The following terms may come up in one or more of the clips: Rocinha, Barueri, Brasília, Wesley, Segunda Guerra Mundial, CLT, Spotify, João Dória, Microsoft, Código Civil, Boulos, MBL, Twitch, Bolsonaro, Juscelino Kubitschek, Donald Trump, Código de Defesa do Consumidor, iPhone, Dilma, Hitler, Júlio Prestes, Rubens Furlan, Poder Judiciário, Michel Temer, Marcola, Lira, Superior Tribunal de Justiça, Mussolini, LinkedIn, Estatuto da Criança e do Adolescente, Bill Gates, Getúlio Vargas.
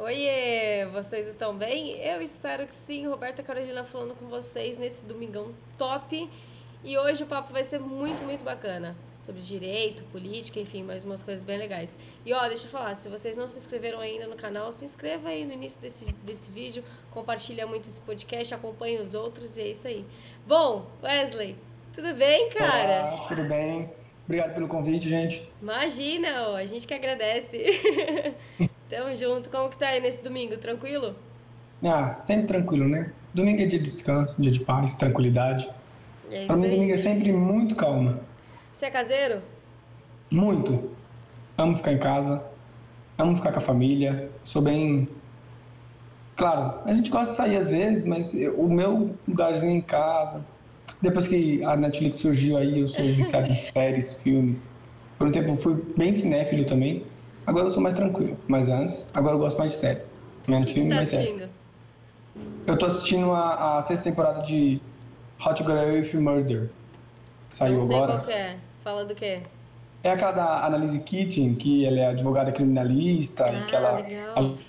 Oiê, vocês estão bem? Eu espero que sim. Roberta Carolina falando com vocês nesse domingão top. E hoje o papo vai ser muito, muito bacana. Sobre direito, política, enfim, mais umas coisas bem legais. E ó, deixa eu falar, se vocês não se inscreveram ainda no canal, se inscreva aí no início desse vídeo, compartilha muito esse podcast, acompanha os outros e é isso aí. Bom, Wesley, tudo bem, cara? Olá, tudo bem. Obrigado pelo convite, gente. Imagina, ó, a gente que agradece. Tamo junto. Como que tá aí nesse domingo? Tranquilo? Ah, sempre tranquilo, né? Domingo é dia de descanso, dia de paz, tranquilidade. É isso. Pra mim, domingo é sempre muito calma. Você é caseiro? Muito. Amo ficar em casa, amo ficar com a família, sou bem... Claro, a gente gosta de sair às vezes, mas o meu lugarzinho em casa... Depois que a Netflix surgiu aí, eu sou viciado em séries, filmes. Por um tempo eu fui bem cinéfilo também, agora eu sou mais tranquilo. Mas antes, agora eu gosto mais de série. Menos filme, mais série. Eu tô assistindo a sexta temporada de How to Get Away with Murder. Saiu agora. Não sei qual que é. Fala do quê? É aquela da Annalise Keating, que ela é advogada criminalista, e que ela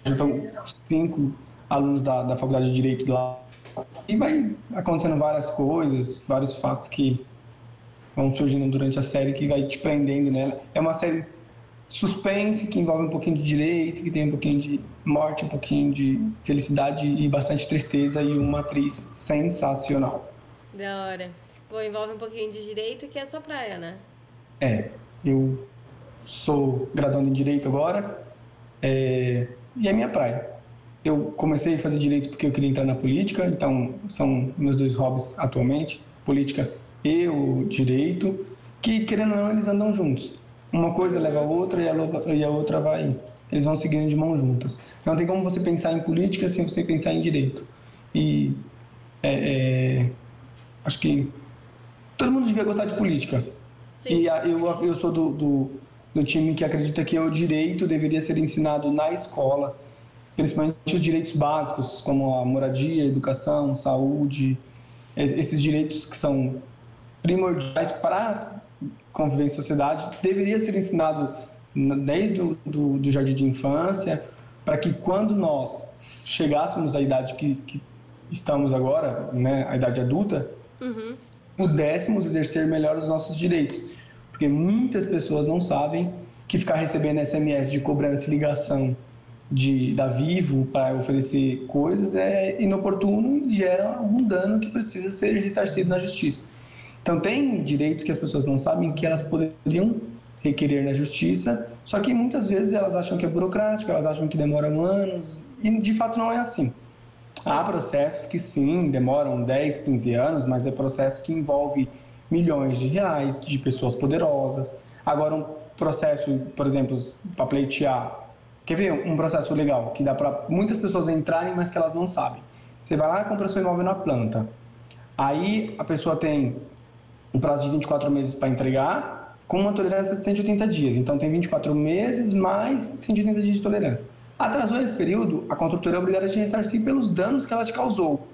juntou 5 alunos da Faculdade de Direito lá. E vai acontecendo várias coisas, vários fatos que vão surgindo durante a série, que vai te prendendo nela. É uma série suspense, que envolve um pouquinho de direito, que tem um pouquinho de morte, um pouquinho de felicidade e bastante tristeza, e uma atriz sensacional. Da hora. Bom, envolve um pouquinho de direito, que é a sua praia, né? É, eu sou graduando em direito agora, e é minha praia. Eu comecei a fazer direito porque eu queria entrar na política, então são meus dois hobbies atualmente, política e o direito, que querendo ou não, eles andam juntos. Uma coisa leva a outra e a outra vai... Eles vão seguindo de mãos juntas. Não tem como você pensar em política sem você pensar em direito. E acho que... Todo mundo devia gostar de política. Sim. E eu sou do time que acredita que o direito deveria ser ensinado na escola, principalmente os direitos básicos, como a moradia, educação, saúde, esses direitos que são primordiais para conviver em sociedade, deveria ser ensinado desde do jardim de infância, para que quando nós chegássemos à idade que estamos agora, né, a idade adulta, pudéssemos exercer melhor os nossos direitos, porque muitas pessoas não sabem que ficar recebendo SMS de cobrança e ligação da Vivo para oferecer coisas é inoportuno e gera algum dano que precisa ser ressarcido na justiça. Então tem direitos que as pessoas não sabem que elas poderiam requerer na justiça, só que muitas vezes elas acham que é burocrático, elas acham que demoram anos e de fato não é assim. Há processos que sim, demoram 10, 15 anos, mas é processo que envolve milhões de reais, de pessoas poderosas. Agora, um processo, por exemplo, para pleitear, quer ver um processo legal que dá para muitas pessoas entrarem, mas que elas não sabem? Você vai lá e compra seu imóvel na planta. Aí a pessoa tem um prazo de 24 meses para entregar, com uma tolerância de 180 dias. Então tem 24 meses mais 180 dias de tolerância. Atrasou esse período, a construtora é obrigada a te ressarcir pelos danos que ela te causou.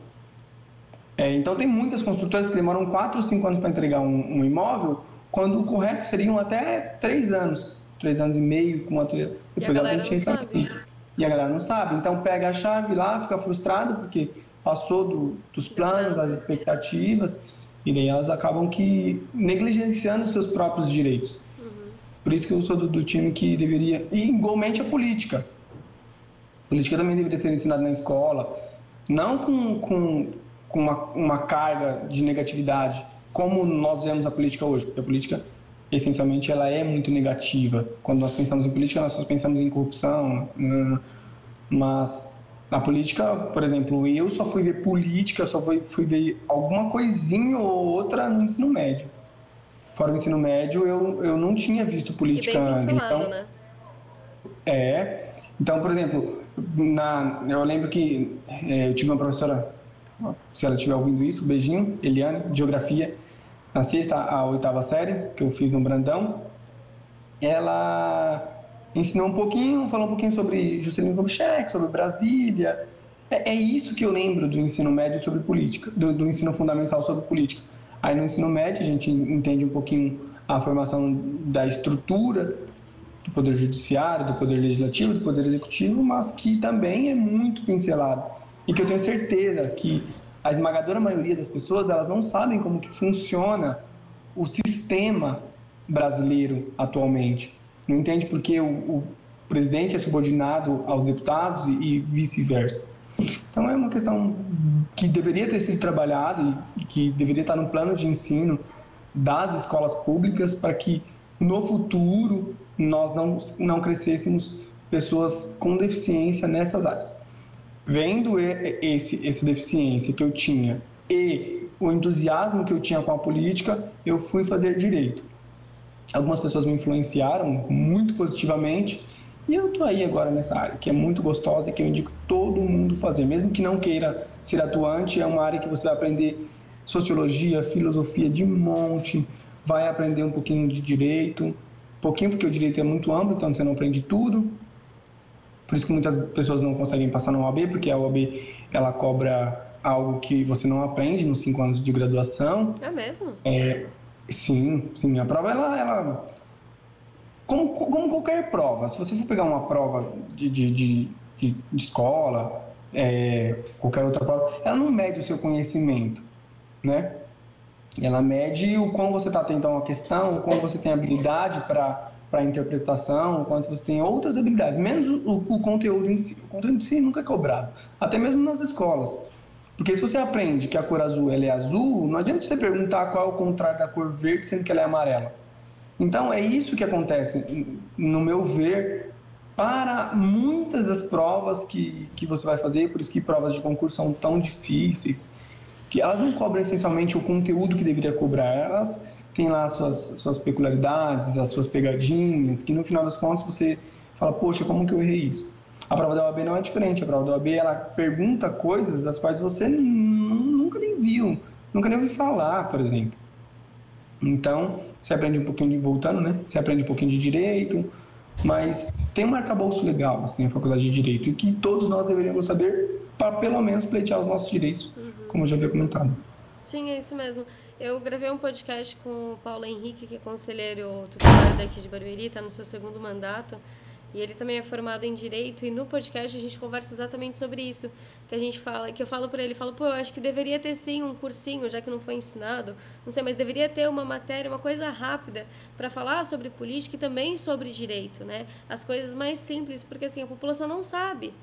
Então, tem muitas construtoras que demoram 4 ou 5 anos para entregar um imóvel, quando o correto seriam até 3 anos, 3 anos e meio com a tolerância. Depois ela tem que te ressarcir. E a galera não sabe. Então, pega a chave lá, fica frustrada, porque passou dos planos, das expectativas, e daí elas acabam negligenciando os seus próprios direitos. Por isso que eu sou do time que deveria... E, igualmente, a política. Política também deveria ser ensinada na escola, não com uma carga de negatividade, como nós vemos a política hoje, porque a política, essencialmente, ela é muito negativa. Quando nós pensamos em política, nós só pensamos em corrupção, mas a política, por exemplo, eu só fui ver política, só fui ver alguma coisinha ou outra no ensino médio. Fora o ensino médio, eu não tinha visto política antes. E bem pincelado, né? Então, por exemplo... eu lembro que eu tive uma professora, se ela estiver ouvindo isso, beijinho, Eliane, de Geografia, na 6ª à 8ª série, que eu fiz no Brandão. Ela ensinou um pouquinho, falou um pouquinho sobre Juscelino Kubitschek, sobre Brasília. É isso que eu lembro do ensino médio sobre política, do ensino fundamental sobre política. Aí no ensino médio a gente entende um pouquinho a formação da estrutura do Poder Judiciário, do Poder Legislativo, do Poder Executivo, mas que também é muito pincelado e que eu tenho certeza que a esmagadora maioria das pessoas, elas não sabem como que funciona o sistema brasileiro atualmente. Não entende porque o presidente é subordinado aos deputados e vice-versa. Então é uma questão que deveria ter sido trabalhada e que deveria estar no plano de ensino das escolas públicas para que no futuro nós não crescêssemos pessoas com deficiência nessas áreas. Vendo essa deficiência que eu tinha e o entusiasmo que eu tinha com a política, eu fui fazer direito. Algumas pessoas me influenciaram muito positivamente e eu estou aí agora nessa área, que é muito gostosa e que eu indico todo mundo fazer. Mesmo que não queira ser atuante, é uma área que você vai aprender sociologia, filosofia de monte, vai aprender um pouquinho de direito, porque o direito é muito amplo, então você não aprende tudo. Por isso que muitas pessoas não conseguem passar na OAB, porque a OAB ela cobra algo que você não aprende nos 5 anos de graduação. É mesmo? É, sim. A prova, ela como qualquer prova, se você for pegar uma prova de escola, qualquer outra prova, ela não mede o seu conhecimento, né? Ela mede o quão você está atento a uma questão, o quão você tem habilidade para interpretação, o quanto você tem outras habilidades, menos o conteúdo em si. O conteúdo em si nunca é cobrado, até mesmo nas escolas. Porque se você aprende que a cor azul ela é azul, não adianta você perguntar qual é o contrário da cor verde, sendo que ela é amarela. Então, é isso que acontece, no meu ver, para muitas das provas que você vai fazer, por isso que provas de concurso são tão difíceis, que elas não cobram essencialmente o conteúdo que deveria cobrar, elas têm lá suas peculiaridades, as suas pegadinhas, que no final das contas você fala, poxa, como que eu errei isso? A prova da OAB não é diferente, a prova da OAB ela pergunta coisas das quais você nunca nem viu, nunca nem ouviu falar, por exemplo. Então, você aprende um pouquinho de... Voltando, né? Você aprende um pouquinho de direito, mas tem um arcabouço legal, assim, a faculdade de direito, e que todos nós deveríamos saber para, pelo menos, pleitear os nossos direitos, como eu já havia comentado. Sim, é isso mesmo. Eu gravei um podcast com o Paulo Henrique, que é conselheiro tutelar daqui de Barueri, está no seu 2º mandato, e ele também é formado em Direito, e no podcast a gente conversa exatamente sobre isso, que eu falo para ele, falo, eu acho que deveria ter sim um cursinho, já que não foi ensinado, não sei, mas deveria ter uma matéria, uma coisa rápida para falar sobre política e também sobre direito, né? As coisas mais simples, porque assim, a população não sabe,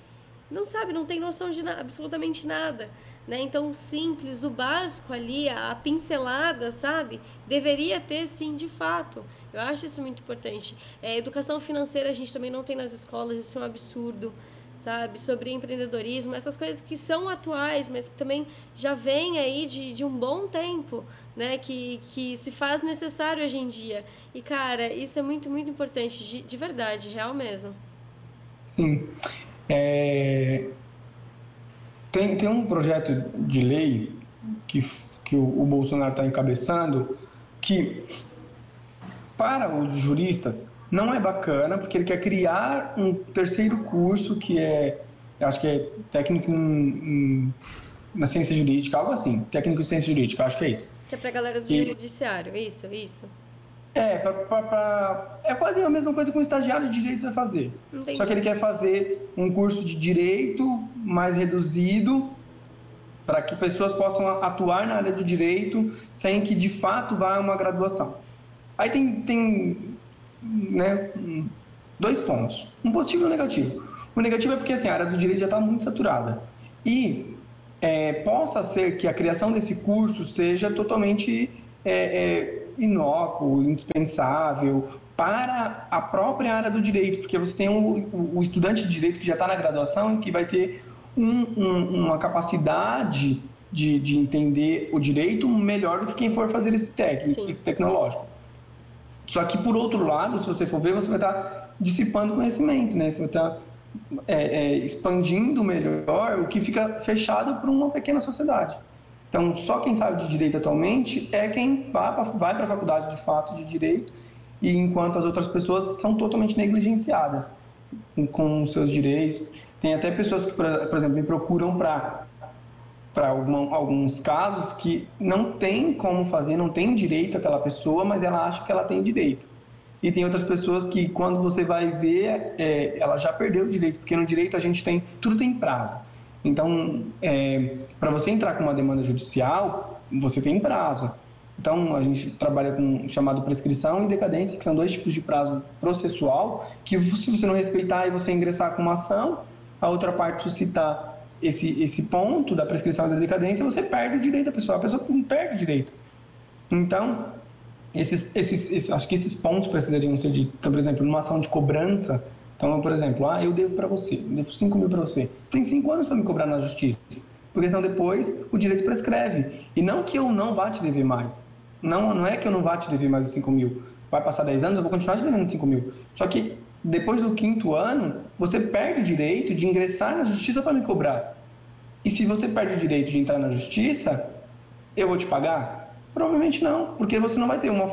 não tem noção de absolutamente nada, né? Então o simples, o básico ali, a pincelada, sabe? Deveria ter sim, de fato. Eu acho isso muito importante. Educação financeira a gente também não tem nas escolas, isso é um absurdo, sabe? Sobre empreendedorismo, essas coisas que são atuais, mas que também já vem aí de um bom tempo, né? Que se faz necessário hoje em dia. E cara, isso é muito, muito importante, de verdade, real mesmo. Sim. Tem um projeto de lei que o Bolsonaro está encabeçando que, para os juristas, não é bacana, porque ele quer criar um terceiro curso que acho que é técnico na ciência jurídica, algo assim, técnico em ciência jurídica, acho que é isso. Que é para a galera do judiciário, isso. É quase a mesma coisa que um estagiário de direito vai fazer. Entendi. Só que ele quer fazer um curso de direito mais reduzido para que pessoas possam atuar na área do direito sem que de fato vá a uma graduação. Aí tem né, 2 pontos, um positivo e um negativo. O negativo é porque assim, a área do direito já está muito saturada e possa ser que a criação desse curso seja totalmente... inócuo, indispensável para a própria área do direito, porque você tem o estudante de direito que já está na graduação e que vai ter uma capacidade de entender o direito melhor do que quem for fazer esse técnico, esse tecnológico. Só que, por outro lado, se você for ver, você vai estar dissipando conhecimento, né? Você vai estar expandindo melhor o que fica fechado para uma pequena sociedade. Então, só quem sabe de direito atualmente é quem vai para a faculdade de fato de direito, e enquanto as outras pessoas são totalmente negligenciadas com os seus direitos. Tem até pessoas que, por exemplo, me procuram para alguns casos que não tem como fazer, não tem direito àquela pessoa, mas ela acha que ela tem direito. E tem outras pessoas que, quando você vai ver, ela já perdeu o direito, porque no direito a gente tem, tudo tem prazo. Então, para você entrar com uma demanda judicial, você tem prazo. Então, a gente trabalha com chamado prescrição e decadência, que são dois tipos de prazo processual, que se você não respeitar e você ingressar com uma ação, a outra parte suscitar esse ponto da prescrição e da decadência, você perde o direito da pessoa, a pessoa não perde o direito. Então, acho que esses pontos precisariam ser ditos. Então, por exemplo, numa ação de cobrança, então, por exemplo, eu devo para você, eu devo 5 mil para você. Você tem 5 anos para me cobrar na justiça, porque senão depois o direito prescreve. E não que eu não vá te dever mais. Não, não é que eu não vá te dever mais os 5 mil. Vai passar 10 anos, eu vou continuar te devendo 5 mil. Só que depois do 5º ano, você perde o direito de ingressar na justiça para me cobrar. E se você perde o direito de entrar na justiça, eu vou te pagar? Provavelmente não, porque você não vai ter uma...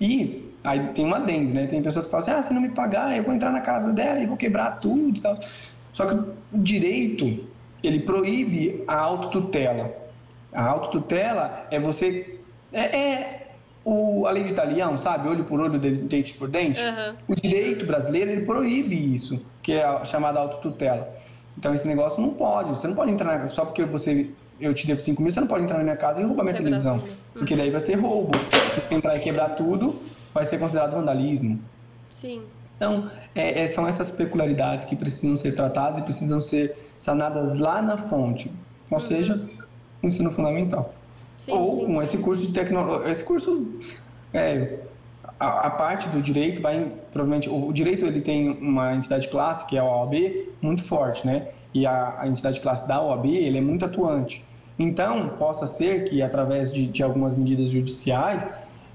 E aí tem um adendo, né? Tem pessoas que falam assim, se não me pagar, eu vou entrar na casa dela e vou quebrar tudo e tal. Só que o direito, ele proíbe a autotutela. A autotutela é você... a lei de Italião, sabe? Olho por olho, dente por dente. Uhum. O direito brasileiro, ele proíbe isso, que é a chamada autotutela. Então esse negócio não pode, você não pode entrar na casa só porque você... Eu te devo 5 mil, você não pode entrar na minha casa e roubar minha televisão. Porque daí vai ser roubo. Se você entrar e quebrar tudo, vai ser considerado vandalismo. Sim. Então, são essas peculiaridades que precisam ser tratadas e precisam ser sanadas lá na fonte. Ou seja, ensino fundamental. Sim, com esse curso de tecnologia... Esse curso... A parte do direito vai... Provavelmente, o direito ele tem uma entidade classe, que é a OAB, muito forte, né? E a entidade classe da OAB ele é muito atuante. Então, possa ser que através de algumas medidas judiciais,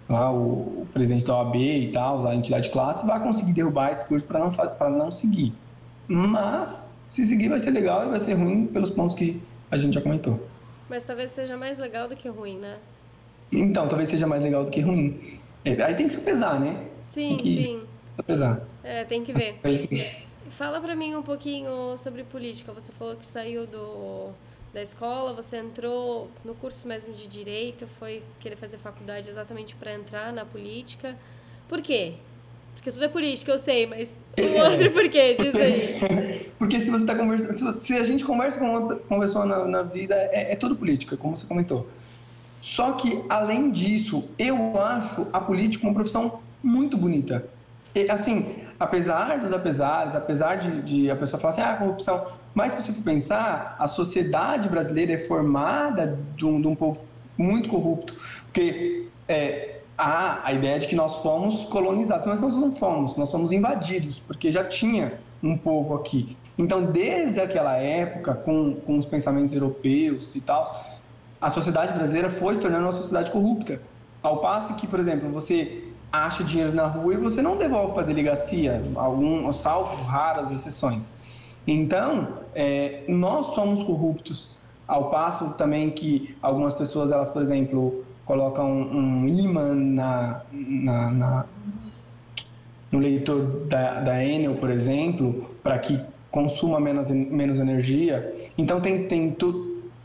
lá o presidente da OAB e tal, a entidade classe, vai conseguir derrubar esse curso para não seguir. Mas, se seguir vai ser legal e vai ser ruim pelos pontos que a gente já comentou. Mas talvez seja mais legal do que ruim, né? Então, talvez seja mais legal do que ruim. Aí tem que se pesar, né? Sim, sim. Se pesar. Tem que ver. Fala para mim um pouquinho sobre política. Você falou que saiu da escola, você entrou no curso mesmo de direito, foi querer fazer faculdade exatamente para entrar na política. Por quê? Porque tudo é política, eu sei, mas outro porquê, diz aí. Porque se você tá conversando, se a gente conversa com uma pessoa na vida, é tudo política, como você comentou. Só que, além disso, eu acho a política uma profissão muito bonita. E, assim, apesar dos apesares, apesar de a pessoa falar assim, corrupção, mas se você for pensar, a sociedade brasileira é formada de um povo muito corrupto, porque há a ideia de que nós fomos colonizados, mas nós não fomos, nós fomos invadidos, porque já tinha um povo aqui. Então, desde aquela época, com os pensamentos europeus e tal, a sociedade brasileira foi se tornando uma sociedade corrupta, ao passo que, por exemplo, você acha dinheiro na rua e você não devolve para a delegacia, salvo raras exceções. Então, nós somos corruptos, ao passo também que algumas pessoas, elas, por exemplo, colocam um imã no leitor da Enel, por exemplo, para que consuma menos energia. Então,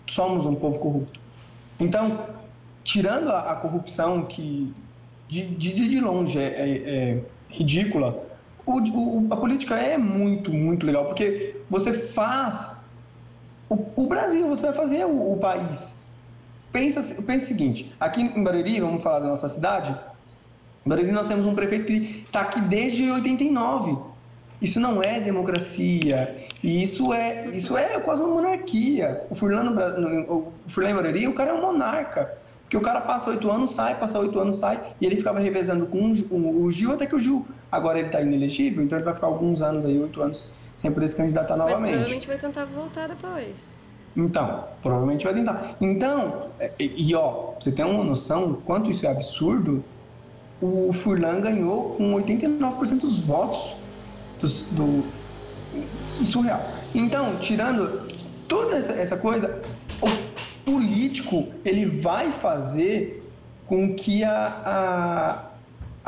somos um povo corrupto. Então, tirando a corrupção que... De longe é ridícula, a política é muito, muito legal, porque você faz o Brasil, você vai fazer o país. Pensa o seguinte, aqui em Barueri, vamos falar da nossa cidade, em Barueri nós temos um prefeito que está aqui desde 89. Isso não é democracia, e isso é quase uma monarquia. O Furlan em Barueri, o cara é um monarca. Porque o cara passa 8 anos, sai, passa 8 anos, sai, e ele ficava revezando com o Gil, até que o Gil agora ele está inelegível, então ele vai ficar alguns anos aí, 8 anos, sem poder se candidatar novamente. Mas provavelmente vai tentar voltar depois. Então, provavelmente vai tentar. Então, você tem uma noção do quanto isso é absurdo, o Furlan ganhou com 89% dos votos surreal. Então, tirando toda essa coisa... O político, ele vai fazer com que a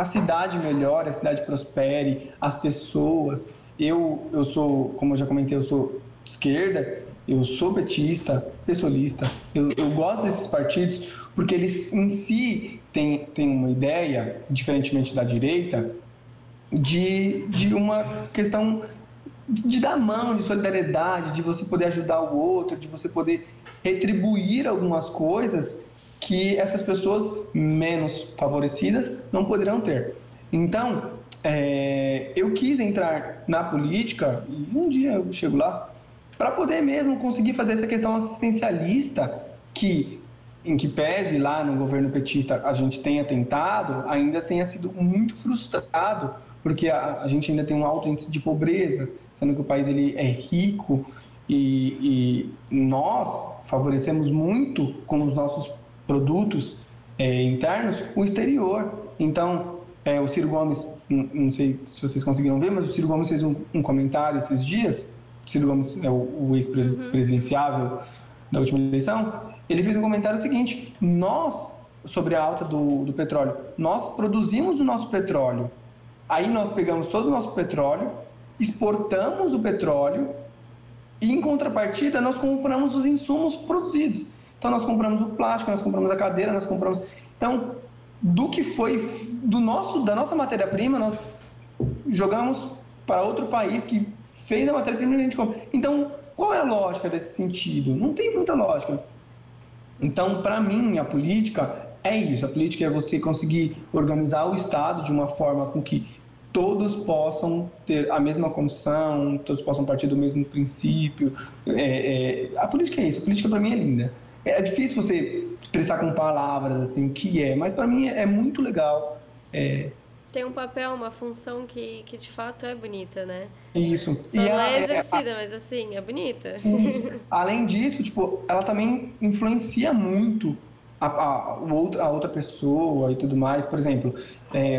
cidade melhore, a cidade prospere, as pessoas... Eu sou, como eu já comentei, eu sou esquerda, eu sou petista, pessoalista, eu gosto desses partidos porque eles em si têm uma ideia, diferentemente da direita, de uma questão de dar mão, de solidariedade, de você poder ajudar o outro, de você poder retribuir algumas coisas que essas pessoas menos favorecidas não poderão ter. Então, eu quis entrar na política, e um dia eu chego lá, para poder mesmo conseguir fazer essa questão assistencialista, que, em que pese lá no governo petista a gente tenha tentado, ainda tenha sido muito frustrado, porque a gente ainda tem um alto índice de pobreza, sendo que o país ele é rico e nós favorecemos muito com os nossos produtos internos o exterior. Então, o Ciro Gomes, não sei se vocês conseguiram ver, mas o Ciro Gomes fez um comentário esses dias, o Ciro Gomes é o ex-presidenciável da última eleição, ele fez um comentário seguinte: nós, sobre a alta do petróleo, nós produzimos o nosso petróleo. Aí nós pegamos todo o nosso petróleo, exportamos o petróleo e, em contrapartida, nós compramos os insumos produzidos. Então, nós compramos o plástico, nós compramos a cadeira, nós compramos... Então, do que foi da nossa matéria-prima, nós jogamos para outro país que fez a matéria-prima e a gente compra. Então, qual é a lógica desse sentido? Não tem muita lógica. Então, para mim, a política é isso. A política é você conseguir organizar o Estado de uma forma com que todos possam ter a mesma condição, todos possam partir do mesmo princípio. A política é isso. A política, para mim, é linda. É difícil você expressar com palavras assim, o que é, mas para mim é muito legal. Tem um papel, uma função que de fato é bonita, né? Isso. Só e ela é exercida, mas assim, é bonita. Isso. Além disso, tipo, ela também influencia muito a outra pessoa e tudo mais. Por exemplo,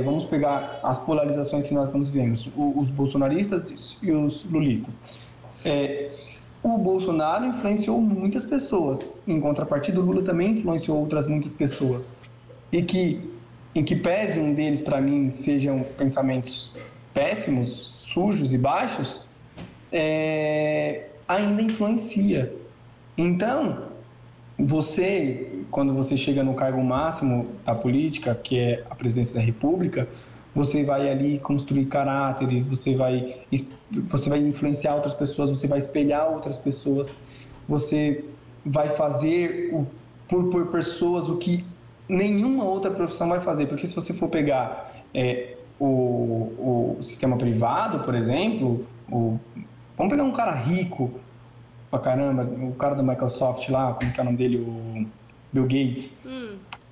vamos pegar as polarizações que nós estamos vivendo, os bolsonaristas e os lulistas. O Bolsonaro influenciou muitas pessoas, em contrapartida o Lula também influenciou outras muitas pessoas, e em que pese um deles, para mim, sejam pensamentos péssimos, sujos e baixos, ainda influencia. Então, você, quando você chega no cargo máximo da política, que é a presidência da República, você vai ali construir caráteres, você vai influenciar outras pessoas, você vai espelhar outras pessoas, você vai fazer por pessoas o que nenhuma outra profissão vai fazer. Porque se você for pegar o sistema privado, por exemplo, vamos pegar um cara rico pra caramba, o cara da Microsoft lá, como que é o nome dele, o Bill Gates.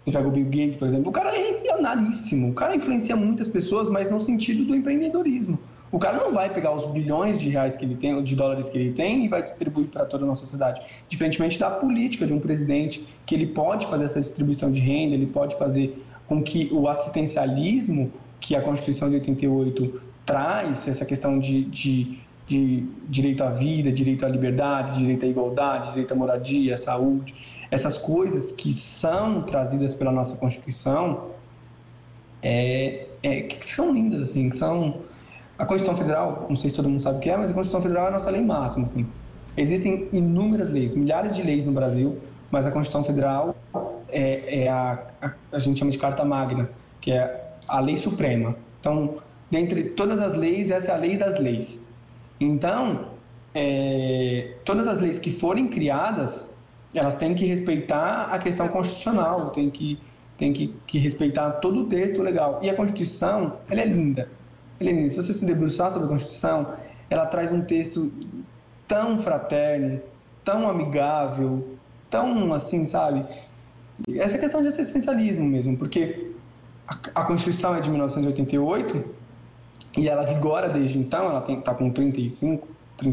Você pega o Bill Gates, por exemplo, o cara é milionaríssimo, o cara influencia muitas pessoas, mas no sentido do empreendedorismo. O cara não vai pegar os bilhões de reais que ele tem, ou de dólares que ele tem, e vai distribuir para toda a nossa sociedade. Diferentemente da política de um presidente, que ele pode fazer essa distribuição de renda, ele pode fazer com que o assistencialismo que a Constituição de 88 traz, essa questão de direito à vida, direito à liberdade, direito à igualdade, direito à moradia, à saúde, essas coisas que são trazidas pela nossa Constituição, que são lindas, assim, que são... A Constituição Federal, não sei se todo mundo sabe o que é, mas a Constituição Federal é a nossa lei máxima, assim. Existem inúmeras leis, milhares de leis no Brasil, mas a Constituição Federal a gente chama de Carta Magna, que é a lei suprema. Então, dentre todas as leis, essa é a lei das leis. Então, todas as leis que forem criadas... elas têm que respeitar a questão constitucional, tem que respeitar todo o texto legal. E a Constituição, ela é linda. Se você se debruçar sobre a Constituição, ela traz um texto tão fraterno, tão amigável, tão assim, sabe? Essa questão de assistencialismo mesmo, porque a Constituição é de 1988 e ela vigora desde então, ela está com 30 e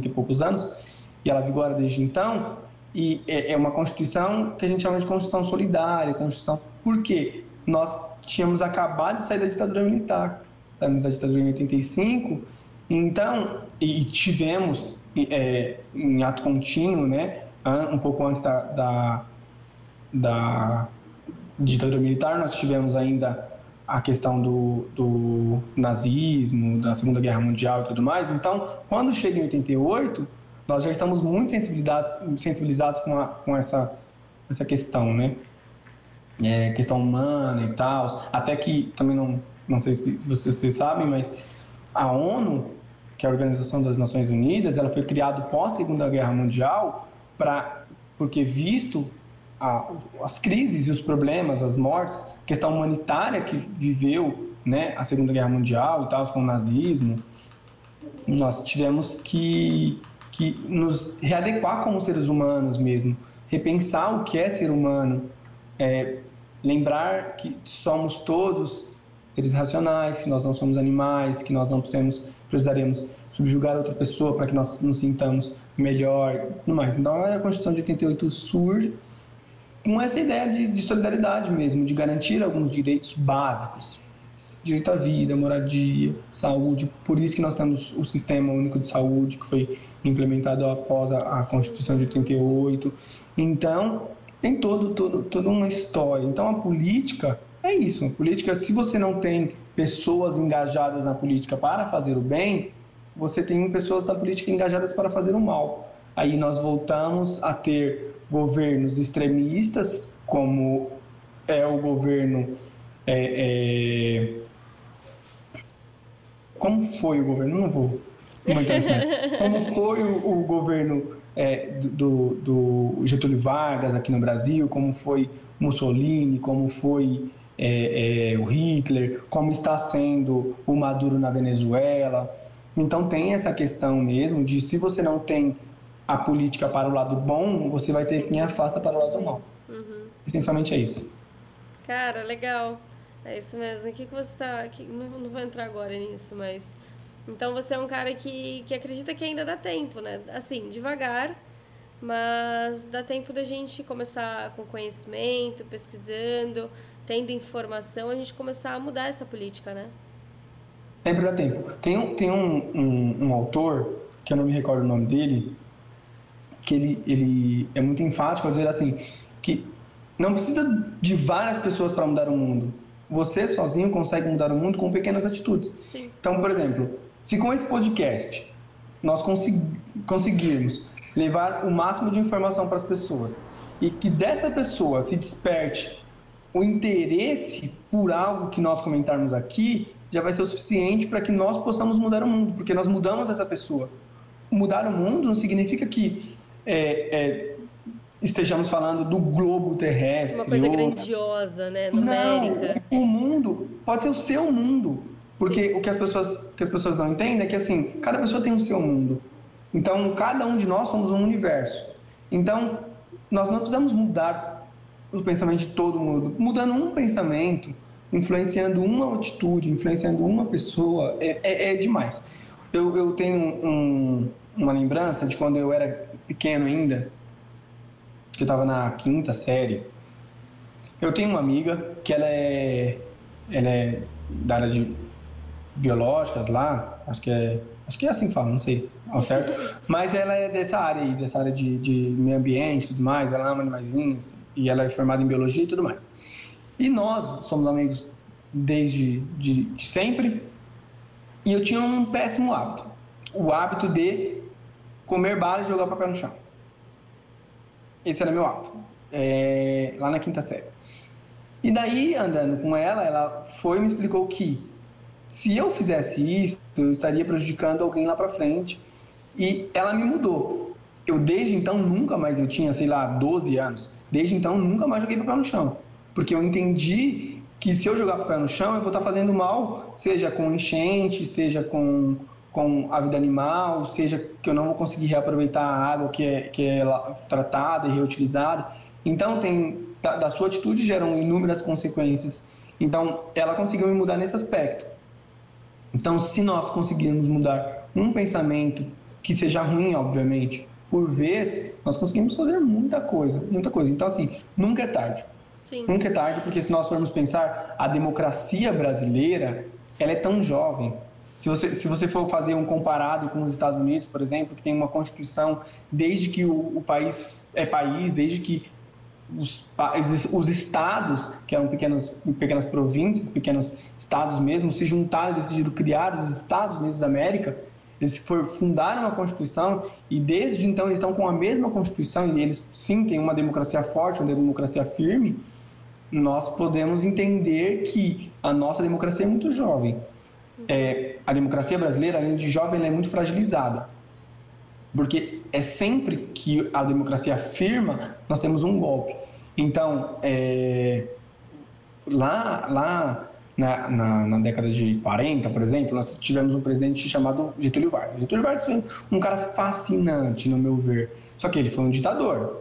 poucos anos, e ela vigora desde então... E é uma Constituição que a gente chama de Constituição Solidária, Constituição... Por quê? Nós tínhamos acabado de sair da ditadura militar, estávamos da ditadura em 85, então, e tivemos, em ato contínuo, né, um pouco antes da ditadura militar, nós tivemos ainda a questão do nazismo, da Segunda Guerra Mundial e tudo mais. Então, quando chega em 88... nós já estamos muito sensibilizados com essa questão, né? Questão humana e tal. Até que, também não sei se vocês sabem, mas a ONU, que é a Organização das Nações Unidas, ela foi criada pós Segunda Guerra Mundial porque visto as crises e os problemas, as mortes, questão humanitária que viveu, né, a Segunda Guerra Mundial e tal, com o nazismo, nós tivemos que nos readequar como seres humanos mesmo, repensar o que é ser humano, lembrar que somos todos seres racionais, que nós não somos animais, que nós não precisaremos subjugar outra pessoa para que nós nos sintamos melhor, tudo mais. Então a Constituição de 88 surge com essa ideia de solidariedade mesmo, de garantir alguns direitos básicos, direito à vida, moradia, saúde. Por isso que nós temos o Sistema Único de Saúde, que foi implementado após a Constituição de 88. Então, tem toda uma história. Então, a política é isso. A política, se você não tem pessoas engajadas na política para fazer o bem, você tem pessoas na política engajadas para fazer o mal. Aí nós voltamos a ter governos extremistas, como é o governo... Como foi o governo? Não vou comentar isso, né? Como foi o governo do Getúlio Vargas aqui no Brasil, como foi Mussolini, como foi o Hitler, como está sendo o Maduro na Venezuela. Então tem essa questão mesmo de, se você não tem a política para o lado bom, você vai ter quem afasta para o lado mal. Uhum. Essencialmente é isso. Cara, legal. É isso mesmo. O que você está... Não vou entrar agora nisso, mas... Então, você é um cara que acredita que ainda dá tempo, né? Assim, devagar, mas dá tempo da gente começar com conhecimento, pesquisando, tendo informação, a gente começar a mudar essa política, né? Sempre dá tempo. Tem um autor, que eu não me recordo o nome dele, que ele é muito enfático ao dizer assim, que não precisa de várias pessoas para mudar o mundo. Você sozinho consegue mudar o mundo com pequenas atitudes. Sim. Então, por exemplo, se com esse podcast nós conseguirmos levar o máximo de informação para as pessoas e que dessa pessoa se desperte o interesse por algo que nós comentarmos aqui, já vai ser o suficiente para que nós possamos mudar o mundo, porque nós mudamos essa pessoa. Mudar o mundo não significa que... estejamos falando do globo terrestre. Uma coisa grandiosa, né? Numérica. Não, o mundo pode ser o seu mundo. Porque Sim. O que as pessoas não entendem é que, assim, cada pessoa tem o seu mundo. Então, cada um de nós somos um universo. Então, nós não precisamos mudar o pensamento de todo mundo. Mudando um pensamento, influenciando uma atitude, influenciando uma pessoa, é demais. Eu tenho uma lembrança de quando eu era pequeno ainda, que eu estava na 5ª série. Eu tenho uma amiga que ela é da área de biológicas lá, acho que é assim que fala, não sei ao certo, mas ela é dessa área aí, dessa área de meio ambiente e tudo mais, ela ama animaizinhos e ela é formada em biologia e tudo mais. E nós somos amigos desde de sempre e eu tinha um péssimo hábito, o hábito de comer bala e jogar papel no chão. Esse era meu hábito, lá na 5ª série. E daí, andando com ela, ela foi e me explicou que se eu fizesse isso, eu estaria prejudicando alguém lá pra frente. E ela me mudou. Eu, desde então, nunca mais, eu tinha, sei lá, 12 anos, desde então, nunca mais joguei papel no chão. Porque eu entendi que se eu jogar papel no chão, eu vou estar fazendo mal, seja com enchente, seja com a vida animal, seja que eu não vou conseguir reaproveitar a água que é tratada e reutilizada. Então, da sua atitude geram inúmeras consequências. Então, ela conseguiu me mudar nesse aspecto. Então, se nós conseguirmos mudar um pensamento que seja ruim, obviamente, por vez, nós conseguimos fazer muita coisa, muita coisa. Então, assim, nunca é tarde. Sim. Nunca é tarde, porque se nós formos pensar, a democracia brasileira, ela é tão jovem. Se você for fazer um comparado com os Estados Unidos, por exemplo, que tem uma Constituição desde que o país é país, desde que os estados, que eram pequenas províncias, pequenos estados mesmo, se juntaram e decidiram criar os Estados Unidos da América, Eles fundaram a Constituição e desde então eles estão com a mesma Constituição e eles sim têm uma democracia forte, uma democracia firme. Nós podemos entender que a nossa democracia é muito jovem. A democracia brasileira, além de jovem, ela é muito fragilizada. Porque é sempre que a democracia firma, nós temos um golpe. Então, lá na década de 40, por exemplo, nós tivemos um presidente chamado Getúlio Vargas. Getúlio Vargas foi um cara fascinante, no meu ver. Só que ele foi um ditador.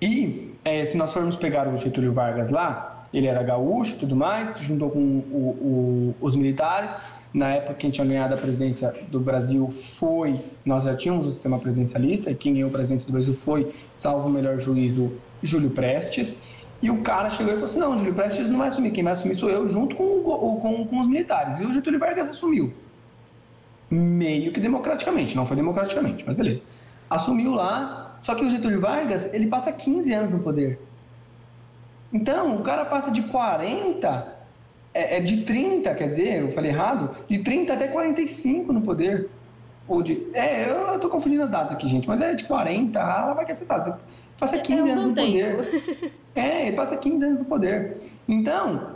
E se nós formos pegar o Getúlio Vargas lá, ele era gaúcho e tudo mais, se juntou com os militares. Na época, quem tinha ganhado a presidência do Brasil foi... Nós já tínhamos um sistema presidencialista e quem ganhou a presidência do Brasil foi, salvo o melhor juízo, Júlio Prestes. E o cara chegou e falou assim, não, Júlio Prestes não vai assumir, quem vai assumir sou eu, junto com os militares. E o Getúlio Vargas assumiu. Meio que democraticamente, não foi democraticamente, mas beleza. Assumiu lá, só que o Getúlio Vargas, ele passa 15 anos no poder. Então, o cara passa de 40... de 30, quer dizer, eu falei errado, de 30 até 45 no poder. Ou de, eu tô confundindo as datas aqui, gente, mas é de 40, ela vai cacetada. Você passa 15 anos no poder. Ele passa 15 anos no poder. Então,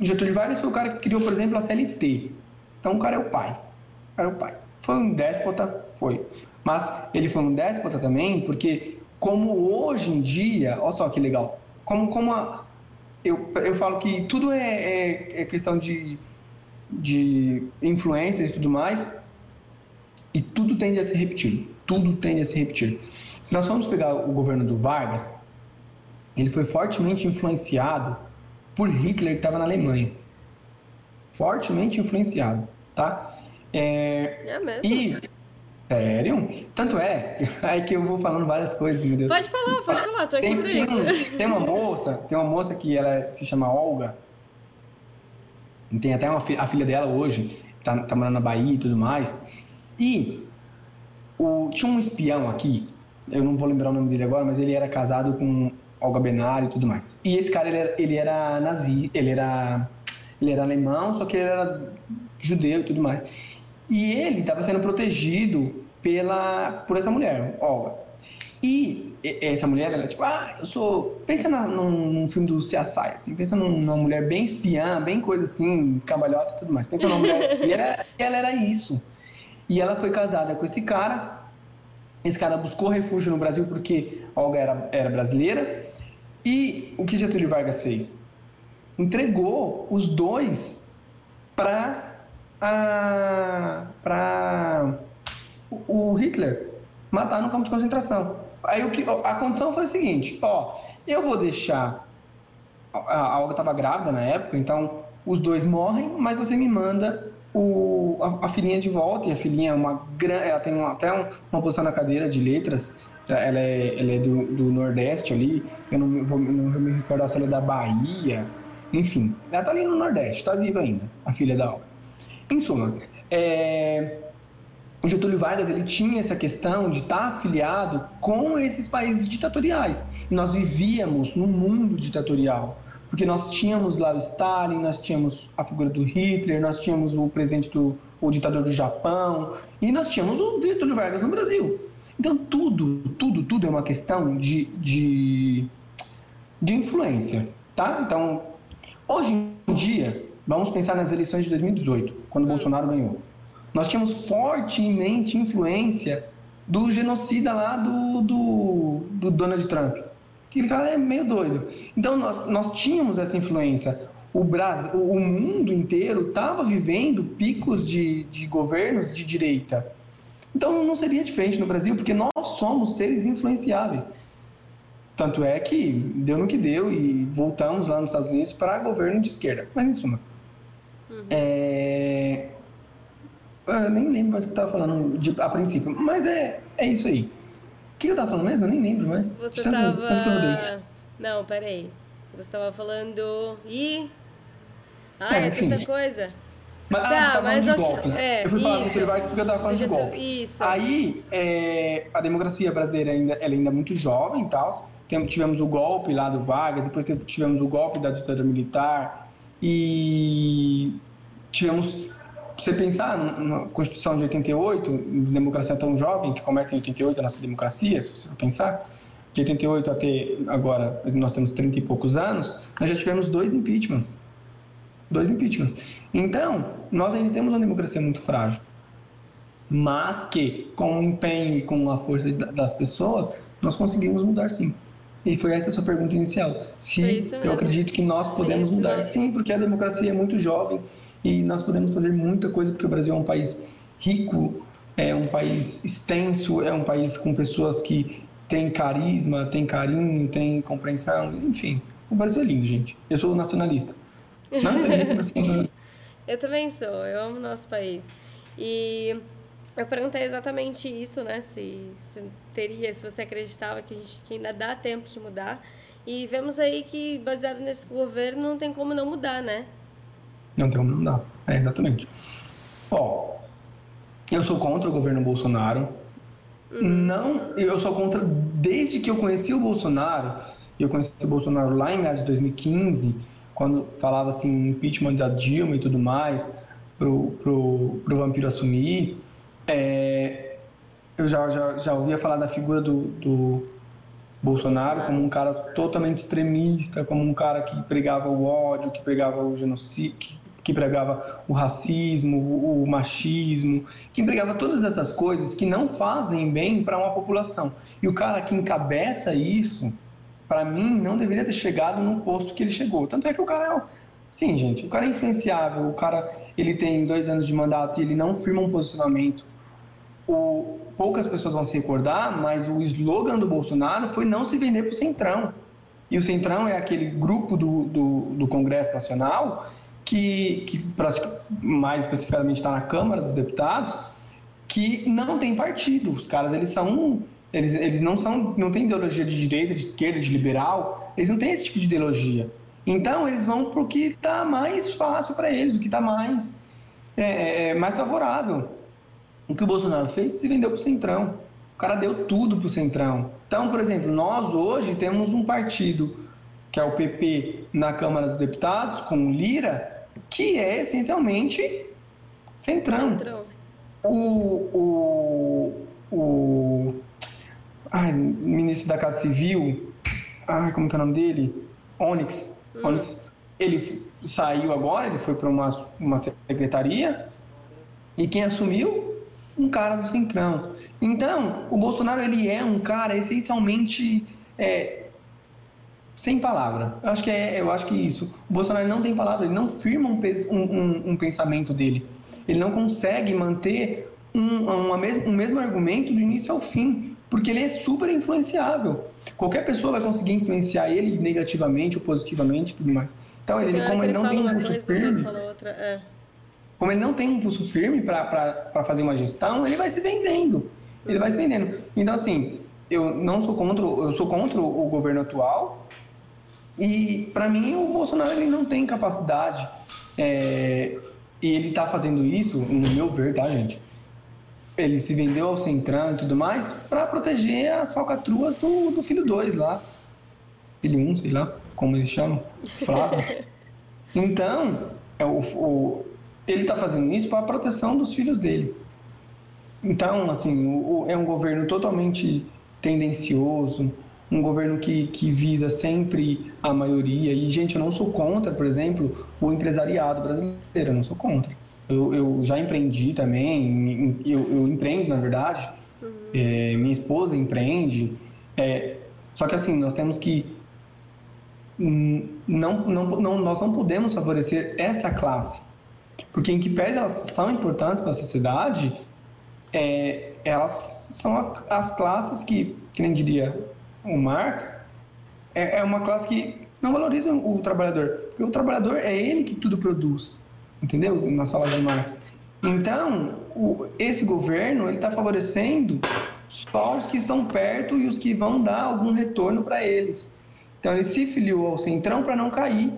Getúlio Vargas foi o cara que criou, por exemplo, a CLT. Então, o cara é o pai. Foi um déspota, foi. Mas ele foi um déspota também, porque como hoje em dia, olha só que legal, eu falo que tudo é questão de influências e tudo mais, e tudo tende a ser repetido. Se nós formos pegar o governo do Vargas, ele foi fortemente influenciado por Hitler, que estava na Alemanha. Fortemente influenciado, tá? É mesmo? Sério? Tanto é que eu vou falando várias coisas, meu Deus. Pode falar, tô aqui pra isso. Tem uma moça que ela se chama Olga, tem até a filha dela hoje, tá morando na Bahia e tudo mais, e tinha um espião aqui, eu não vou lembrar o nome dele agora, mas ele era casado com Olga Benário e tudo mais. E esse cara, ele era nazi, ele era alemão, só que ele era judeu e tudo mais. E ele estava sendo protegido por essa mulher, Olga. E essa mulher, ela tipo, eu sou... Pensa num filme do CSI, assim, pensa numa mulher bem espiã, bem coisa assim, cambalhota e tudo mais. Pensa numa mulher espiã, ela era isso. E ela foi casada com esse cara. Esse cara buscou refúgio no Brasil porque Olga era brasileira. E o que Getúlio Vargas fez? Entregou os dois para o Hitler matar no campo de concentração. Aí a condição foi o seguinte, eu vou deixar... A Olga estava grávida na época, então os dois morrem, mas você me manda a filhinha de volta, e a filhinha é ela tem até uma posição na cadeira de letras, ela é do Nordeste ali, eu não vou me recordar se ela é da Bahia, enfim, ela está ali no Nordeste, está viva ainda, a filha da Olga. Em suma, o Getúlio Vargas, ele tinha essa questão de estar afiliado com esses países ditatoriais. E nós vivíamos num mundo ditatorial, porque nós tínhamos lá o Stalin, nós tínhamos a figura do Hitler, nós tínhamos o presidente o ditador do Japão, e nós tínhamos o Getúlio Vargas no Brasil. Então, tudo é uma questão de influência, tá? Então, hoje em dia... Vamos pensar nas eleições de 2018, quando Bolsonaro ganhou. Nós tínhamos fortemente influência do genocida lá do Donald Trump. Aquele cara é meio doido. Então, nós tínhamos essa influência. O mundo inteiro estava vivendo picos de governos de direita. Então, não seria diferente no Brasil, porque nós somos seres influenciáveis. Tanto é que deu no que deu e voltamos lá nos Estados Unidos para governo de esquerda. Mas, em suma... Eu nem lembro mais o que eu estava falando a princípio, mas é isso aí. O que eu estava falando mesmo? Eu nem lembro mais. Você estava... Não, peraí. Você estava falando... Ih! É tanta coisa! Mas, mas eu golpe. Eu fui falar do Getúlio Vargas porque eu estava falando de golpe. Isso. Aí, a democracia brasileira ainda é muito jovem e tal. Tivemos o golpe lá do Vargas, depois tivemos o golpe da ditadura militar e tivemos você pensar na Constituição de 88, democracia tão jovem, que começa em 88 a nossa democracia, se você pensar, de 88 até agora, nós temos 30 e poucos anos, nós já tivemos dois impeachments. Dois impeachments. Então, nós ainda temos uma democracia muito frágil, mas que, com o empenho e com a força das pessoas, nós conseguimos mudar, sim. E foi essa a sua pergunta inicial. Se eu acredito que nós podemos mudar, sim, porque a democracia é muito jovem e nós podemos fazer muita coisa, porque o Brasil é um país rico, é um país extenso, é um país com pessoas que têm carisma, têm carinho, têm compreensão, enfim. O Brasil é lindo, gente. Eu sou nacionalista. Não nacionalista, mas nacionalista. Eu também sou, eu amo o nosso país. E eu perguntei exatamente isso, né? Se você acreditava que ainda dá tempo de mudar. E vemos aí que, baseado nesse governo, não tem como não mudar, né? Não tem como não mudar, exatamente. Ó, eu sou contra o governo Bolsonaro. Não, eu sou contra desde que eu conheci o Bolsonaro. Eu conheci o Bolsonaro lá em meados de 2015, quando falava assim, impeachment da Dilma e tudo mais, pro vampiro assumir. Eu já ouvia falar da figura do Bolsonaro como um cara totalmente extremista, como um cara que pregava o ódio, que pregava o genocídio, que pregava o racismo, o machismo, que pregava todas essas coisas que não fazem bem para uma população. E o cara que encabeça isso, para mim, não deveria ter chegado no posto que ele chegou. Tanto é que o cara sim, gente, o cara é influenciável, o cara ele tem 2 anos de mandato e ele não firma um posicionamento. Poucas pessoas vão se recordar, mas o slogan do Bolsonaro foi não se vender para o Centrão. E o Centrão é aquele grupo do Congresso Nacional que mais especificamente está na Câmara dos Deputados, que não tem partido. Os caras, eles não têm ideologia de direita, de esquerda, de liberal, eles não têm esse tipo de ideologia. Então, eles vão para o que está mais fácil para eles, o que está mais favorável. O que o Bolsonaro fez? Se vendeu pro Centrão. O cara deu tudo pro Centrão. Então, por exemplo, nós hoje temos um partido, que é o PP, na Câmara dos Deputados, com o Lira, que é essencialmente Centrão. Ministro da Casa Civil, como que é o nome dele? Onyx. Ele saiu agora, ele foi para uma secretaria, e quem assumiu? Um cara do Centrão. Então, o Bolsonaro, ele é um cara essencialmente sem palavra. Eu acho que é isso. O Bolsonaro não tem palavra, ele não firma um pensamento dele. Ele não consegue manter um mesmo argumento do início ao fim, porque ele é super influenciável. Qualquer pessoa vai conseguir influenciar ele negativamente ou positivamente, tudo mais. Então, como ele não tem um pulso firme para fazer uma gestão, ele vai se vendendo. Ele vai se vendendo. Então, assim, eu sou contra o governo atual e, para mim, o Bolsonaro ele não tem capacidade. E ele está fazendo isso, no meu ver, tá, gente? Ele se vendeu ao Centrão e tudo mais para proteger as falcatruas do filho 2 lá. Filho 1, sei lá, como eles chamam. Flávio. Então, ele está fazendo isso para a proteção dos filhos dele. Então, assim, é um governo totalmente tendencioso, um governo que visa sempre a maioria. E, gente, eu não sou contra, por exemplo, o empresariado brasileiro, eu não sou contra. Eu já empreendi também, eu empreendo, na verdade, minha esposa empreende. Só que, assim, nós temos que... nós não podemos favorecer essa classe. Porque, em que pese elas são importantes para a sociedade, elas são as classes que nem diria o Marx, é uma classe que não valoriza o trabalhador. Porque o trabalhador é ele que tudo produz, entendeu? Nas falas de Marx. Então, esse governo está favorecendo só os que estão perto e os que vão dar algum retorno para eles. Então, ele se filiou ao Centrão para não cair.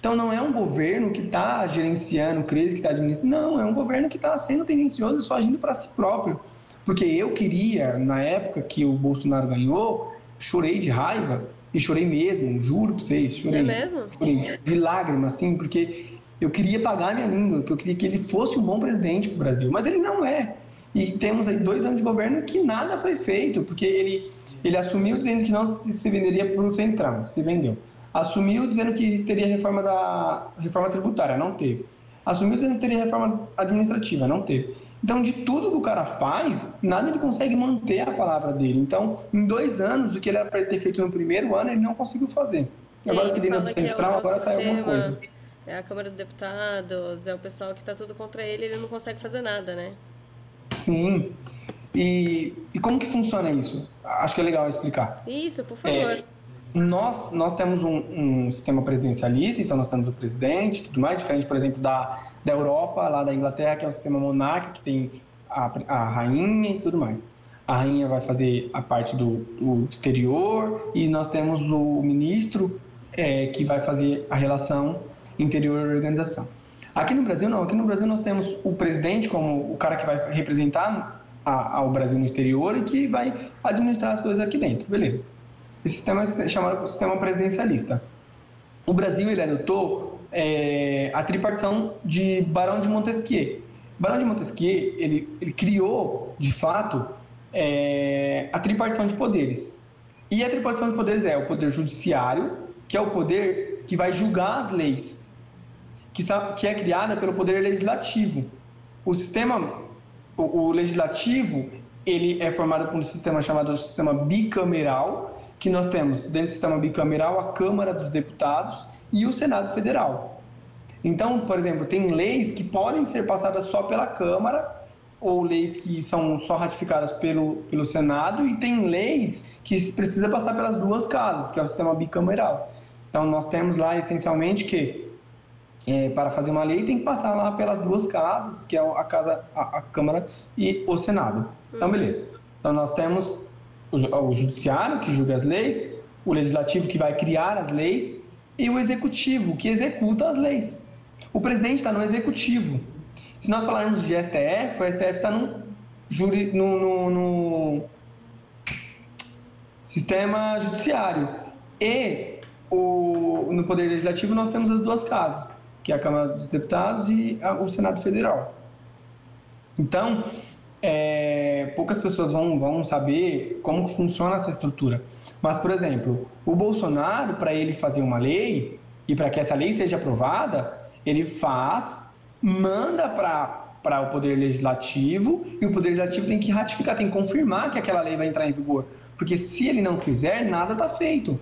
Então, não é um governo que está gerenciando crise, que está administrando... Não, é um governo que está sendo tendencioso e só agindo para si próprio. Porque eu queria, na época que o Bolsonaro ganhou, chorei de raiva, e chorei mesmo, juro para vocês, chorei. É mesmo? Chorei de lágrima, assim, porque Eu queria pagar a minha língua, que eu queria que ele fosse um bom presidente para o Brasil, mas ele não é. E temos aí 2 anos de governo que nada foi feito, porque ele assumiu dizendo que não se venderia para o Centrão, se vendeu. Assumiu dizendo que teria reforma tributária, não teve. Assumiu dizendo que teria reforma administrativa, não teve. Então, de tudo que o cara faz, nada ele consegue manter a palavra dele. Então, em 2 anos, o que ele era para ter feito no primeiro ano, ele não conseguiu fazer. Agora se vira do Centrão, agora sai alguma coisa. É a Câmara dos Deputados, é o pessoal que está tudo contra ele, ele não consegue fazer nada, né? Sim. E como que funciona isso? Acho que é legal explicar. Isso, por favor. Nós temos um sistema presidencialista, então nós temos o presidente, tudo mais, diferente, por exemplo, da Europa, lá da Inglaterra, que é um sistema monárquico, que tem a rainha e tudo mais. A rainha vai fazer a parte do exterior e nós temos o ministro que vai fazer a relação interior da organização. Aqui no Brasil, não. Aqui no Brasil nós temos o presidente como o cara que vai representar ao Brasil no exterior e que vai administrar as coisas aqui dentro, beleza. Esse sistema é chamado sistema presidencialista. O Brasil, ele adotou a tripartição de Barão de Montesquieu. Barão de Montesquieu, ele criou, de fato, a tripartição de poderes. E a tripartição de poderes é o poder judiciário, que é o poder que vai julgar as leis, que é criada pelo Poder Legislativo. O Legislativo, ele é formado por um sistema chamado sistema bicameral, que nós temos dentro do sistema bicameral a Câmara dos Deputados e o Senado Federal. Então, por exemplo, tem leis que podem ser passadas só pela Câmara ou leis que são só ratificadas pelo Senado, e tem leis que precisa passar pelas duas casas, que é o sistema bicameral. Então, nós temos lá, essencialmente, que para fazer uma lei tem que passar lá pelas duas casas, que é a Câmara e o Senado. Então, beleza. Então, nós temos o Judiciário, que julga as leis, o Legislativo, que vai criar as leis, e o Executivo, que executa as leis. O presidente está no Executivo. Se nós falarmos de STF, o STF está no sistema judiciário. E no Poder Legislativo nós temos as duas casas, que é a Câmara dos Deputados e o Senado Federal. Então, poucas pessoas vão saber como funciona essa estrutura. Mas, por exemplo, o Bolsonaro, para ele fazer uma lei, e para que essa lei seja aprovada, ele manda para o Poder Legislativo, e o Poder Legislativo tem que ratificar, tem que confirmar que aquela lei vai entrar em vigor, porque se ele não fizer, nada está feito.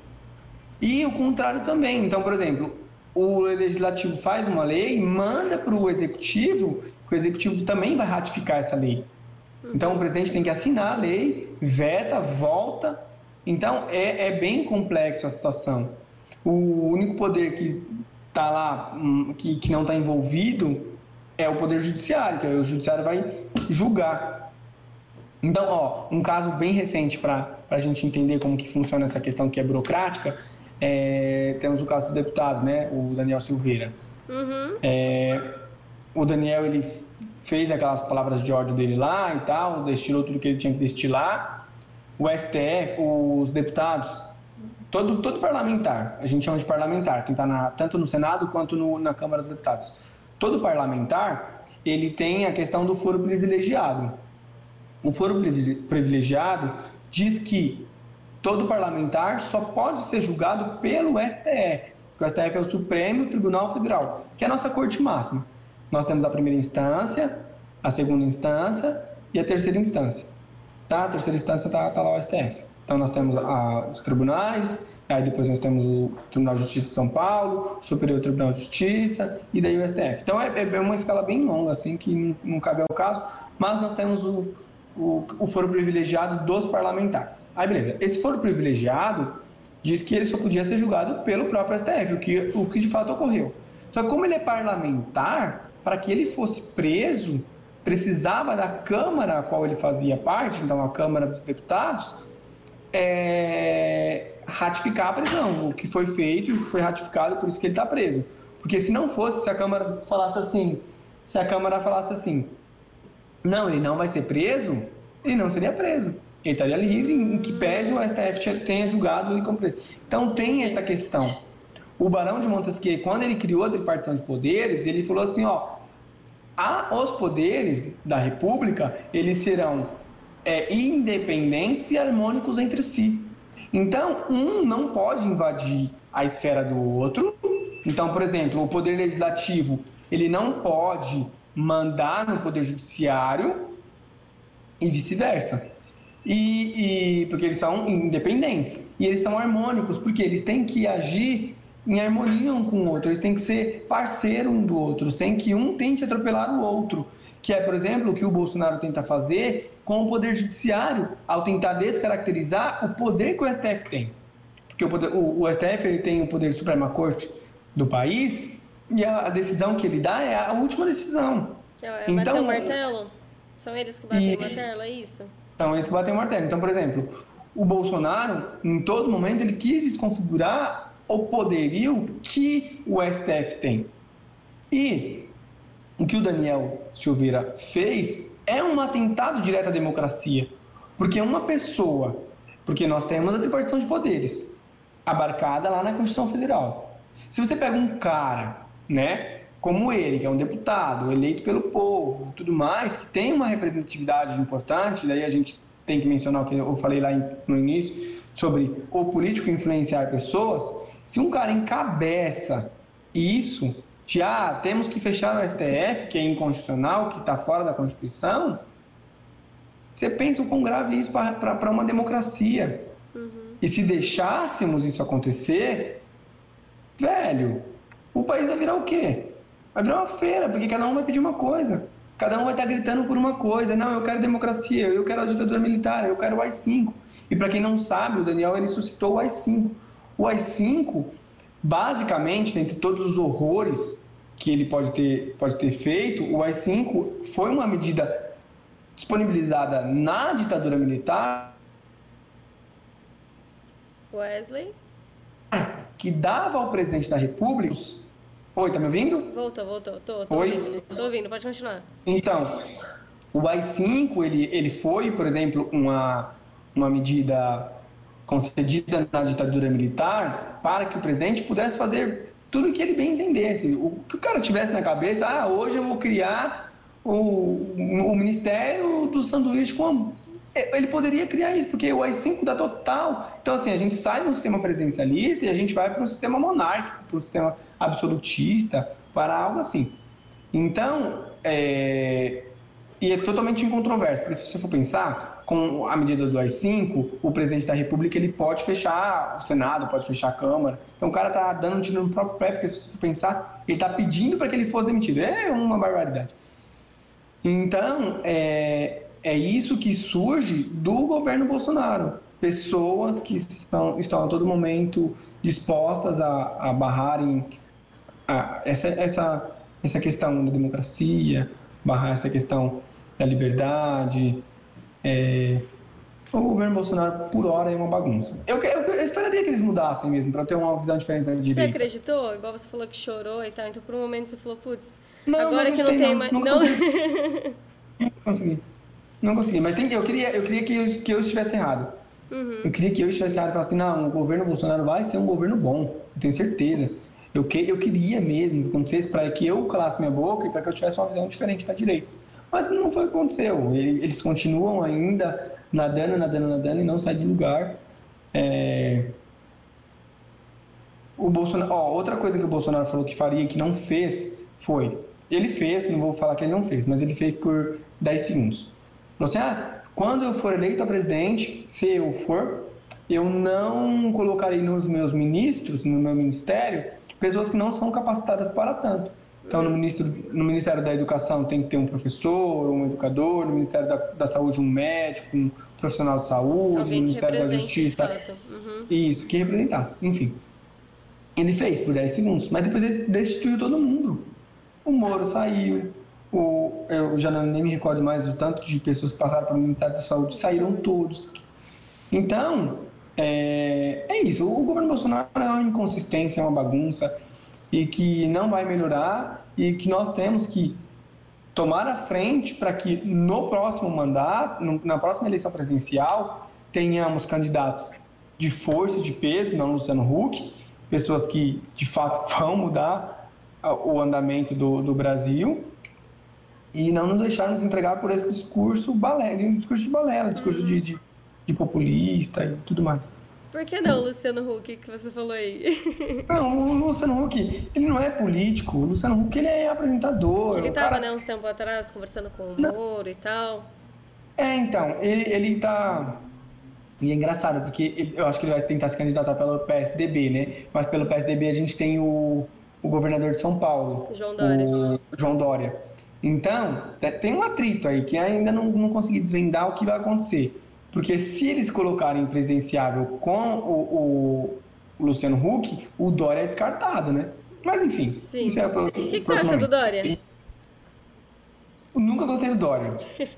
E o contrário também. Então, por exemplo, o Legislativo faz uma lei, manda para o Executivo, que o Executivo também vai ratificar essa lei. Então, o presidente tem que assinar a lei, veta, volta. Então, é bem complexo a situação. O único poder que está lá, que não está envolvido, é o Poder Judiciário, que o Judiciário vai julgar. Então, um caso bem recente para a gente entender como que funciona essa questão que é burocrática, temos o caso do deputado, né, o Daniel Silveira. Uhum. O Daniel, ele fez aquelas palavras de ódio dele lá e tal, destilou tudo que ele tinha que destilar. O STF, os deputados... Todo parlamentar, a gente chama de parlamentar, quem está tanto no Senado quanto na Câmara dos Deputados. Todo parlamentar, ele tem a questão do foro privilegiado. O foro privilegiado diz que todo parlamentar só pode ser julgado pelo STF, porque o STF é o Supremo Tribunal Federal, que é a nossa corte máxima. Nós temos a primeira instância, a segunda instância e a terceira instância. Tá? A terceira instância está lá o STF. Então, nós temos os tribunais, aí depois nós temos o Tribunal de Justiça de São Paulo, o Superior Tribunal de Justiça e daí o STF. Então, é uma escala bem longa, assim, que não cabe ao caso, mas nós temos o foro privilegiado dos parlamentares. Aí, beleza. Esse foro privilegiado diz que ele só podia ser julgado pelo próprio STF, o que de fato ocorreu. Só que como ele é parlamentar, para que ele fosse preso, precisava da Câmara a qual ele fazia parte, então a Câmara dos Deputados, ratificar a prisão, o que foi feito e o que foi ratificado, por isso que ele está preso. Porque se não fosse, se a Câmara falasse assim, não, ele não vai ser preso, ele não seria preso. Ele estaria livre, em que pese o STF tenha julgado ele como preso. Então tem essa questão. O Barão de Montesquieu, quando ele criou a repartição de poderes, ele falou assim, ó, os poderes da República, eles serão independentes e harmônicos entre si. Então, um não pode invadir a esfera do outro. Então, por exemplo, o Poder Legislativo, ele não pode mandar no Poder Judiciário e vice-versa. Porque eles são independentes e eles são harmônicos, porque eles têm que agir em harmonia um com o outro, eles têm que ser parceiro um do outro, sem que um tente atropelar o outro, que é, por exemplo, o que o Bolsonaro tenta fazer com o Poder Judiciário, ao tentar descaracterizar o poder que o STF tem. Porque o STF ele tem o poder de Suprema Corte do país e a decisão que ele dá é a última decisão. Então, o martelo? São eles que batem o martelo, é isso? Então, eles que batem o martelo. Então, por exemplo, o Bolsonaro, em todo momento, ele quis desconfigurar o poderio que o STF tem. E o que o Daniel Silveira fez é um atentado direto à democracia. Porque porque nós temos a repartição de poderes, abarcada lá na Constituição Federal. Se você pega um cara, né, como ele, que é um deputado, eleito pelo povo, tudo mais, que tem uma representatividade importante, daí a gente tem que mencionar o que eu falei lá no início, sobre o político influenciar pessoas. Se um cara encabeça isso, já temos que fechar o STF, que é inconstitucional, que está fora da Constituição, você pensa o quão grave isso para uma democracia. Uhum. E se deixássemos isso acontecer, velho, o país vai virar o quê? Vai virar uma feira, porque cada um vai pedir uma coisa. Cada um vai estar gritando por uma coisa. Não, eu quero democracia, eu quero a ditadura militar, eu quero o AI-5. E para quem não sabe, o Daniel ele suscitou o AI-5. O AI-5, basicamente, dentre todos os horrores que ele pode ter feito, o AI-5 foi uma medida disponibilizada na ditadura militar Wesley, que dava ao presidente da República... Oi, tá me ouvindo? Voltou. Tô ouvindo, pode continuar. Então, o AI-5, ele foi, por exemplo, uma medida concedida na ditadura militar para que o presidente pudesse fazer tudo o que ele bem entendesse. O que o cara tivesse na cabeça, hoje eu vou criar o Ministério do Sanduíche com Amor. Ele poderia criar isso, porque o AI-5 dá total. Então, assim, a gente sai de um sistema presidencialista e a gente vai para um sistema monárquico, para um sistema absolutista, para algo assim. Então, e é totalmente incontroverso, porque se você for pensar... Com a medida do AI-5, o presidente da República ele pode fechar o Senado, pode fechar a Câmara. Então o cara tá dando um tiro no próprio pé, porque se você for pensar, ele tá pedindo para que ele fosse demitido. É uma barbaridade. Então, é isso que surge do governo Bolsonaro. Pessoas que estão a todo momento dispostas a barrarem essa questão da democracia, barrar essa questão da liberdade... O governo Bolsonaro, por hora, é uma bagunça. Eu esperaria que eles mudassem mesmo, para ter uma visão diferente da direita. Você acreditou? Igual você falou que chorou e tal. Então, por um momento, você falou, putz, agora que não tem mais... Não consegui. Mas eu queria que eu estivesse errado. Uhum. Eu queria que eu estivesse errado e falasse, não, o governo Bolsonaro vai ser um governo bom. Eu tenho certeza. Eu queria mesmo que acontecesse para que eu calasse minha boca e para que eu tivesse uma visão diferente da direita. Mas não foi o que aconteceu. Eles continuam ainda nadando e não saem de lugar. O Bolsonaro... outra coisa que o Bolsonaro falou que faria e que não fez foi... Ele fez, não vou falar que ele não fez, mas ele fez por 10 segundos. Falou assim, quando eu for eleito a presidente, se eu for, eu não colocarei nos meus ministros, no meu ministério, pessoas que não são capacitadas para tanto. Então, no Ministério da Educação tem que ter um professor, um educador, no Ministério da Saúde um médico, um profissional de saúde, no Ministério da Justiça... Uhum. Isso, que representasse. Enfim, ele fez por 10 segundos, mas depois ele destituiu todo mundo. O Moro saiu, eu já nem me recordo mais do tanto de pessoas que passaram pelo Ministério da Saúde, saíram todos. Então, é isso, o governo Bolsonaro é uma inconsistência, é uma bagunça... e que não vai melhorar e que nós temos que tomar a frente para que no próximo mandato, na próxima eleição presidencial, tenhamos candidatos de força e de peso, não Luciano Huck, pessoas que, de fato, vão mudar o andamento do Brasil e não nos deixar nos entregar por esse discurso de balela, discurso de populista e tudo mais. Por que não, Luciano Huck, que você falou aí? Não, o Luciano Huck, ele não é político. O Luciano Huck, ele é apresentador. Ele estava, né, uns tempos atrás, conversando com o Moro e tal. É, então, ele tá... E é engraçado, porque eu acho que ele vai tentar se candidatar pelo PSDB, né? Mas pelo PSDB a gente tem o governador de São Paulo, João Dória. Então, tem um atrito aí, que ainda não consegui desvendar o que vai acontecer. Porque se eles colocarem presidenciável com o Luciano Huck, o Dória é descartado, né? Mas, enfim. Sim. O que você acha do Dória? Eu nunca gostei do Dória.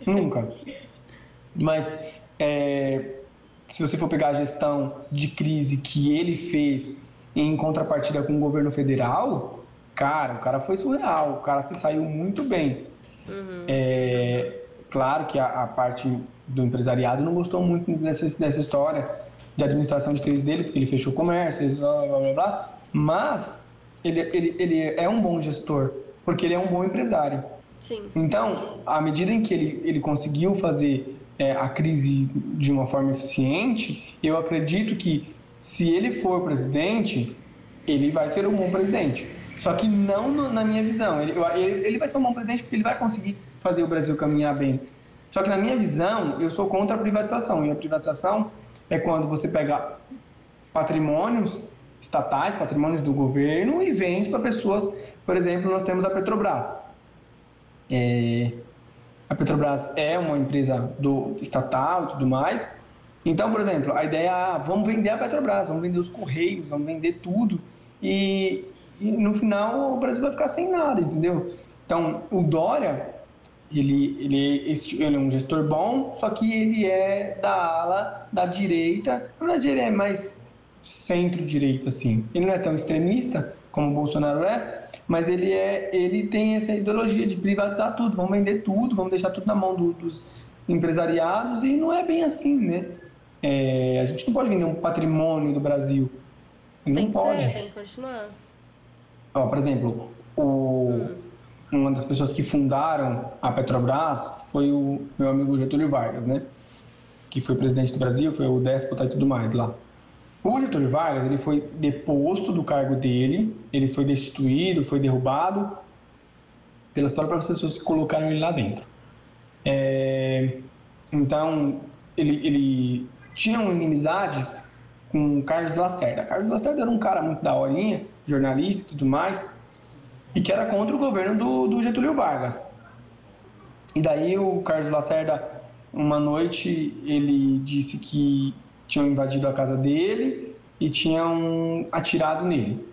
Nunca. Mas... se você for pegar a gestão de crise que ele fez em contrapartida com o governo federal, cara, o cara foi surreal, o cara se saiu muito bem. Uhum. Claro que a parte do empresariado não gostou muito dessa história de administração de crise dele, porque ele fechou o comércio, blá, blá, blá, blá, mas ele é um bom gestor, porque ele é um bom empresário. Sim. Então, à medida em que ele conseguiu fazer... a crise de uma forma eficiente, eu acredito que se ele for presidente, ele vai ser um bom presidente. Só que não na minha visão. Ele vai ser um bom presidente porque ele vai conseguir fazer o Brasil caminhar bem. Só que na minha visão, eu sou contra a privatização. E a privatização é quando você pega patrimônios estatais, patrimônios do governo e vende para pessoas. Por exemplo, nós temos a Petrobras. A Petrobras é uma empresa estatal e tudo mais. Então, por exemplo, a ideia é, vamos vender a Petrobras, vamos vender os Correios, vamos vender tudo. E no final, o Brasil vai ficar sem nada, entendeu? Então, o Dória, ele é um gestor bom, só que ele é da ala da direita. Na verdade, ele é mais centro-direita, assim. Ele não é tão extremista como o Bolsonaro é. Mas ele tem essa ideologia de privatizar tudo, vamos vender tudo, vamos deixar tudo na mão dos empresariados, e não é bem assim, né? A gente não pode vender um patrimônio do Brasil. Tem que continuar. Ó, por exemplo, uma das pessoas que fundaram a Petrobras foi o meu amigo Getúlio Vargas, né? Que foi presidente do Brasil, foi o déspota e tudo mais lá. O Getúlio Vargas, ele foi deposto do cargo dele, ele foi destituído, foi derrubado pelas próprias pessoas que colocaram ele lá dentro. Então, ele tinha uma inimizade com Carlos Lacerda. Carlos Lacerda era um cara muito daorinha, jornalista e tudo mais, e que era contra o governo do Getúlio Vargas. E daí o Carlos Lacerda, uma noite, ele disse que tinham invadido a casa dele e tinham atirado nele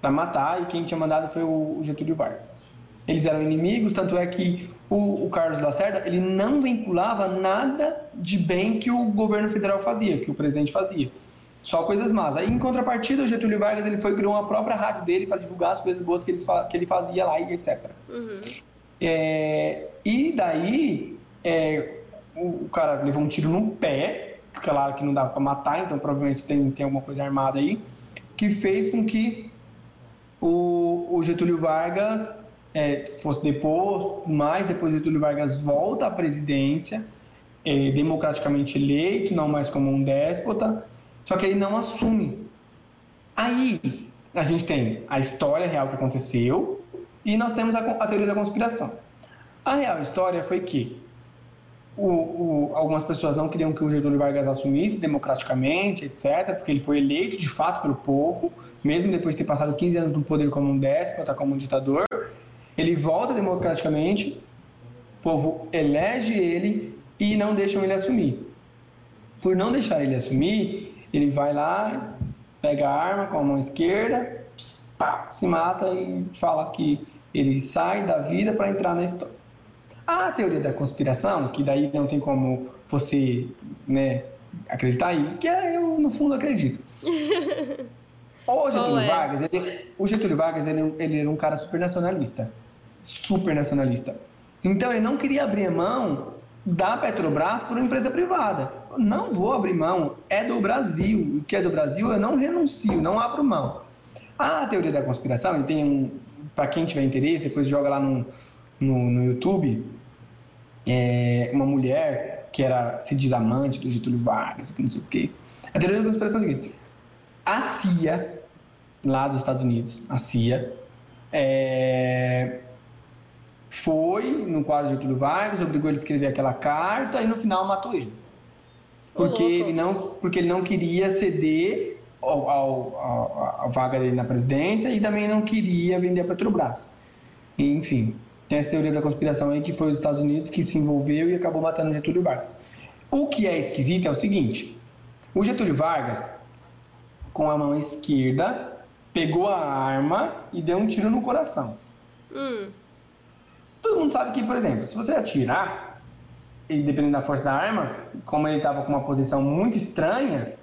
para matar, e quem tinha mandado foi o Getúlio Vargas. Eles eram inimigos, tanto é que o Carlos Lacerda, ele não vinculava nada de bem que o governo federal fazia, que o presidente fazia, só coisas más. Aí, em contrapartida, o Getúlio Vargas, ele criou a própria rádio dele para divulgar as coisas boas que ele fazia lá, e etc. Uhum. E daí o cara levou um tiro no pé. Claro que não dava para matar, então provavelmente tem alguma coisa armada aí, que fez com que o Getúlio Vargas fosse deposto, mas depois Getúlio Vargas volta à presidência, democraticamente eleito, não mais como um déspota, só que ele não assume. Aí a gente tem a história real que aconteceu e nós temos a teoria da conspiração. A real história foi que algumas pessoas não queriam que o Getúlio Vargas assumisse democraticamente, etc., porque ele foi eleito de fato pelo povo, mesmo depois de ter passado 15 anos no poder como um déspota, como um ditador. Ele volta democraticamente, o povo elege ele e não deixam ele assumir. Por não deixar ele assumir, ele vai lá, pega a arma com a mão esquerda, pá, se mata e fala que ele sai da vida para entrar na história. A teoria da conspiração, que daí não tem como você, né, acreditar aí, que eu, no fundo, acredito. O Getúlio Vargas, ele era um cara supernacionalista. Supernacionalista. Então, ele não queria abrir mão da Petrobras por uma empresa privada. Não vou abrir mão, é do Brasil. O que é do Brasil, eu não renuncio, não abro mão. A teoria da conspiração, e tem um, para quem tiver interesse, depois joga lá no YouTube, uma mulher que se diz amante do Getúlio Vargas, que não sei o quê. A teoria da conspiração é a seguinte: a CIA, lá dos Estados Unidos, a CIA, foi no quadro de Getúlio Vargas, obrigou ele a escrever aquela carta e no final matou ele. Porque ele não queria ceder a vaga dele na presidência e também não queria vender a Petrobras. Enfim, tem essa teoria da conspiração aí que foi os Estados Unidos que se envolveu e acabou matando Getúlio Vargas. O que é esquisito é o seguinte: o Getúlio Vargas, com a mão esquerda, pegou a arma e deu um tiro no coração. Todo mundo sabe que, por exemplo, se você atirar, e dependendo da força da arma, como ele estava com uma posição muito estranha,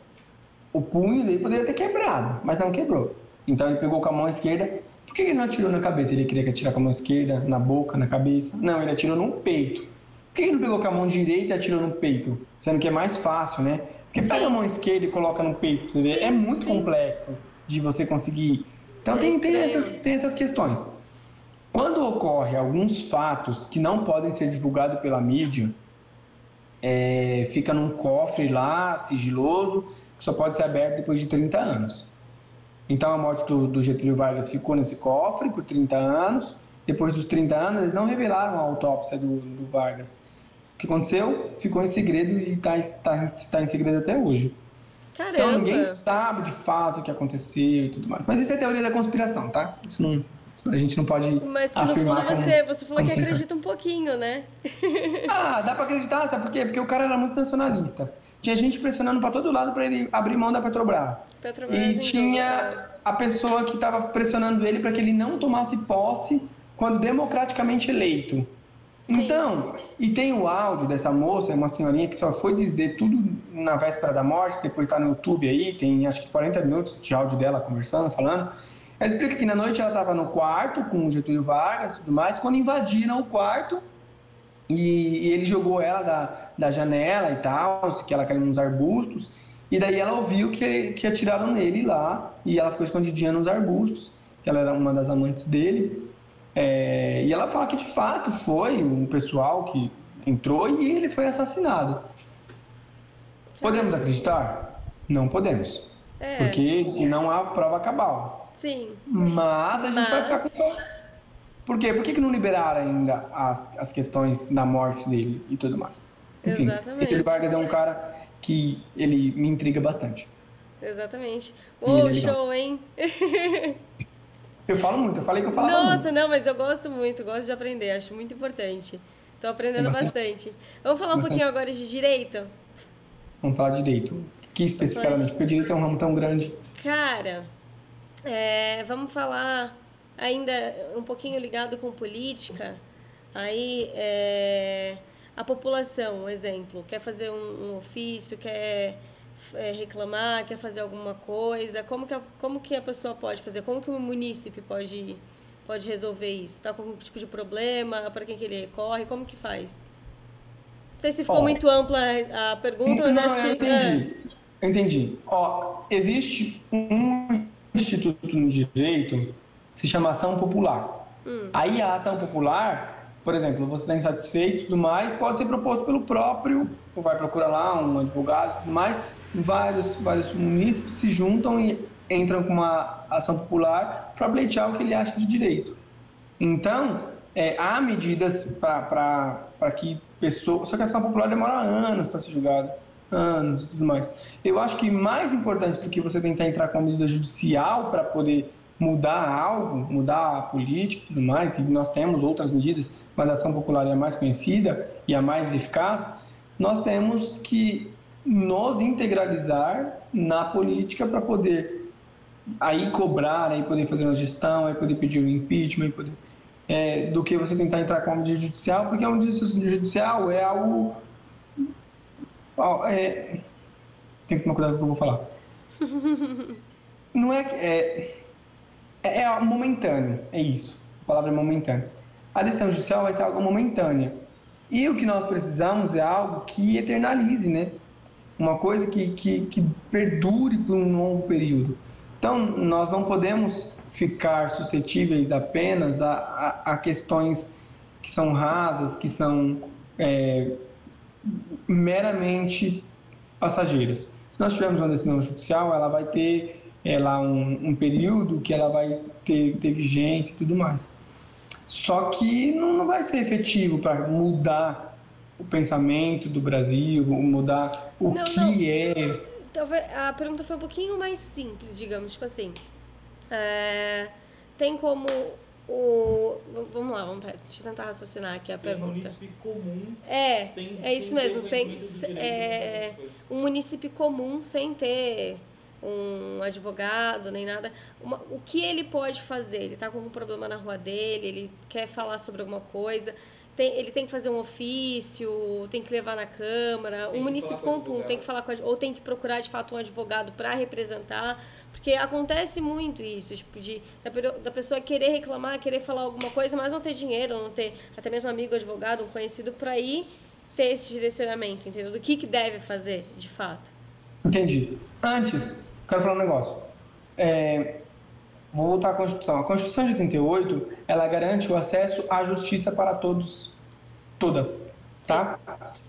o punho dele poderia ter quebrado, mas não quebrou. Então ele pegou com a mão esquerda. Por que ele não atirou na cabeça? Ele queria atirar com a mão esquerda, na boca, na cabeça? Não, ele atirou no peito. Por que ele não pegou com a mão direita e atirou no peito? Sendo que é mais fácil, né? Porque pega a mão esquerda e coloca no peito, pra você ver. É muito complexo de você conseguir. Então tem essas questões. Quando ocorre alguns fatos que não podem ser divulgados pela mídia, fica num cofre lá, sigiloso, que só pode ser aberto depois de 30 anos. Então a morte do Getúlio Vargas ficou nesse cofre por 30 anos. Depois dos 30 anos, eles não revelaram a autópsia do Vargas. O que aconteceu? Ficou em segredo e está em segredo até hoje. Caramba. Então ninguém sabe de fato o que aconteceu e tudo mais. Mas isso é teoria da conspiração, tá? Isso não... A gente não pode afirmar. Mas no fundo você falou que acredita um pouquinho, né? Dá pra acreditar, sabe por quê? Porque o cara era muito nacionalista. Tinha gente pressionando pra todo lado pra ele abrir mão da Petrobras. E tinha a pessoa que tava pressionando ele pra que ele não tomasse posse quando democraticamente eleito. Sim. Então, e tem o áudio dessa moça, uma senhorinha que só foi dizer tudo na véspera da morte, depois tá no YouTube aí, tem acho que 40 minutos de áudio dela conversando, falando. Ela explica que na noite ela estava no quarto com o Getúlio Vargas e tudo mais, quando invadiram o quarto e ele jogou ela da janela e tal, que ela caiu nos arbustos, e daí ela ouviu que atiraram nele lá e ela ficou escondidinha nos arbustos, que ela era uma das amantes dele. E ela fala que de fato foi um pessoal que entrou e ele foi assassinado. Podemos acreditar? Não podemos, porque não há prova cabal. Sim. Mas a gente vai ficar com... Por quê? Por que não liberaram ainda as questões da morte dele e tudo mais? Enfim, exatamente. Getúlio Vargas é um cara que ele me intriga bastante. Exatamente. Uou, show, hein? Eu falo muito, eu falei que eu falava muito. Nossa, não, mas eu gosto muito, gosto de aprender, acho muito importante. Estou aprendendo bastante. Vamos falar um pouquinho agora de direito? Vamos falar de direito. Que especificamente? Porque o direito é um ramo tão grande. Cara... vamos falar ainda um pouquinho ligado com política. Aí a população, um exemplo, quer fazer um ofício, quer reclamar, quer fazer alguma coisa. Como que a pessoa pode fazer? Como que o munícipe pode resolver isso? Está com algum tipo de problema? Para quem que ele recorre? Como que faz? Não sei se ficou muito ampla a pergunta, mas acho que... Eu entendi. Existe um instituto no direito, se chama ação popular. Aí a ação popular, por exemplo, você está insatisfeito e tudo mais, pode ser proposto pelo próprio, ou vai procurar lá um advogado e tudo mais, vários munícipes se juntam e entram com uma ação popular para pleitear o que ele acha de direito. Então, há medidas para que pessoas... Só que a ação popular demora anos para ser julgada. Anos e tudo mais. Eu acho que mais importante do que você tentar entrar com a medida judicial para poder mudar algo, mudar a política e tudo mais, e nós temos outras medidas, mas a ação popular é a mais conhecida e a mais eficaz, nós temos que nos integralizar na política para poder aí cobrar, aí poder fazer uma gestão, aí poder pedir um impeachment, aí poder, do que você tentar entrar com a medida judicial, porque a medida judicial é algo... Tem que tomar cuidado com o que eu vou falar. Não é, é momentâneo, é isso. A palavra é momentânea. A decisão judicial vai ser algo momentânea. E o que nós precisamos é algo que eternalize, né? Uma coisa que perdure por um longo período. Então, nós não podemos ficar suscetíveis apenas a questões que são rasas, que são meramente passageiras. Se nós tivermos uma decisão judicial, ela vai ter um período que ela vai ter vigência e tudo mais. Só que não vai ser efetivo para mudar o pensamento do Brasil, mudar o não, que não. é... Talvez a pergunta foi um pouquinho mais simples, digamos, tipo assim... tem como o... Vamos lá, deixa eu tentar raciocinar aqui a pergunta. Um município comum... É isso mesmo. Um município comum sem ter um advogado, nem nada. O que ele pode fazer? Ele está com um problema na rua dele, ele quer falar sobre alguma coisa... ele tem que fazer um ofício, tem que levar na Câmara, o município comum tem que falar com ou tem que procurar de fato um advogado para representar, porque acontece muito isso, tipo, da pessoa querer reclamar, querer falar alguma coisa, mas não ter dinheiro, não ter até mesmo um amigo, advogado, um conhecido para ir ter esse direcionamento, entendeu? Do que deve fazer de fato. Entendi. Antes, quero falar um negócio. Vou voltar à Constituição. A Constituição de 88, ela garante o acesso à justiça para todos, todas, tá?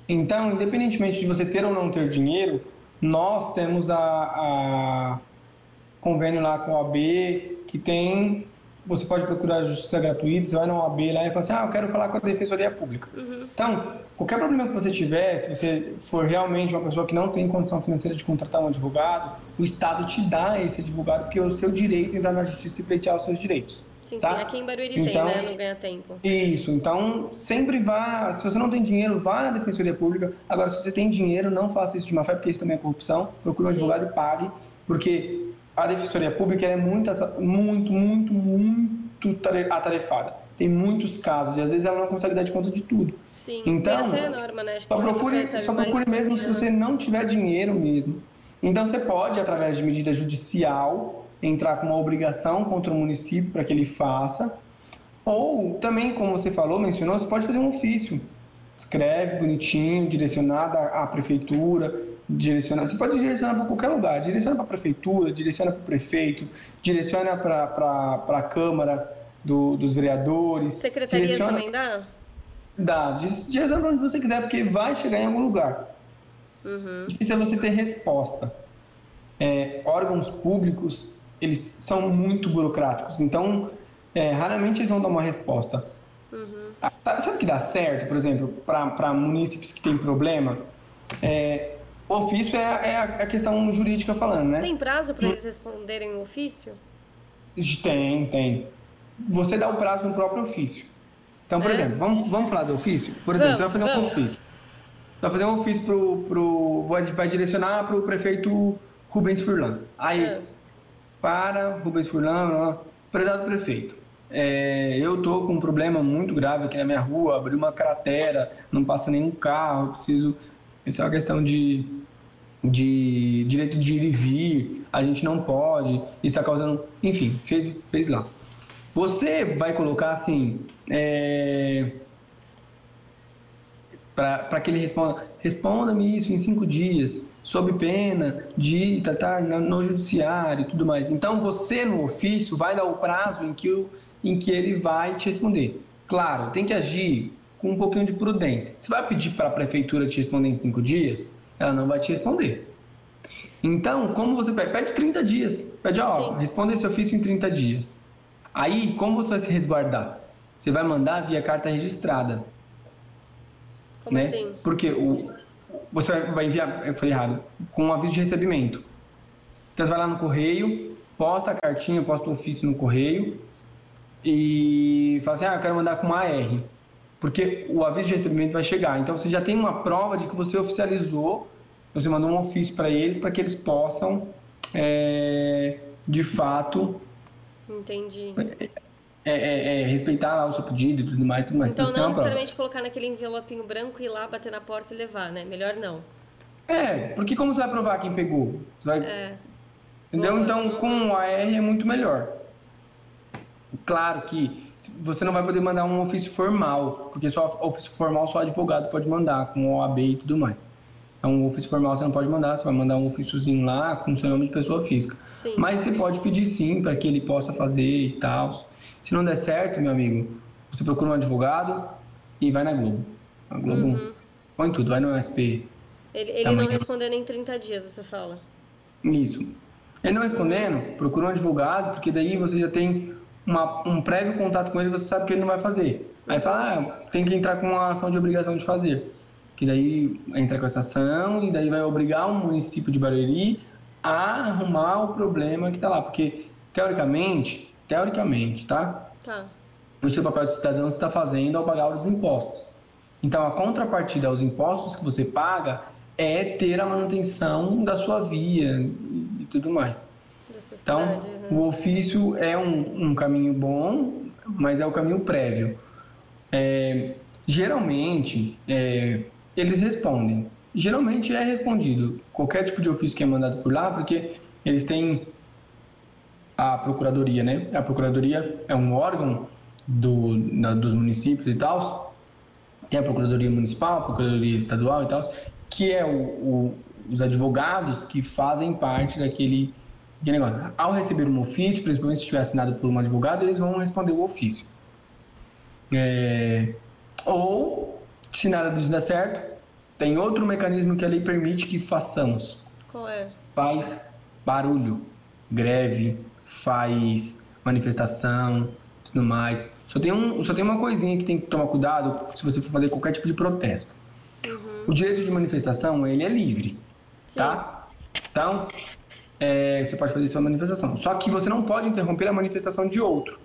Então, independentemente de você ter ou não ter dinheiro, nós temos a convênio lá com a OAB, que tem... Você pode procurar justiça gratuita, você vai na OAB lá e fala assim, eu quero falar com a Defensoria Pública. Uhum. Então, qualquer problema que você tiver, se você for realmente uma pessoa que não tem condição financeira de contratar um advogado, o Estado te dá esse advogado, porque é o seu direito entrar na justiça e pleitear os seus direitos. Sim, tá? Sim, aqui em Barueri então, tem, né? Não ganha tempo. Isso, então sempre vá, se você não tem dinheiro, vá na Defensoria Pública. Agora, se você tem dinheiro, não faça isso de má fé, porque isso também é corrupção. Procure um advogado e pague, porque... A Defensoria Pública é muito atarefada. Tem muitos casos e às vezes ela não consegue dar de conta de tudo. Sim, então, tem até a norma, né? Só procure mesmo se você não tiver dinheiro mesmo. Então você pode, através de medida judicial, entrar com uma obrigação contra o município para que ele faça. Ou também, como você mencionou, você pode fazer um ofício. Escreve bonitinho, direcionado à prefeitura... Você pode direcionar para qualquer lugar, direciona para a prefeitura, direciona para o prefeito, direciona para a Câmara dos Vereadores. Secretarias também dá? Dá, direciona para onde você quiser, porque vai chegar em algum lugar. Uhum. Difícil é você ter resposta. Órgãos públicos, eles são muito burocráticos, então raramente eles vão dar uma resposta. Uhum. Sabe o que dá certo, por exemplo, para munícipes que têm problema? O ofício é a questão jurídica falando, né? Tem prazo para eles responderem o ofício? Tem. Você dá o prazo no próprio ofício. Então, por exemplo, vamos falar do ofício? Por exemplo, você vai fazer um ofício vai direcionar para o prefeito Rubens Furlan. Aí, para Rubens Furlan, prezado prefeito, eu estou com um problema muito grave aqui na minha rua, abri uma cratera, não passa nenhum carro, preciso... Essa é uma questão de direito de ir e vir, a gente não pode, isso está causando... Enfim, fez lá. Você vai colocar assim, para que ele responda-me isso em 5 dias, sob pena de tratar no judiciário e tudo mais. Então, você no ofício vai dar o prazo em que ele vai te responder. Claro, tem que agir com um pouquinho de prudência. Você vai pedir para a prefeitura te responder em 5 dias, ela não vai te responder. Então, como você pede 30 dias. Pede, responda esse ofício em 30 dias. Aí, como você vai se resguardar? Você vai mandar via carta registrada. Como assim? Porque você vai enviar, eu falei errado, com um aviso de recebimento. Então, você vai lá no correio, posta a cartinha, posta o ofício no correio e fala assim, eu quero mandar com AR. Porque o aviso de recebimento vai chegar. Então, você já tem uma prova de que você oficializou, você mandou um ofício para eles, para que eles possam, de fato... Entendi. Respeitar lá o seu pedido e tudo mais. Então, não necessariamente colocar naquele envelopinho branco e ir lá, bater na porta e levar, né? Melhor não. Porque como você vai provar quem pegou? Você vai... Entendeu? Boa. Então, com o AR é muito melhor. Claro que... Você não vai poder mandar um ofício formal, porque só ofício formal só advogado pode mandar, com OAB e tudo mais. Então, um ofício formal você não pode mandar, você vai mandar um ofíciozinho lá com o seu nome de pessoa física. Sim, mas você pode pedir sim para que ele possa fazer e tal. Se não der certo, meu amigo, você procura um advogado e vai na Globo. Na Globo, põe tudo, vai no SP. Ele não respondendo em 30 dias, você fala? Isso. Ele não respondendo, procura um advogado, porque daí você já tem um prévio contato com ele, você sabe que ele não vai fazer. Aí fala, ah, tem que entrar com uma ação de obrigação de fazer. Que daí entra com essa ação e daí vai obrigar o município de Barueri a arrumar o problema que está lá. Porque, teoricamente, tá? O seu papel de cidadão você está fazendo ao pagar os impostos. Então, a contrapartida aos impostos que você paga é ter a manutenção da sua via e tudo mais. Então, o ofício é um caminho bom, mas é o caminho prévio. Geralmente, eles respondem. Geralmente é respondido. Qualquer tipo de ofício que é mandado por lá, porque eles têm a procuradoria, né? A procuradoria é um órgão dos municípios e tal. Tem a procuradoria municipal, a procuradoria estadual e tal, que é os advogados que fazem parte daquele negócio. Ao receber um ofício, principalmente se estiver assinado por um advogado, eles vão responder o ofício. Ou, se nada disso der certo, tem outro mecanismo que a lei permite que façamos. Qual é? Faz barulho, greve, faz manifestação, tudo mais. Só tem uma coisinha que tem que tomar cuidado se você for fazer qualquer tipo de protesto. O direito de manifestação, ele é livre, tá? Então, você pode fazer sua manifestação. Só que você não pode interromper a manifestação de outro.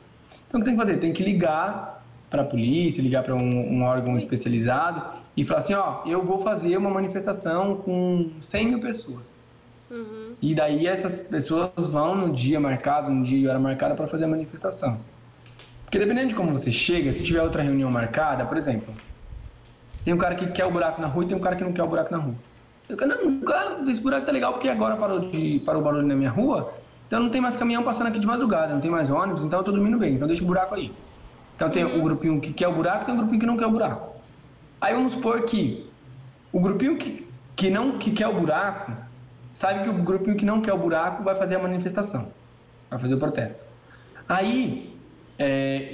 Então, o que tem que fazer? Tem que ligar para a polícia, ligar para um órgão especializado e falar assim, ó, eu vou fazer uma manifestação com 100 mil pessoas. E daí essas pessoas vão no dia marcado, no dia e hora marcada para fazer a manifestação. Porque dependendo de como você chega, se tiver outra reunião marcada, por exemplo, tem um cara que quer o buraco na rua e tem um cara que não quer o buraco na rua. Eu falo, não, cara, esse buraco tá legal porque agora parou o barulho na minha rua, então não tem mais caminhão passando aqui de madrugada, não tem mais ônibus, então eu tô dormindo bem, então deixa o buraco aí. Então tem o grupinho que quer o buraco e tem o grupinho que não quer o buraco. Aí vamos supor que o grupinho que quer o buraco sabe que o grupinho que não quer o buraco vai fazer a manifestação, vai fazer o protesto. Aí,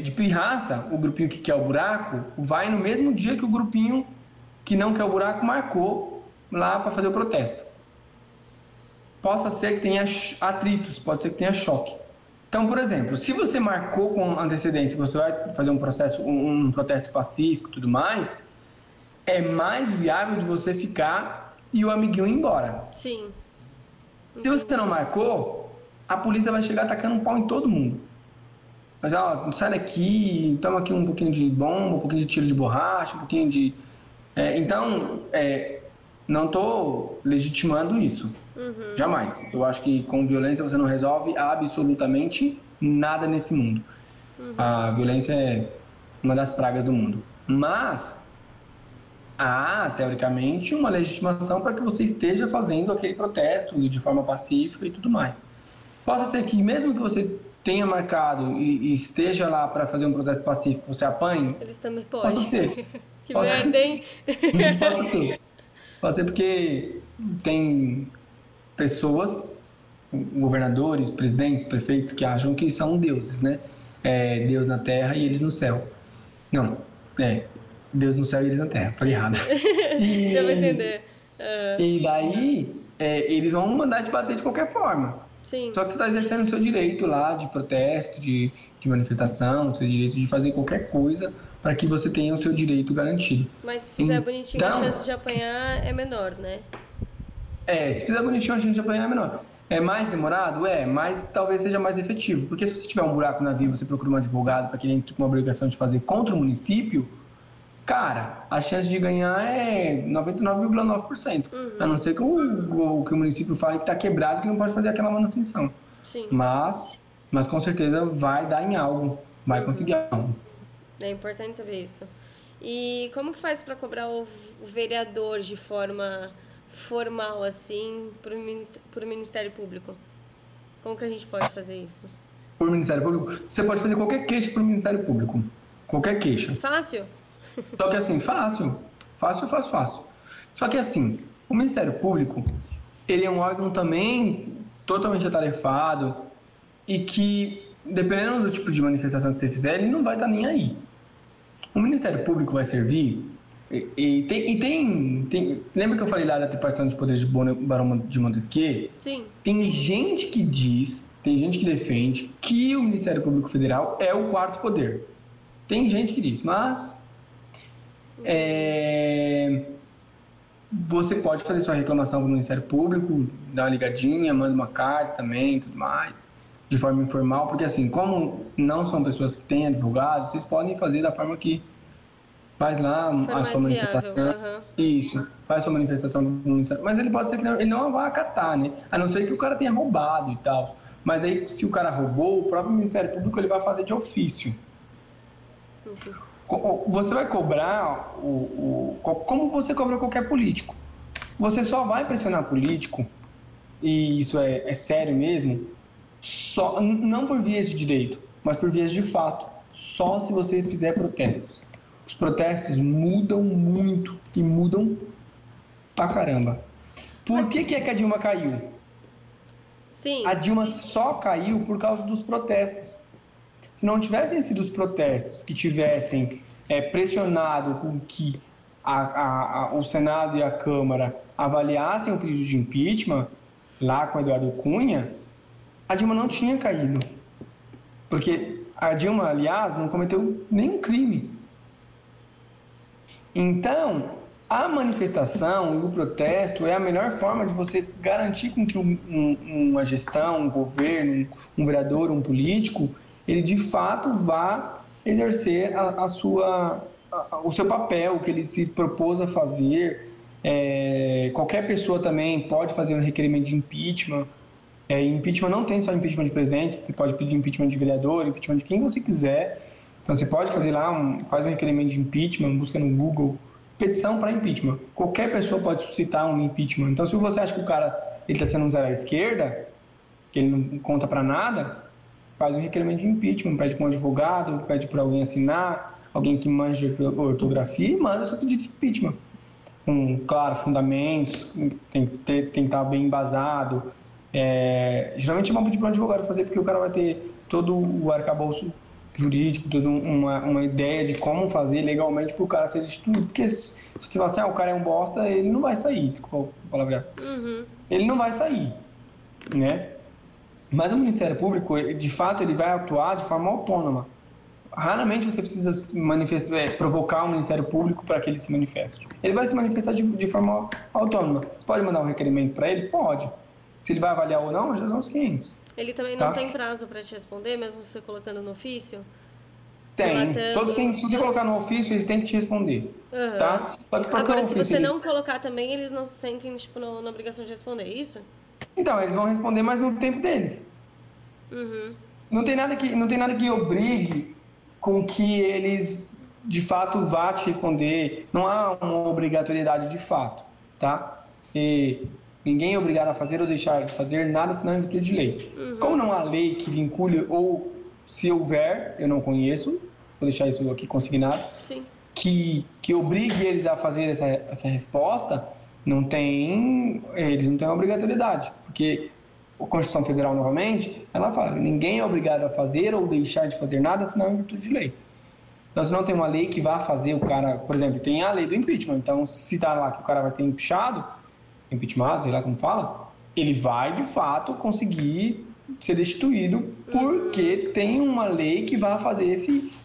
de pirraça, o grupinho que quer o buraco vai no mesmo dia que o grupinho que não quer o buraco marcou lá para fazer o protesto. Possa ser que tenha atritos, pode ser que tenha choque. Então, por exemplo, se você marcou com antecedência, você vai fazer um protesto pacífico e tudo mais, é mais viável de você ficar e o amiguinho ir embora. Sim. Se você não marcou, a polícia vai chegar atacando um pau em todo mundo. Mas, ó, sai daqui, toma aqui um pouquinho de bomba, um pouquinho de tiro de borracha, um pouquinho de... não estou legitimando isso, jamais. Eu acho que com violência você não resolve absolutamente nada nesse mundo. A violência é uma das pragas do mundo. Mas há, teoricamente, uma legitimação para que você esteja fazendo aquele protesto de forma pacífica e tudo mais. Possa ser que mesmo que você tenha marcado e esteja lá para fazer um protesto pacífico, você apanhe? Eles também podem. Possa ser. Que merda, hein? Possa ser. Fazer porque tem pessoas, governadores, presidentes, prefeitos, que acham que são deuses, né? Deus na terra e eles no céu. Não, Deus no céu e eles na terra. Falei errado. Você vai entender. E daí, eles vão mandar te bater de qualquer forma. Sim. Só que você está exercendo o seu direito lá de protesto, de manifestação, o seu direito de fazer qualquer coisa, para que você tenha o seu direito garantido. Mas se fizer bonitinho, a chance de apanhar é menor, né? Se fizer bonitinho, a chance de apanhar é menor. É mais demorado? Mas talvez seja mais efetivo. Porque se você tiver um buraco na via, você procura um advogado para que ele entre com uma obrigação de fazer contra o município, cara, a chance de ganhar é 99,9%. A não ser que que o município fale que está quebrado, que não pode fazer aquela manutenção. Sim. Mas com certeza vai dar em algo, vai conseguir algo. É importante saber isso. E como que faz para cobrar o vereador de forma formal, assim, para o Ministério Público? Como que a gente pode fazer isso? Por Ministério Público? Você pode fazer qualquer queixa para o Ministério Público. Qualquer queixa. Fácil? Só que assim, fácil. Fácil. Só que assim, o Ministério Público, ele é um órgão também totalmente atarefado e que, dependendo do tipo de manifestação que você fizer, ele não vai estar nem aí. O Ministério Público vai servir... lembra que eu falei lá da tripartição de poderes de Barão de Montesquieu? Sim. Tem gente que diz, tem gente que defende que o Ministério Público Federal é o quarto poder. Tem gente que diz, mas... você pode fazer sua reclamação para o Ministério Público, dá uma ligadinha, manda uma carta também, tudo mais, de forma informal, porque assim, como não são pessoas que têm advogados, vocês podem fazer da forma que... faz lá a sua manifestação, isso, faz sua manifestação, mas ele pode ser que não, ele não vai acatar, né? A não ser que o cara tenha roubado e tal, mas aí se o cara roubou, o próprio Ministério Público ele vai fazer de ofício. Você vai cobrar, como você cobra qualquer político, você só vai pressionar político, e isso é sério mesmo, só, não por vias de direito, mas por vias de fato, só se você fizer protestos. Os protestos mudam muito e mudam pra caramba. Por que a Dilma caiu? Sim. A Dilma só caiu por causa dos protestos. Se não tivessem sido os protestos que tivessem pressionado com que o Senado e a Câmara avaliassem o pedido de impeachment, lá com Eduardo Cunha, a Dilma não tinha caído. Porque a Dilma, aliás, não cometeu nenhum crime. Então, a manifestação e o protesto é a melhor forma de você garantir com que uma gestão, um governo, um vereador, um político, ele de fato vá exercer o seu papel, que ele se propôs a fazer. Qualquer pessoa também pode fazer um requerimento de impeachment. Impeachment não tem só impeachment de presidente, você pode pedir impeachment de vereador, impeachment de quem você quiser. Então, você pode fazer lá, faz um requerimento de impeachment, busca no Google, petição para impeachment. Qualquer pessoa pode suscitar um impeachment. Então, se você acha que o cara está sendo um zero à esquerda, que ele não conta para nada, faz um requerimento de impeachment, pede para um advogado, pede para alguém assinar, alguém que manja ortografia e manda seu pedido de impeachment. Com, claro, fundamentos, tem que estar bem embasado. Geralmente é bom pedir para um advogado fazer, porque o cara vai ter todo o arcabouço jurídico, toda uma ideia de como fazer legalmente para o cara ser destituído. Porque se você falar assim, o cara é um bosta, ele não vai sair, desculpa a palavra. Ele não vai sair, né? Mas o Ministério Público, de fato, ele vai atuar de forma autônoma. Raramente você precisa provocar o Ministério Público para que ele se manifeste. Ele vai se manifestar de forma autônoma. Você pode mandar um requerimento para ele? Pode. Se ele vai avaliar ou não, já são os 500. Ele também não tem prazo para te responder, mesmo você colocando no ofício? Tem. Todos têm, se você colocar no ofício, eles têm que te responder. Tá? Agora, se você não colocar também, eles não se sentem na obrigação de responder, isso? Então, eles vão responder, mas no tempo deles. Não tem nada que obrigue com que eles, de fato, vá te responder. Não há uma obrigatoriedade de fato, tá? Ninguém é obrigado a fazer ou deixar de fazer nada, senão em virtude de lei. Como não há lei que vincule, ou se houver, eu não conheço, vou deixar isso aqui consignado, que obrigue eles a fazer essa resposta, eles não têm obrigatoriedade. Porque a Constituição Federal, novamente, ela fala que ninguém é obrigado a fazer ou deixar de fazer nada, senão em virtude de lei. Nós não temos uma lei que vá fazer o cara, por exemplo, tem a lei do impeachment, então se está lá que o cara vai ser impeachment, sei lá como fala, ele vai, de fato, conseguir ser destituído porque tem uma lei que vai fazer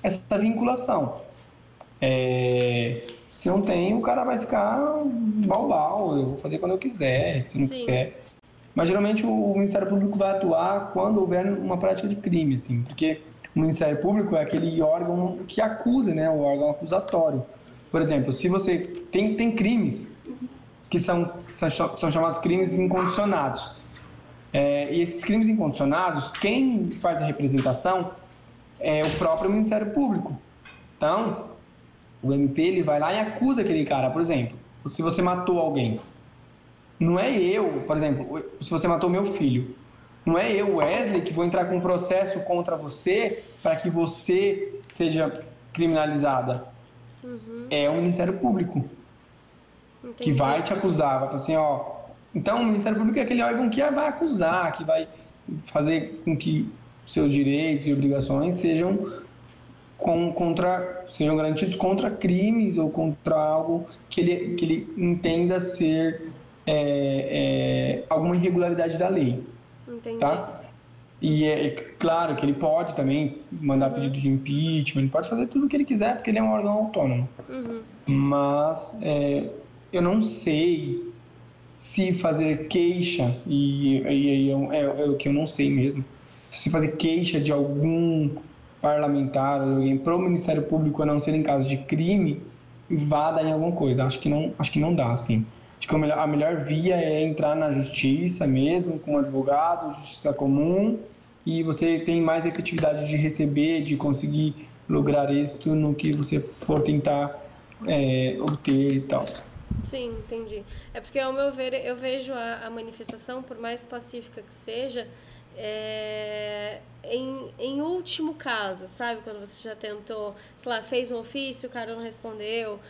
essa vinculação. Se não tem, o cara vai ficar eu vou fazer quando eu quiser, se não quiser. Mas, geralmente, o Ministério Público vai atuar quando houver uma prática de crime, assim, porque o Ministério Público é aquele órgão que acusa, né, o órgão acusatório. Por exemplo, se você tem crimes que são chamados crimes incondicionados. E esses crimes incondicionados, quem faz a representação é o próprio Ministério Público. Então, o MP ele vai lá e acusa aquele cara, por exemplo, se você matou alguém. Não é eu, por exemplo, se você matou meu filho, não é eu, Wesley, que vou entrar com um processo contra você para que você seja criminalizada. É o Ministério Público. Entendi. Que vai te acusar, vai falar assim, Então, o Ministério Público é aquele órgão que vai acusar, que vai fazer com que seus direitos e obrigações sejam garantidos contra crimes ou contra algo que ele entenda ser alguma irregularidade da lei. Entendi. Tá? E é claro que ele pode também mandar pedido de impeachment, ele pode fazer tudo o que ele quiser, porque ele é um órgão autônomo. Uhum. Mas eu não sei se fazer queixa, e é o que eu não sei mesmo, se fazer queixa de algum parlamentar ou alguém para o Ministério Público, a não ser em caso de crime, vá dar em alguma coisa. Acho que não dá, assim. Acho que a melhor via é entrar na justiça mesmo, com um advogado, justiça comum, e você tem mais efetividade de receber, de conseguir lograr êxito no que você for tentar obter e tal. Sim, entendi. É porque, ao meu ver, eu vejo a manifestação, por mais pacífica que seja, em último caso, sabe? Quando você já tentou, sei lá, fez um ofício, o cara não respondeu,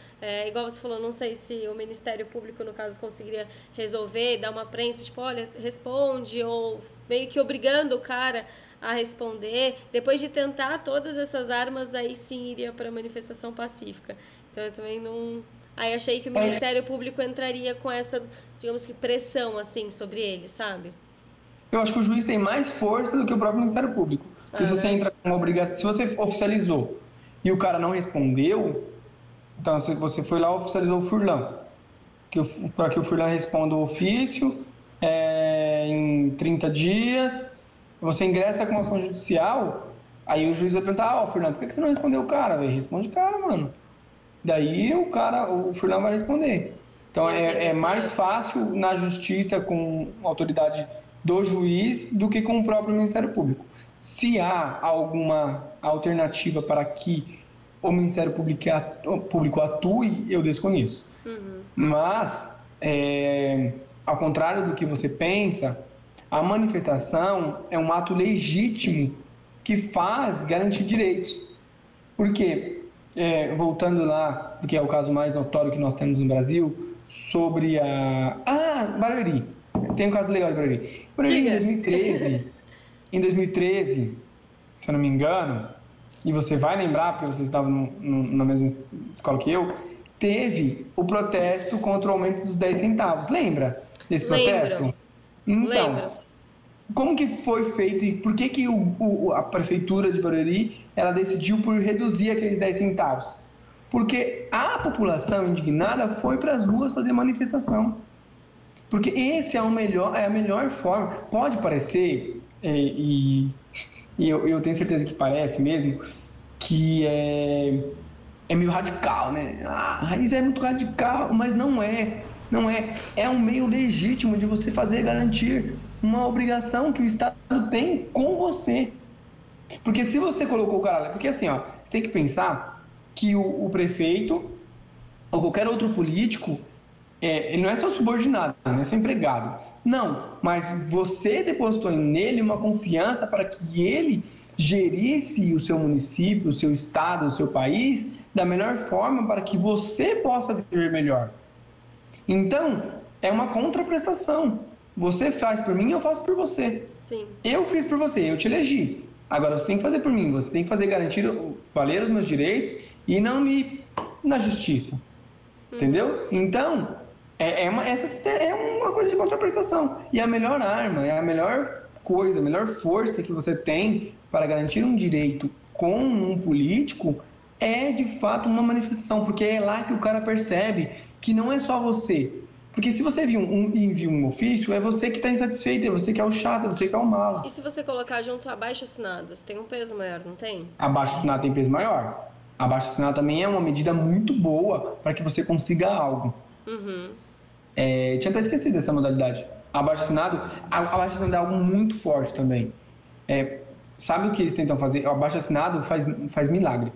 igual você falou, não sei se o Ministério Público, no caso, conseguiria resolver, dar uma prensa, tipo, olha, responde, ou meio que obrigando o cara a responder. Depois de tentar todas essas armas, aí sim iria para a manifestação pacífica. Então eu também não... Aí achei que o Ministério Público entraria com essa, digamos que, pressão, assim, sobre ele, sabe? Eu acho que o juiz tem mais força do que o próprio Ministério Público. Porque se você entra com uma obrigação, se você oficializou e o cara não respondeu, então você foi lá e oficializou o furlão. Para que o furlão responda o ofício em 30 dias, você ingressa com ação judicial, aí o juiz vai perguntar, furlão, por que você não respondeu o cara? Véio? Responde o cara, mano. Daí o furlão vai responder. Então é mais fácil na justiça com a autoridade do juiz do que com o próprio Ministério Público. Se há alguma alternativa para que o Ministério Público atue, eu desconheço. Uhum. Mas, ao contrário do que você pensa, a manifestação é um ato legítimo que faz garantir direitos. Por quê? Voltando lá, que é o caso mais notório que nós temos no Brasil, sobre a... Barueri. Tem um caso legal de Barueri. Barueri, em 2013, se eu não me engano, e você vai lembrar, porque você estava na mesma escola que eu, teve o protesto contra o aumento dos 10 centavos. Lembra desse protesto? Lembro. Então, como que foi feito e por que que a prefeitura de Barueri, ela decidiu por reduzir aqueles 10 centavos? Porque a população indignada foi para as ruas fazer manifestação. Porque essa é a melhor forma. Pode parecer, e eu tenho certeza que parece mesmo, que é meio radical, né? Ah, isso é muito radical, mas não é. Não é. É um meio legítimo de você fazer garantir uma obrigação que o Estado tem com você. Porque se você colocou o cara... Porque assim, ó, você tem que pensar que o prefeito ou qualquer outro político... ele não é seu subordinado, não é seu empregado. Não, mas você depositou nele uma confiança para que ele gerisse o seu município, o seu estado, o seu país da melhor forma para que você possa viver melhor. Então, é uma contraprestação. Você faz por mim, eu faço por você. Sim. Eu fiz por você, eu te elegi. Agora, você tem que fazer por mim, você tem que fazer valer os meus direitos e não me na justiça. Entendeu? Então... Essa é uma coisa de contraprestação. E a melhor arma, é a melhor coisa, a melhor força que você tem para garantir um direito com um político é, de fato, uma manifestação. Porque é lá que o cara percebe que não é só você. Porque se você envia um ofício, é você que está insatisfeito, é você que é o chato, é você que é o mala. E se você colocar junto abaixo-assinados, tem um peso maior, não tem? Abaixo-assinado tem peso maior. Abaixo-assinado também é uma medida muito boa para que você consiga algo. Uhum. Tinha até esquecido dessa modalidade. Abaixo-assinado é algo muito forte também. Sabe o que eles tentam fazer? O abaixo-assinado faz milagre.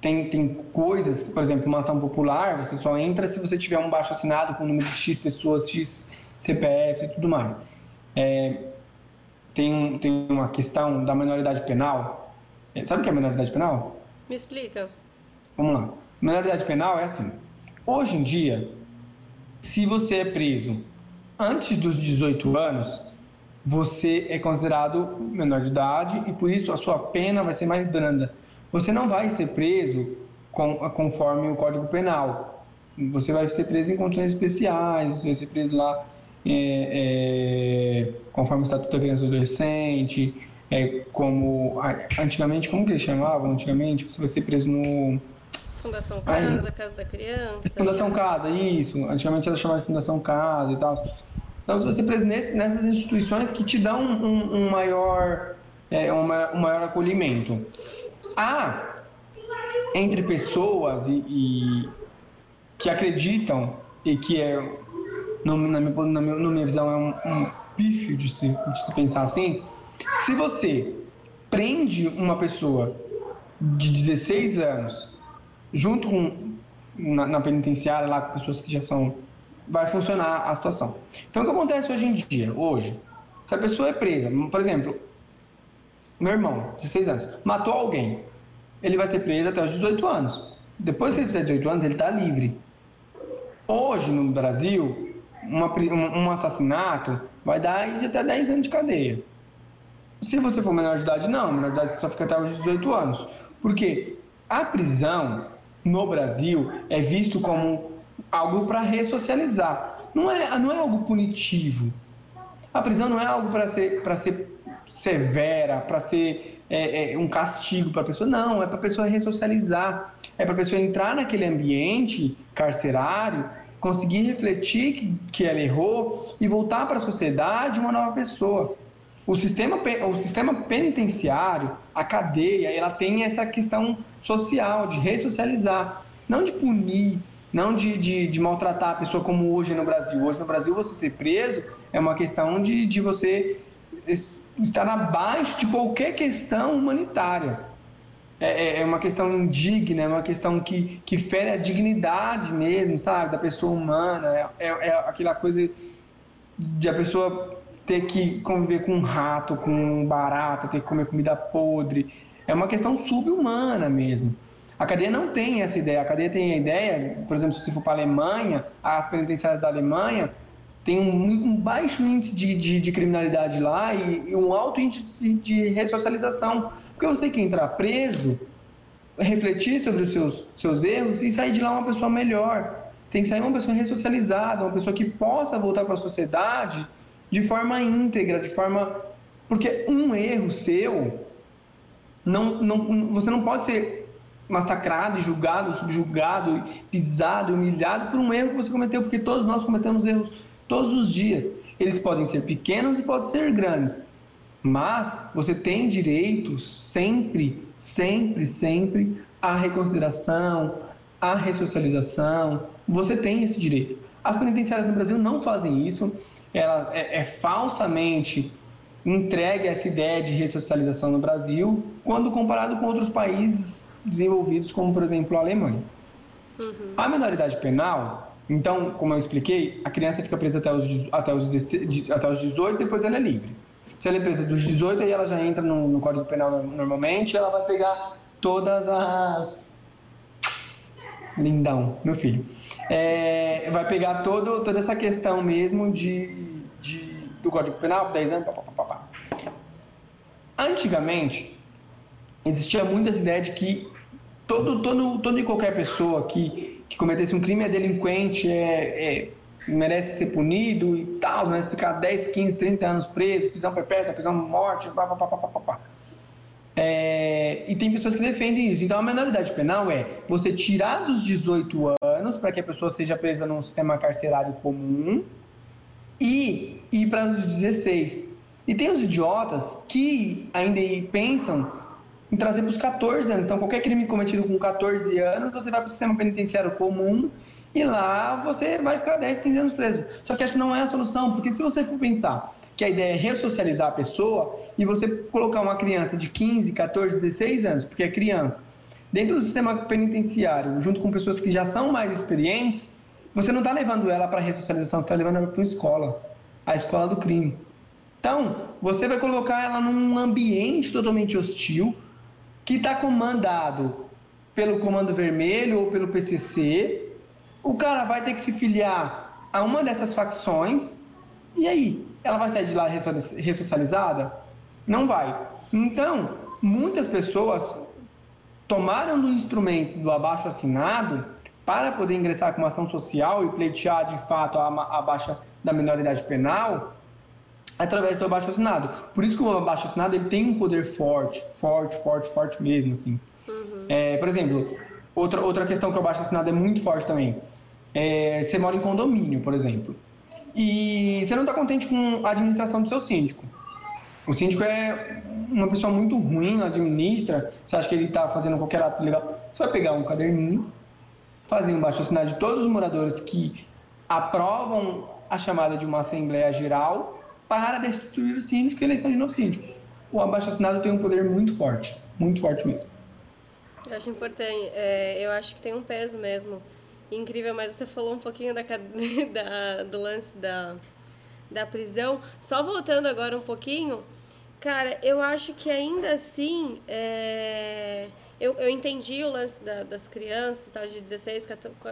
Tem coisas, por exemplo, uma ação popular, você só entra se você tiver um abaixo-assinado com o número de X pessoas, X CPF e tudo mais. Tem uma questão da minoridade penal. Sabe o que é minoridade penal? Me explica. Vamos lá. Minoridade penal é assim. Hoje em dia, se você é preso antes dos 18 anos, você é considerado menor de idade e, por isso, a sua pena vai ser mais branda. Você não vai ser preso conforme o Código Penal. Você vai ser preso em condições especiais, você vai ser preso lá conforme o Estatuto da Criança e do Adolescente, como que chamavam antigamente, você vai ser preso no... Fundação Casa, Casa da Criança... Fundação Casa, isso, antigamente ela chamava de Fundação Casa e tal. Então você vai ser preso nessas instituições que te dão um maior acolhimento. Há, entre pessoas que acreditam e que na minha visão é um pífio de se pensar assim, se você prende uma pessoa de 16 anos junto com na penitenciária lá com pessoas que já são, vai funcionar a situação. Então o que acontece hoje em dia? Hoje, se a pessoa é presa, por exemplo, meu irmão, 16 anos, matou alguém, ele vai ser preso até os 18 anos. Depois que ele fizer 18 anos, ele está livre. Hoje no Brasil, um assassinato vai dar de até 10 anos de cadeia. Se você for menor de idade, não. Menor de idade você só fica até os 18 anos. Porque a prisão, no Brasil, é visto como algo para ressocializar. Não é algo punitivo. A prisão não é algo para ser severa, para ser um castigo para a pessoa. Não, é para a pessoa ressocializar. É para a pessoa entrar naquele ambiente carcerário, conseguir refletir que ela errou e voltar para a sociedade uma nova pessoa. O sistema penitenciário, a cadeia, ela tem essa questão social, de ressocializar, não de punir, não de maltratar a pessoa como hoje no Brasil. Hoje no Brasil, você ser preso é uma questão de você estar abaixo de qualquer questão humanitária. É uma questão indigna, é uma questão que fere a dignidade mesmo, sabe, da pessoa humana. É aquela coisa de a pessoa ter que conviver com um rato, com um barata, ter que comer comida podre. É uma questão subhumana mesmo. A cadeia não tem essa ideia. A cadeia tem a ideia, por exemplo, se for para a Alemanha, as penitenciárias da Alemanha têm um baixo índice de criminalidade lá e um alto índice de ressocialização. Porque você tem que entrar preso, refletir sobre os seus erros e sair de lá uma pessoa melhor. Você tem que sair uma pessoa ressocializada, uma pessoa que possa voltar para a sociedade de forma íntegra, de forma... Porque um erro seu, você não pode ser massacrado, julgado, subjulgado, pisado, humilhado por um erro que você cometeu, porque todos nós cometemos erros todos os dias. Eles podem ser pequenos e podem ser grandes, mas você tem direitos sempre, sempre, sempre à reconsideração, à ressocialização. Você tem esse direito. As penitenciárias no Brasil não fazem isso. Ela é falsamente entregue a essa ideia de ressocialização no Brasil, quando comparado com outros países desenvolvidos, como, por exemplo, a Alemanha. Uhum. A minoridade penal, então, como eu expliquei, a criança fica presa até os 18, depois ela é livre. Se ela é presa dos 18, aí ela já entra no Código Penal normalmente, ela vai pegar todas as... Lindão, meu filho. Vai pegar toda essa questão mesmo do Código Penal, 10 anos, papapá. Antigamente, existia muito essa ideia de que toda e qualquer pessoa que cometesse um crime é delinquente, merece ser punido e tal, merece ficar 10, 15, 30 anos preso, prisão perpétua, prisão morte, papapá. E tem pessoas que defendem isso. Então, a menoridade penal é você tirar dos 18 anos para que a pessoa seja presa num sistema carcerário comum e ir para os 16. E tem os idiotas que ainda pensam em trazer para os 14 anos. Então, qualquer crime cometido com 14 anos, você vai para o sistema penitenciário comum e lá você vai ficar 10, 15 anos preso. Só que essa não é a solução, porque se você for pensar que a ideia é ressocializar a pessoa e você colocar uma criança de 15, 14, 16 anos, porque é criança, dentro do sistema penitenciário, junto com pessoas que já são mais experientes, você não está levando ela para a ressocialização, você está levando ela para uma escola, a escola do crime. Então, você vai colocar ela num ambiente totalmente hostil, que está comandado pelo Comando Vermelho ou pelo PCC, o cara vai ter que se filiar a uma dessas facções, e aí? Ela vai sair de lá ressocializada? Não vai. Então, muitas pessoas tomaram do instrumento do abaixo-assinado para poder ingressar com uma ação social e pleitear, de fato, a baixa da minoridade penal através do abaixo-assinado. Por isso que o abaixo-assinado ele tem um poder forte mesmo, assim. Uhum. Por exemplo, outra questão que o abaixo-assinado é muito forte também. Você mora em condomínio, por exemplo, e você não está contente com a administração do seu síndico. O síndico é uma pessoa muito ruim, não administra, você acha que ele está fazendo qualquer ato legal. Você vai pegar um caderninho, fazer um abaixo-assinado de todos os moradores que aprovam a chamada de uma Assembleia Geral para destituir o síndico e eleição de novo síndico. O abaixo-assinado tem um poder muito forte mesmo. Eu acho importante, eu acho que tem um peso mesmo. Incrível, mas você falou um pouquinho do lance da prisão. Só voltando agora um pouquinho, cara, eu acho que ainda assim, eu entendi o lance das crianças, tá, de 16,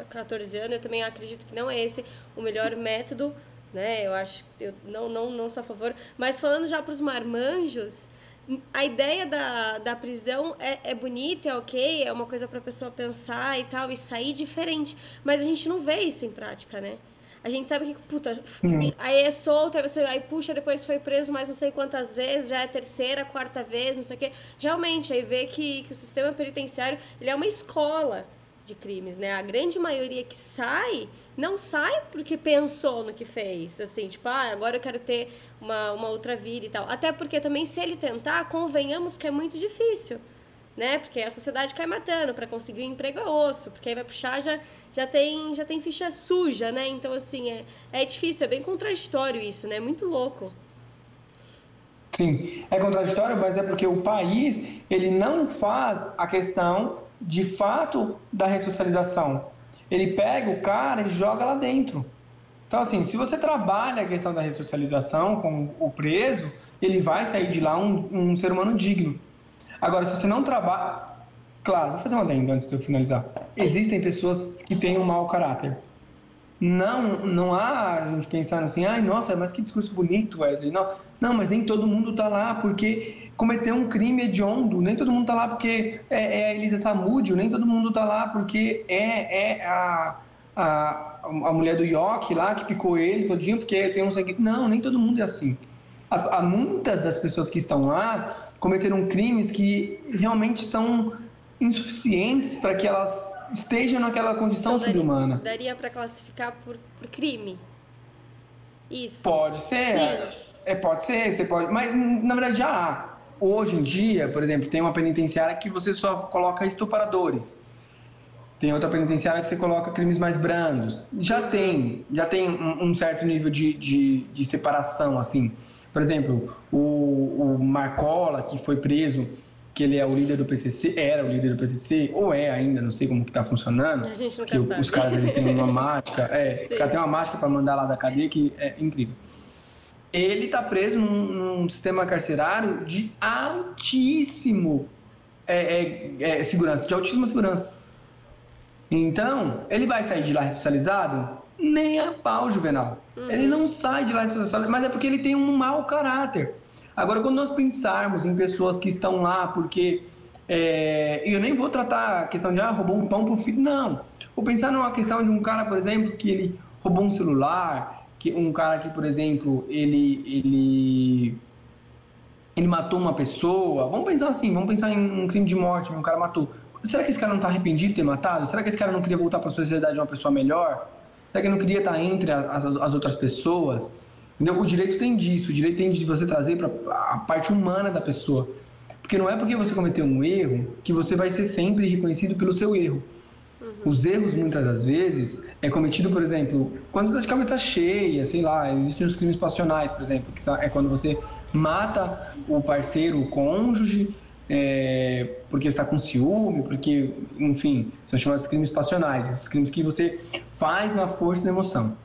14 anos, eu também acredito que não é esse o melhor método, né? Eu acho que eu não sou a favor, mas falando já para os marmanjos, a ideia da prisão é bonita, é ok, é uma coisa para a pessoa pensar e tal, e sair diferente, mas a gente não vê isso em prática, né? A gente sabe que, puta, aí é solto, aí, aí puxa, depois foi preso mais não sei quantas vezes, já é a terceira, quarta vez, não sei o quê. Realmente, aí vê que o sistema penitenciário, ele é uma escola de crimes, né? A grande maioria que sai, não sai porque pensou no que fez, assim, tipo, ah, agora eu quero ter uma outra vida e tal. Até porque também, se ele tentar, convenhamos que é muito difícil, né? Porque a sociedade cai matando, para conseguir um emprego é osso, porque aí vai puxar, já tem ficha suja, né? Então, assim, é difícil, é bem contraditório isso, né? É muito louco. Sim, é contraditório, mas é porque o país, ele não faz a questão, de fato, da ressocialização. Ele pega o cara e joga lá dentro. Então, assim, se você trabalha a questão da ressocialização com o preso, ele vai sair de lá um ser humano digno. Agora, se você não trabalha... Claro, vou fazer uma adenda antes de eu finalizar. Existem pessoas que têm um mau caráter. Não há a gente pensando assim, ai, nossa, mas que discurso bonito, Wesley. Não, mas nem todo mundo está lá porque cometeu um crime hediondo, nem todo mundo está lá porque é a Elisa Samúdio, nem todo mundo está lá porque a mulher do York lá que picou ele todinho porque tem um sangue... Não, nem todo mundo é assim. Há muitas das pessoas que estão lá cometeram crimes que realmente são insuficientes para que elas estejam naquela condição então, subhumana. Daria para classificar por crime? Isso. Pode ser. Pode ser, mas na verdade já há. Hoje em dia, por exemplo, tem uma penitenciária que você só coloca estupradores. Tem outra penitenciária que você coloca crimes mais brandos. Já tem um certo nível de separação, assim. Por exemplo, o Marcola, que foi preso, que ele é o líder do PCC, era o líder do PCC, ou é ainda, não sei como que tá funcionando. A gente nunca sabe. Os caras, eles têm uma mágica, os caras têm uma mágica para mandar lá da cadeia, que é incrível. Ele tá preso num sistema carcerário de altíssimo segurança, de altíssima segurança. Então, ele vai sair de lá ressocializado? Nem a pau, Juvenal. Ele não sai de lá ressocializado, mas é porque ele tem um mau caráter. Agora, quando nós pensarmos em pessoas que estão lá porque... eu nem vou tratar a questão de, roubou um pão pro filho, não. Vou pensar numa questão de um cara, por exemplo, que ele roubou um celular, que um cara que, por exemplo, ele matou uma pessoa. Vamos pensar assim, vamos pensar em um crime de morte, um cara matou. Será que esse cara não está arrependido de ter matado? Será que esse cara não queria voltar para a sociedade uma pessoa melhor? Será que ele não queria estar entre as outras pessoas? Entendeu? O direito tem disso, o direito tem de você trazer para a parte humana da pessoa. Porque não é porque você cometeu um erro que você vai ser sempre reconhecido pelo seu erro. Uhum. Os erros, muitas das vezes, é cometido, por exemplo, quando você está de cabeça cheia, sei lá, existem os crimes passionais, por exemplo, que é quando você mata o parceiro, o cônjuge, porque está com ciúme, porque, enfim, são chamados crimes passionais, esses crimes que você faz na força da emoção.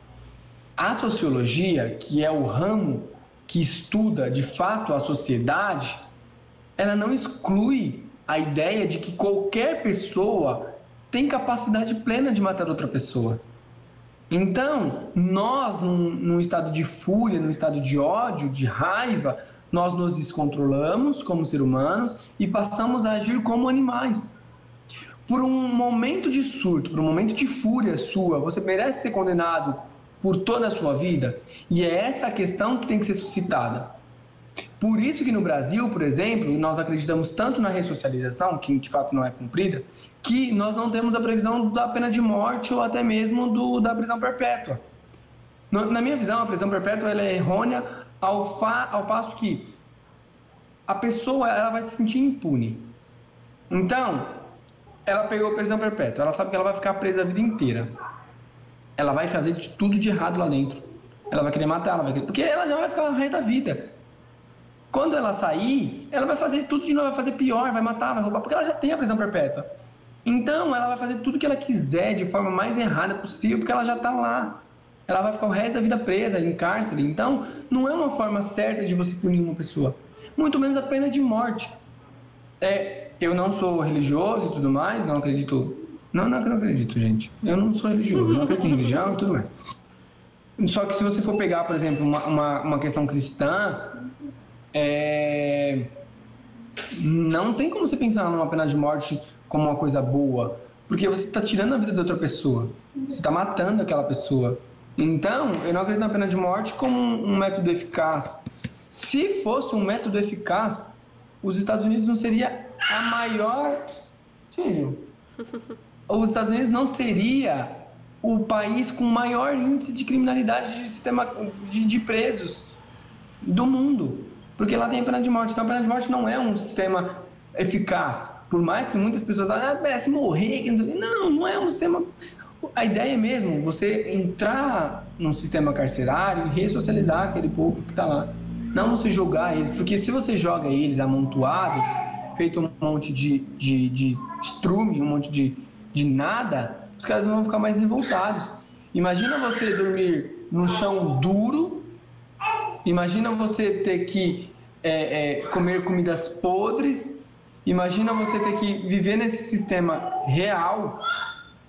A sociologia, que é o ramo que estuda, de fato, a sociedade, ela não exclui a ideia de que qualquer pessoa tem capacidade plena de matar outra pessoa. Então, nós, num estado de fúria, num estado de ódio, de raiva, nós nos descontrolamos como seres humanos e passamos a agir como animais. Por um momento de surto, por um momento de fúria sua, você merece ser condenado por toda a sua vida? E é essa a questão que tem que ser suscitada. Por isso que no Brasil, por exemplo, nós acreditamos tanto na ressocialização, que de fato não é cumprida, que nós não temos a previsão da pena de morte ou até mesmo da prisão perpétua. Na minha visão, a prisão perpétua ela é errônea ao passo que a pessoa ela vai se sentir impune. Então, ela pegou a prisão perpétua, ela sabe que ela vai ficar presa a vida inteira. Ela vai fazer de tudo de errado lá dentro. Ela vai querer matar, porque ela já vai ficar na reta da vida. Quando ela sair, ela vai fazer tudo de novo, vai fazer pior, vai matar, vai roubar, porque ela já tem a prisão perpétua. Então, ela vai fazer tudo que ela quiser de forma mais errada possível, porque ela já está lá. Ela vai ficar o resto da vida presa, em cárcere. Então, não é uma forma certa de você punir uma pessoa. Muito menos a pena de morte. Eu não sou religioso e tudo mais, não acredito... Não é que eu não acredito, gente. Eu não sou religioso, não acredito em religião e tudo mais. Só que se você for pegar, por exemplo, uma questão cristã... Não tem como você pensar numa pena de morte como uma coisa boa, porque você está tirando a vida de outra pessoa, você está matando aquela pessoa. Então, eu não acredito na pena de morte como um método eficaz. Se fosse um método eficaz, os Estados Unidos não seria a maior... Os Estados Unidos não seria o país com maior índice de criminalidade de sistema de presos do mundo. Porque lá tem a pena de morte. Então, a pena de morte não é um sistema eficaz. Por mais que muitas pessoas falem, merece morrer. Não é um sistema... A ideia é mesmo você entrar num sistema carcerário e ressocializar aquele povo que está lá. Não você jogar eles. Porque se você joga eles amontoados, feito um monte de estrume, um monte de nada, os caras vão ficar mais revoltados. Imagina você dormir no chão duro. Imagina você ter que comer comidas podres. Imagina você ter que viver nesse sistema real,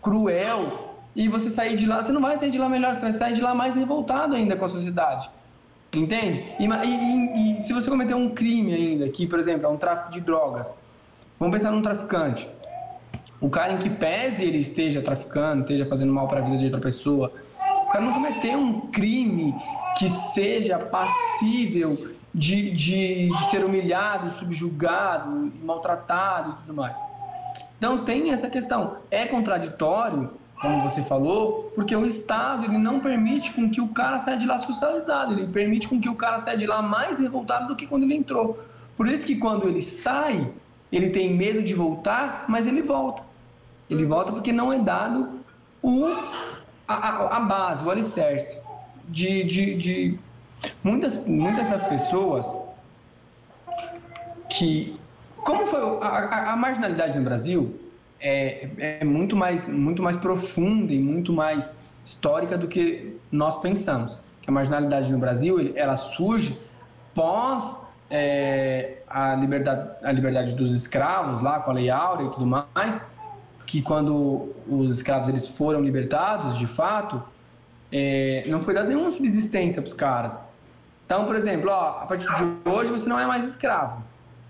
cruel, e você sair de lá. Você não vai sair de lá melhor, você vai sair de lá mais revoltado ainda com a sociedade. Entende? E se você cometer um crime ainda, que, por exemplo, é um tráfico de drogas. Vamos pensar num traficante. O cara em que pese ele esteja traficando, esteja fazendo mal para a vida de outra pessoa, o cara não cometer um crime que seja passível de ser humilhado, subjugado, maltratado e tudo mais. Então tem essa questão. É contraditório, como você falou, porque o Estado ele não permite com que o cara saia de lá socializado, ele permite com que o cara saia de lá mais revoltado do que quando ele entrou. Por isso que quando ele sai, ele tem medo de voltar, mas ele volta. Ele volta porque não é dado a base, o alicerce. Muitas das pessoas que... Como foi a marginalidade no Brasil é muito mais profunda e muito mais histórica do que nós pensamos. Que a marginalidade no Brasil ela surge pós a liberdade dos escravos, lá com a Lei Áurea e tudo mais, que quando os escravos eles foram libertados, de fato... Não foi dada nenhuma subsistência para os caras. Então, por exemplo, a partir de hoje você não é mais escravo.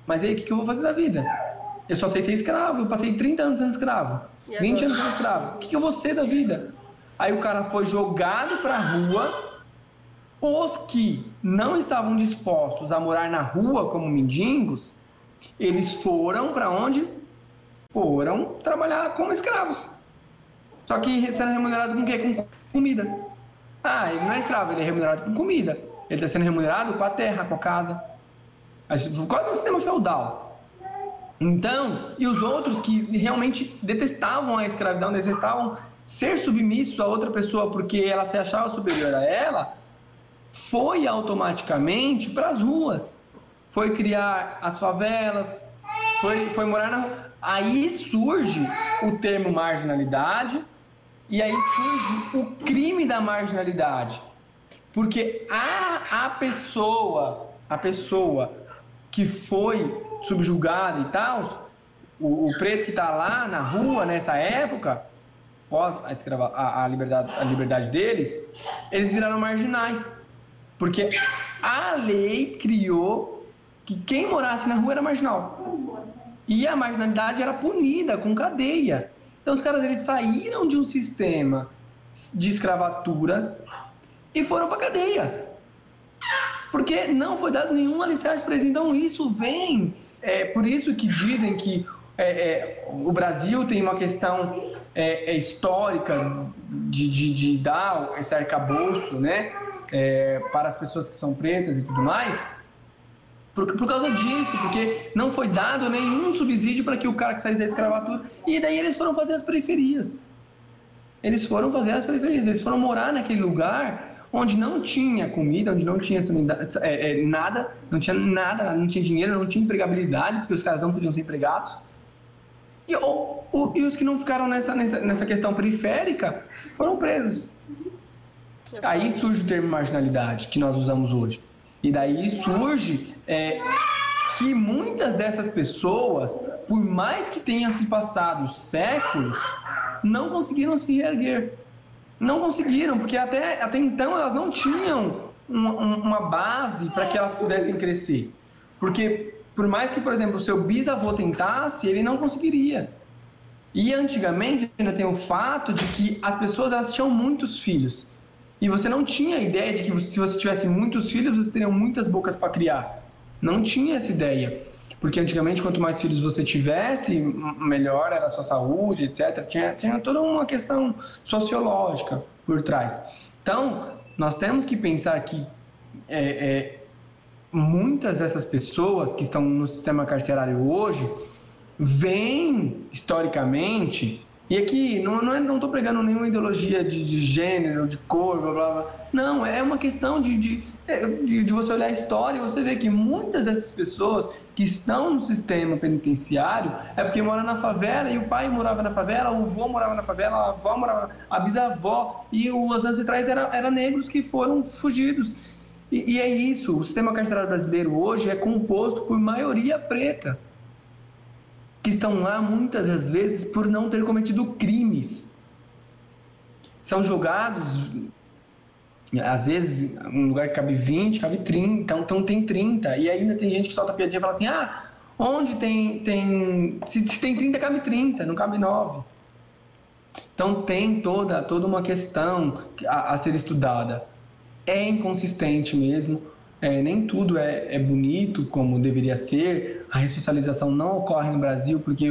Mas aí, o que eu vou fazer da vida? Eu só sei ser escravo, eu passei 30 anos sendo escravo, 20 anos sendo escravo. O que eu vou ser da vida? Aí o cara foi jogado para a rua. Os que não estavam dispostos a morar na rua como mendigos, eles foram para onde? Foram trabalhar como escravos. Só que sendo remunerado com o quê? Com comida. Ele não é escravo, ele é remunerado com comida. Ele está sendo remunerado com a terra, com a casa. Quase um sistema feudal. Então, e os outros que realmente detestavam a escravidão, detestavam ser submissos a outra pessoa porque ela se achava superior a ela, foi automaticamente para as ruas. Foi criar as favelas, foi morar na rua. Aí surge o termo marginalidade. E aí surge o crime da marginalidade, porque a pessoa que foi subjugada e tal, o preto que está lá na rua nessa época, pós a liberdade deles, eles viraram marginais. Porque a lei criou que quem morasse na rua era marginal. E a marginalidade era punida com cadeia. Então os caras, eles saíram de um sistema de escravatura e foram para cadeia. Porque não foi dado nenhum alicerce para eles. Então isso vem, por isso que dizem que o Brasil tem uma questão histórica de dar esse arcabouço, né, para as pessoas que são pretas e tudo mais, por causa disso, porque não foi dado nenhum subsídio para que o cara que saísse da escravatura, e daí eles foram fazer as periferias. Eles foram fazer as periferias, eles foram morar naquele lugar onde não tinha comida, onde não tinha nada, não tinha dinheiro, não tinha empregabilidade, porque os caras não podiam ser empregados. E os que não ficaram nessa questão periférica foram presos. Aí surge o termo marginalidade, que nós usamos hoje. E daí surge que muitas dessas pessoas, por mais que tenham se passado séculos, não conseguiram se reerguer. Não conseguiram, porque até então elas não tinham uma base para que elas pudessem crescer. Porque, por mais que, por exemplo, o seu bisavô tentasse, ele não conseguiria. E antigamente ainda tem o fato de que as pessoas, elas tinham muitos filhos. E você não tinha a ideia de que se você tivesse muitos filhos, você teria muitas bocas para criar. Não tinha essa ideia. Porque antigamente, quanto mais filhos você tivesse, melhor era a sua saúde, etc. Tinha toda uma questão sociológica por trás. Então, nós temos que pensar que muitas dessas pessoas que estão no sistema carcerário hoje vêm, historicamente... E aqui, não estou pregando nenhuma ideologia de gênero, de cor, blá, blá, blá. Não, é uma questão de você olhar a história e você ver que muitas dessas pessoas que estão no sistema penitenciário é porque moram na favela, e o pai morava na favela, o avô morava na favela, a avó morava, a bisavó, e os ancestrais eram negros que foram fugidos. E é isso, o sistema carcerário brasileiro hoje é composto por maioria preta, que estão lá muitas das vezes por não ter cometido crimes. São jogados, às vezes, um lugar que cabe 20, cabe 30, então tem 30. E ainda tem gente que solta piadinha e fala assim, onde tem se tem 30, cabe 30, não cabe 9. Então tem toda uma questão a ser estudada. É inconsistente mesmo. Nem tudo é bonito como deveria ser. A ressocialização não ocorre no Brasil porque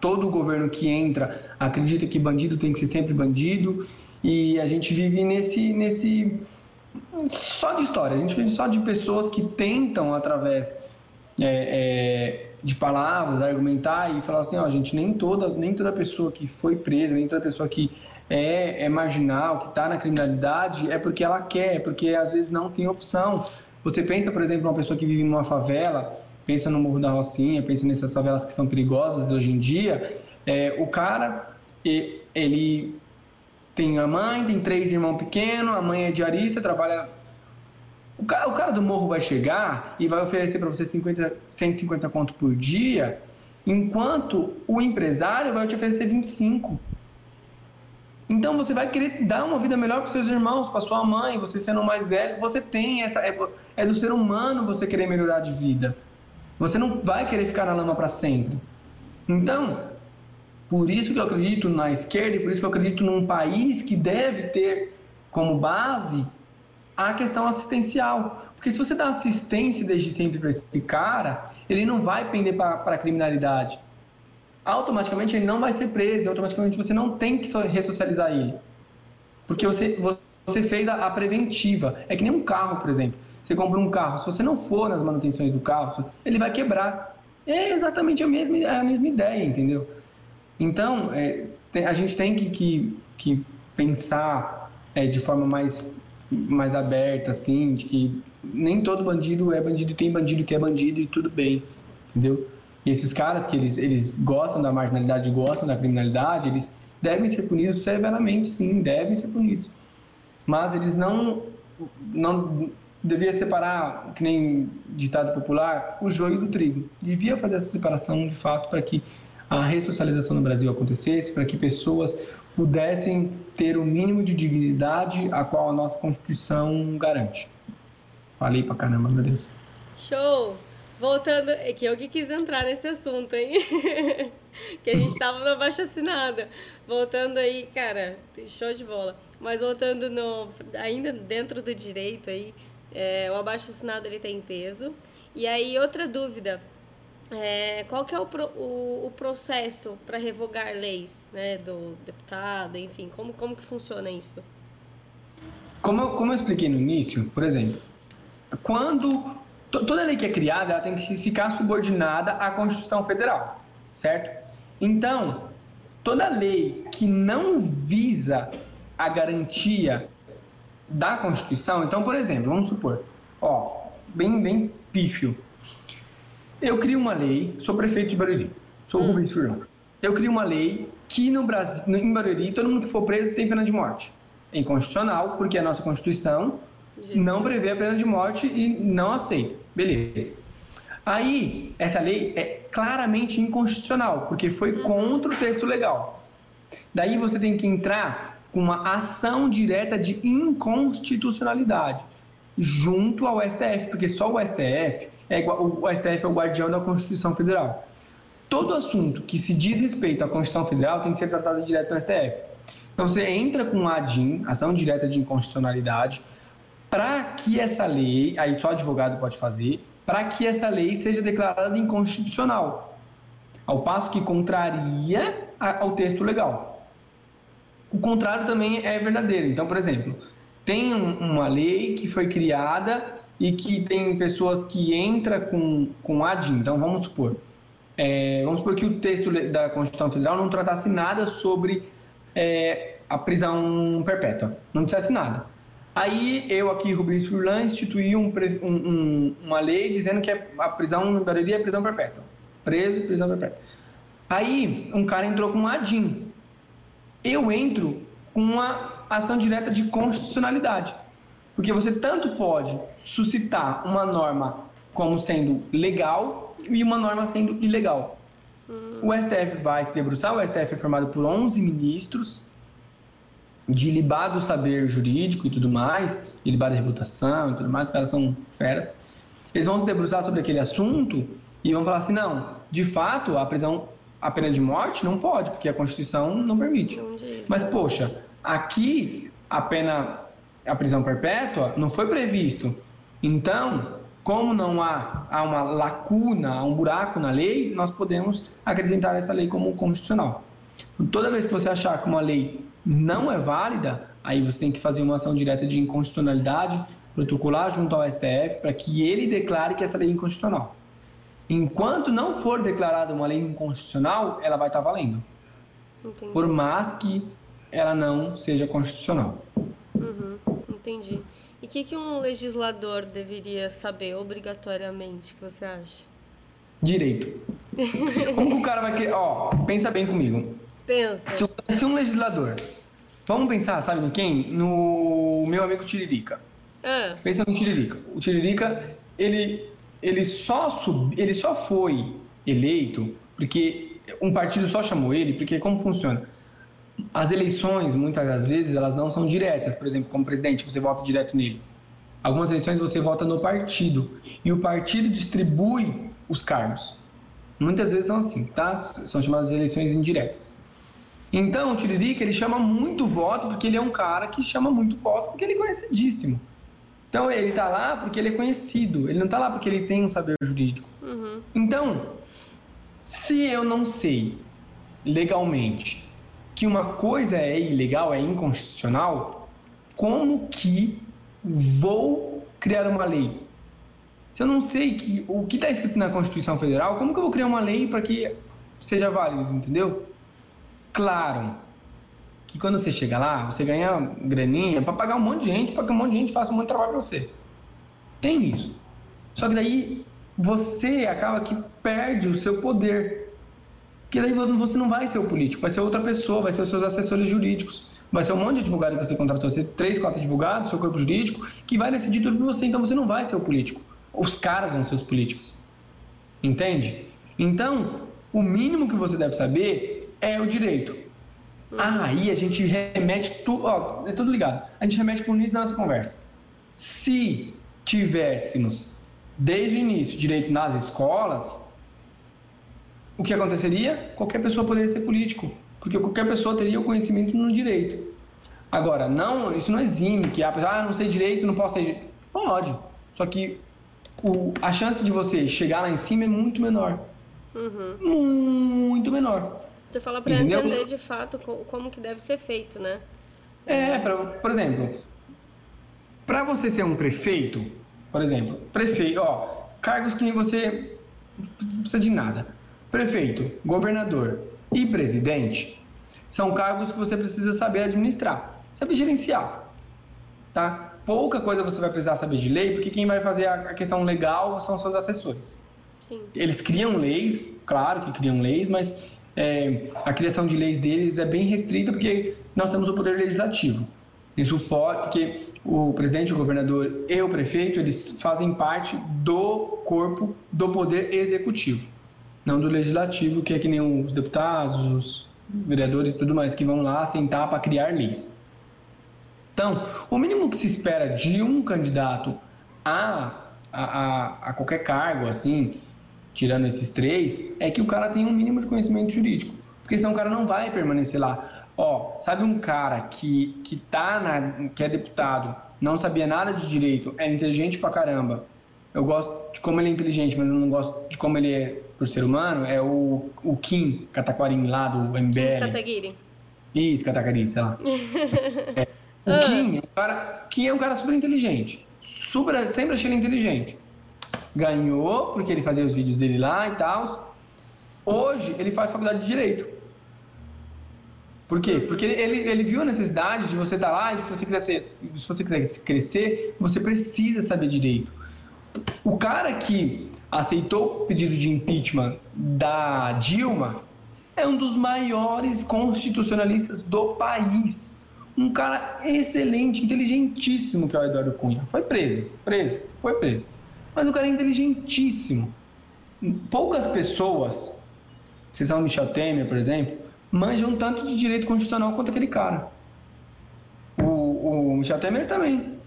todo o governo que entra acredita que bandido tem que ser sempre bandido, e a gente vive nesse só de história, a gente vive só de pessoas que tentam, através de palavras, argumentar e falar assim, gente, nem toda pessoa que foi presa, nem toda pessoa que é marginal, que está na criminalidade, é porque ela quer, porque às vezes não tem opção. Você pensa, por exemplo, uma pessoa que vive numa favela, pensa no Morro da Rocinha, pensa nessas favelas que são perigosas hoje em dia, o cara, ele tem a mãe, tem 3 irmãos pequenos, a mãe é diarista, trabalha... O cara do morro vai chegar e vai oferecer para você 150 conto por dia, enquanto o empresário vai te oferecer 25. Então você vai querer dar uma vida melhor para os seus irmãos, para sua mãe, você sendo mais velho, você tem essa... É do ser humano você querer melhorar de vida. Você não vai querer ficar na lama para sempre. Então, por isso que eu acredito na esquerda e por isso que eu acredito num país que deve ter como base a questão assistencial. Porque se você dá assistência desde sempre para esse cara, ele não vai pender para a criminalidade. Automaticamente ele não vai ser preso, automaticamente você não tem que ressocializar ele. Porque você fez a preventiva. É que nem um carro, por exemplo. Você compra um carro, se você não for nas manutenções do carro, ele vai quebrar. É exatamente a mesma ideia, entendeu? Então, a gente tem que pensar de forma mais aberta, assim, de que nem todo bandido é bandido, tem bandido que é bandido e tudo bem, entendeu? E esses caras que eles gostam da marginalidade, gostam da criminalidade, eles devem ser punidos severamente, sim, devem ser punidos. Mas eles não devia separar, que nem ditado popular, o joio do trigo. Devia fazer essa separação, de fato, para que a ressocialização no Brasil acontecesse, para que pessoas pudessem ter o mínimo de dignidade a qual a nossa Constituição garante. Falei pra caramba, meu Deus. Show! Voltando, é que eu que quis entrar nesse assunto, hein? Que a gente tava na baixa assinada. Voltando aí, cara, show de bola. Mas voltando no, ainda dentro do direito aí, o abaixo-assinado ele tem peso. E aí, outra dúvida, qual que é o processo para revogar leis, né, do deputado, enfim, como que funciona isso? Como eu expliquei no início, por exemplo, quando toda lei que é criada, ela tem que ficar subordinada à Constituição Federal, certo? Então, toda lei que não visa a garantia da Constituição, então, por exemplo, vamos supor, bem pífio. Eu crio uma lei, sou prefeito de Barueri, sou o Rubens Furlan. Eu crio uma lei que no Brasil, em Barueri, todo mundo que for preso tem pena de morte. É inconstitucional, porque a nossa Constituição não prevê a pena de morte e não aceita. Beleza. Aí, essa lei é claramente inconstitucional, porque foi contra o texto legal. Daí você tem que entrar com uma ação direta de inconstitucionalidade junto ao STF, porque só o STF é o guardião da Constituição Federal. Todo assunto que se diz respeito à Constituição Federal tem que ser tratado direto no STF. Então você entra com a ADIN, ação direta de inconstitucionalidade, para que essa lei, aí só advogado pode fazer, para que essa lei seja declarada inconstitucional, ao passo que contraria ao texto legal. O contrário também é verdadeiro. Então, por exemplo, tem uma lei que foi criada e que tem pessoas que entram com ADIN. Então, vamos supor que o texto da Constituição Federal não tratasse nada sobre a prisão perpétua, não dissesse nada. Aí, eu aqui, Rubens Furlan, instituí uma lei dizendo que a prisão no Barueri é prisão perpétua. Preso, prisão perpétua. Aí, um cara entrou com um ADIN. Eu entro com uma ação direta de constitucionalidade, porque você tanto pode suscitar uma norma como sendo legal e uma norma sendo ilegal. O STF vai se debruçar, o STF é formado por 11 ministros, de libado saber jurídico e tudo mais, de libada reputação e tudo mais, os caras são feras. Eles vão se debruçar sobre aquele assunto e vão falar assim, não, de fato, a pena de morte não pode, porque a Constituição não permite. Mas, poxa, aqui, a prisão perpétua não foi previsto. Então, como não há uma lacuna, há um buraco na lei, nós podemos acrescentar essa lei como constitucional. Toda vez que você achar que uma lei não é válida, aí você tem que fazer uma ação direta de inconstitucionalidade, protocolar junto ao STF, para que ele declare que essa lei é inconstitucional. Enquanto não for declarada uma lei inconstitucional, ela vai estar valendo. Entendi. Por mais que ela não seja constitucional. Uhum, entendi. E o que um legislador deveria saber obrigatoriamente, que você acha? Direito. Como que o cara vai querer... pensa bem comigo. Pensa. Se um legislador... Vamos pensar, sabe no quem? No meu amigo Tiririca. Pensa no Tiririca. O Tiririca, ele só foi eleito porque um partido só chamou ele, porque como funciona? As eleições, muitas das vezes, elas não são diretas. Por exemplo, como presidente, você vota direto nele. Algumas eleições você vota no partido. E o partido distribui os cargos. Muitas vezes são assim, tá? São chamadas eleições indiretas. Então, o Tiririca, ele chama muito voto porque ele é um cara que chama muito voto porque ele é conhecidíssimo. Então, ele tá lá porque ele é conhecido. Ele não tá lá porque ele tem um saber jurídico. Uhum. Então, se eu não sei legalmente que uma coisa é ilegal, é inconstitucional, como que vou criar uma lei? Se eu não sei o que está escrito na Constituição Federal, como que eu vou criar uma lei para que seja válido, entendeu? Claro que quando você chega lá, você ganha graninha para pagar um monte de gente, para que um monte de gente faça um monte de trabalho para você. Tem isso. Só que daí você acaba que perde o seu poder. Porque daí você não vai ser o político, vai ser outra pessoa, vai ser os seus assessores jurídicos, vai ser um monte de advogado que você contratou, vai ser 3, 4 advogados, seu corpo jurídico, que vai decidir tudo por você, então você não vai ser o político. Os caras vão ser os políticos. Entende? Então, o mínimo que você deve saber é o direito. Aí a gente remete tudo, ó, é tudo ligado. A gente remete para o início da nossa conversa. Se tivéssemos, desde o início, direito nas escolas, o que aconteceria? Qualquer pessoa poderia ser político, porque qualquer pessoa teria o conhecimento no direito. Agora, não, isso não exime que a pessoa, não sei direito, não posso ser direito. Pode, só que a chance de você chegar lá em cima é muito menor. Muito menor. Você fala para entender de fato como que deve ser feito, né? Por exemplo, para você ser um prefeito, por exemplo, prefeito, ó, cargos que você não precisa de nada. Prefeito, governador e presidente são cargos que você precisa saber administrar, saber gerenciar, tá? Pouca coisa você vai precisar saber de lei, porque quem vai fazer a questão legal são seus assessores. Sim. Eles criam leis, claro que criam leis, mas a criação de leis deles é bem restrita, porque nós temos o Poder Legislativo. Isso fora, porque o presidente, o governador e o prefeito, eles fazem parte do corpo do Poder Executivo, não do Legislativo, que é que nem os deputados, os vereadores e tudo mais, que vão lá sentar para criar leis. Então, o mínimo que se espera de um candidato a qualquer cargo, assim, tirando esses três, é que o cara tenha um mínimo de conhecimento jurídico, porque senão o cara não vai permanecer lá. Ó, sabe um cara que é deputado, não sabia nada de direito, é inteligente pra caramba, eu gosto de como ele é inteligente, mas eu não gosto de como ele é por ser humano, é o Kim Kataguiri lá do MBL. Kataguiri. Isso, Kataguiri, sei lá. O Kim é um cara super inteligente. Sempre achei ele inteligente. Ganhou, porque ele fazia os vídeos dele lá e tal. Hoje, ele faz faculdade de Direito. Por quê? Porque ele viu a necessidade de você estar lá e se você quiser crescer, você precisa saber direito. O cara que aceitou o pedido de impeachment da Dilma é um dos maiores constitucionalistas do país. Um cara excelente, inteligentíssimo, que é o Eduardo Cunha. Foi preso. Mas o cara é inteligentíssimo. Poucas pessoas, vocês são o Michel Temer, por exemplo, manjam tanto de direito constitucional quanto aquele cara. O Michel Temer também.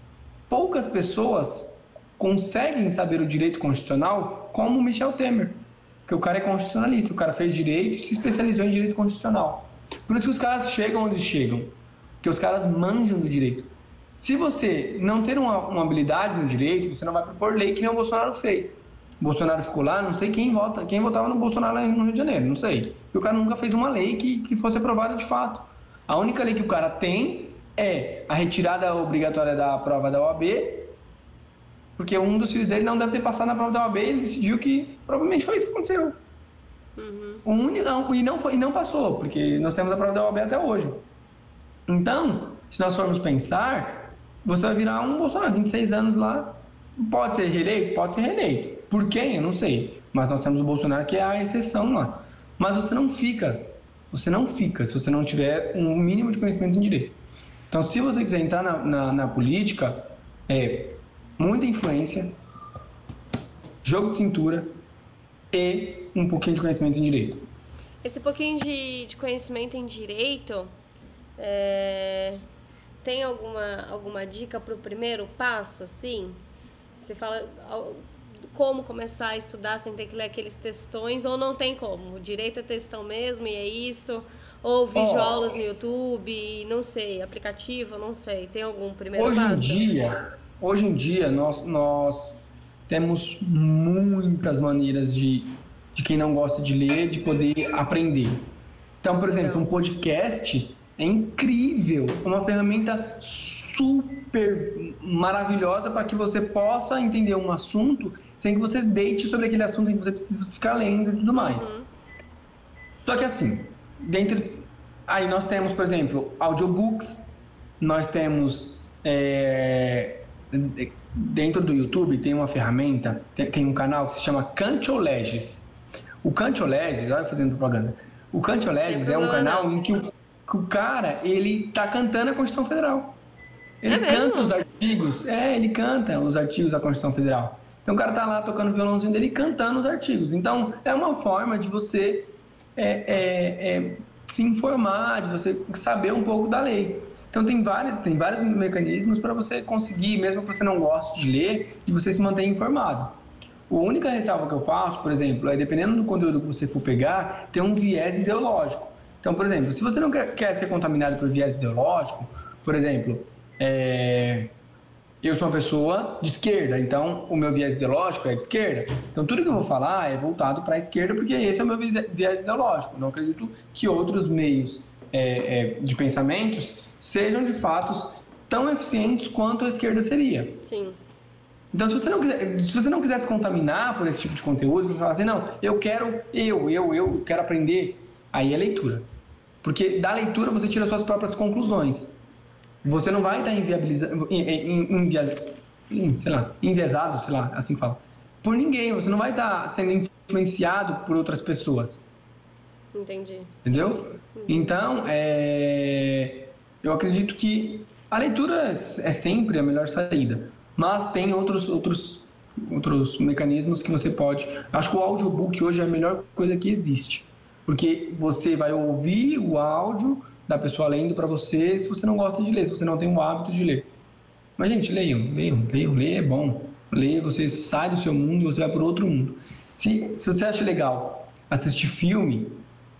Poucas pessoas conseguem saber o direito constitucional como o Michel Temer. Porque o cara é constitucionalista, o cara fez direito e se especializou em direito constitucional. Por isso que os caras chegam onde chegam. Porque os caras manjam do direito. Se você não ter uma habilidade no direito, você não vai propor lei que nem o Bolsonaro fez. O Bolsonaro ficou lá, não sei quem votava no Bolsonaro lá no Rio de Janeiro, não sei. E o cara nunca fez uma lei que fosse aprovada de fato. A única lei que o cara tem é a retirada obrigatória da prova da OAB, porque um dos filhos dele não deve ter passado na prova da OAB e ele decidiu que provavelmente foi isso que aconteceu. E não passou, porque nós temos a prova da OAB até hoje. Então, se nós formos pensar, você vai virar um Bolsonaro, 26 anos lá, pode ser reeleito? Pode ser reeleito. Por quem? Eu não sei. Mas nós temos o Bolsonaro que é a exceção lá. Mas você não fica se você não tiver um mínimo de conhecimento em direito. Então, se você quiser entrar na política, é muita influência, jogo de cintura e um pouquinho de conhecimento em direito. Esse pouquinho de conhecimento em direito... tem alguma dica para o primeiro passo, assim? Você fala como começar a estudar sem ter que ler aqueles textões, ou não tem como? O direito é textão mesmo e é isso? Ou videoaulas no YouTube, não sei, aplicativo, não sei. Tem algum primeiro passo? Hoje em dia, nós temos muitas maneiras de quem não gosta de ler, de poder aprender. Então, por exemplo, um podcast... é incrível, uma ferramenta super maravilhosa para que você possa entender um assunto sem que você deite sobre aquele assunto, sem que você precise ficar lendo e tudo mais. Só que assim, aí nós temos, por exemplo, audiobooks, nós temos, dentro do YouTube tem uma ferramenta, tem um canal que se chama Canta Leges. O Canta Leges, olha fazendo propaganda, o Canta Leges é um canal em que o cara, ele tá cantando a Constituição Federal. Ele canta os artigos. Ele canta os artigos da Constituição Federal. Então, o cara tá lá tocando o violãozinho dele e cantando os artigos. Então, é uma forma de você se informar, de você saber um pouco da lei. Então tem vários mecanismos para você conseguir, mesmo que você não goste de ler, de você se manter informado. A única ressalva que eu faço, por exemplo, é dependendo do conteúdo que você for pegar, tem um viés ideológico. Então, por exemplo, se você não quer ser contaminado por viés ideológico, por exemplo, eu sou uma pessoa de esquerda, então o meu viés ideológico é de esquerda. Então tudo que eu vou falar é voltado para a esquerda, porque esse é o meu viés ideológico. Não acredito que outros meios de pensamentos sejam de fato tão eficientes quanto a esquerda seria. Sim. Então, se você não quiser se contaminar por esse tipo de conteúdo, você fala assim, não, eu quero aprender, aí é leitura. Porque da leitura você tira suas próprias conclusões. Você não vai estar enviesado, sei lá, assim fala, por ninguém. Você não vai estar sendo influenciado por outras pessoas. Entendi. Entendeu? Então, eu acredito que a leitura é sempre a melhor saída. Mas tem outros mecanismos que você pode... Acho que o audiobook hoje é a melhor coisa que existe. Porque você vai ouvir o áudio da pessoa lendo para você, se você não gosta de ler, se você não tem o hábito de ler. Mas, gente, leiam. Ler é bom. Ler, você sai do seu mundo e você vai para outro mundo. Se você acha legal assistir filme,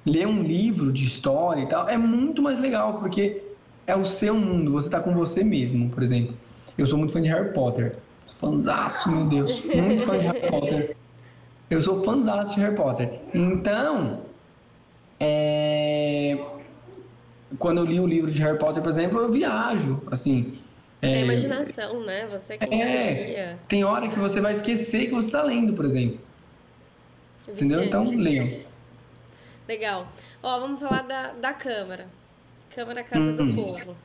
ler um livro de história e tal, é muito mais legal, porque é o seu mundo, você está com você mesmo, por exemplo. Eu sou muito fã de Harry Potter. Fanzaço, meu Deus. Muito fã de Harry Potter. Eu sou fanzaço de Harry Potter. Então, quando eu li o livro de Harry Potter, por exemplo, eu viajo, assim. Tem imaginação, né? Você que tem hora que você vai esquecer que você está lendo, por exemplo. Viciante. Entendeu? Então, leiam. Legal. Ó, vamos falar da Câmara. Câmara Casa do Povo.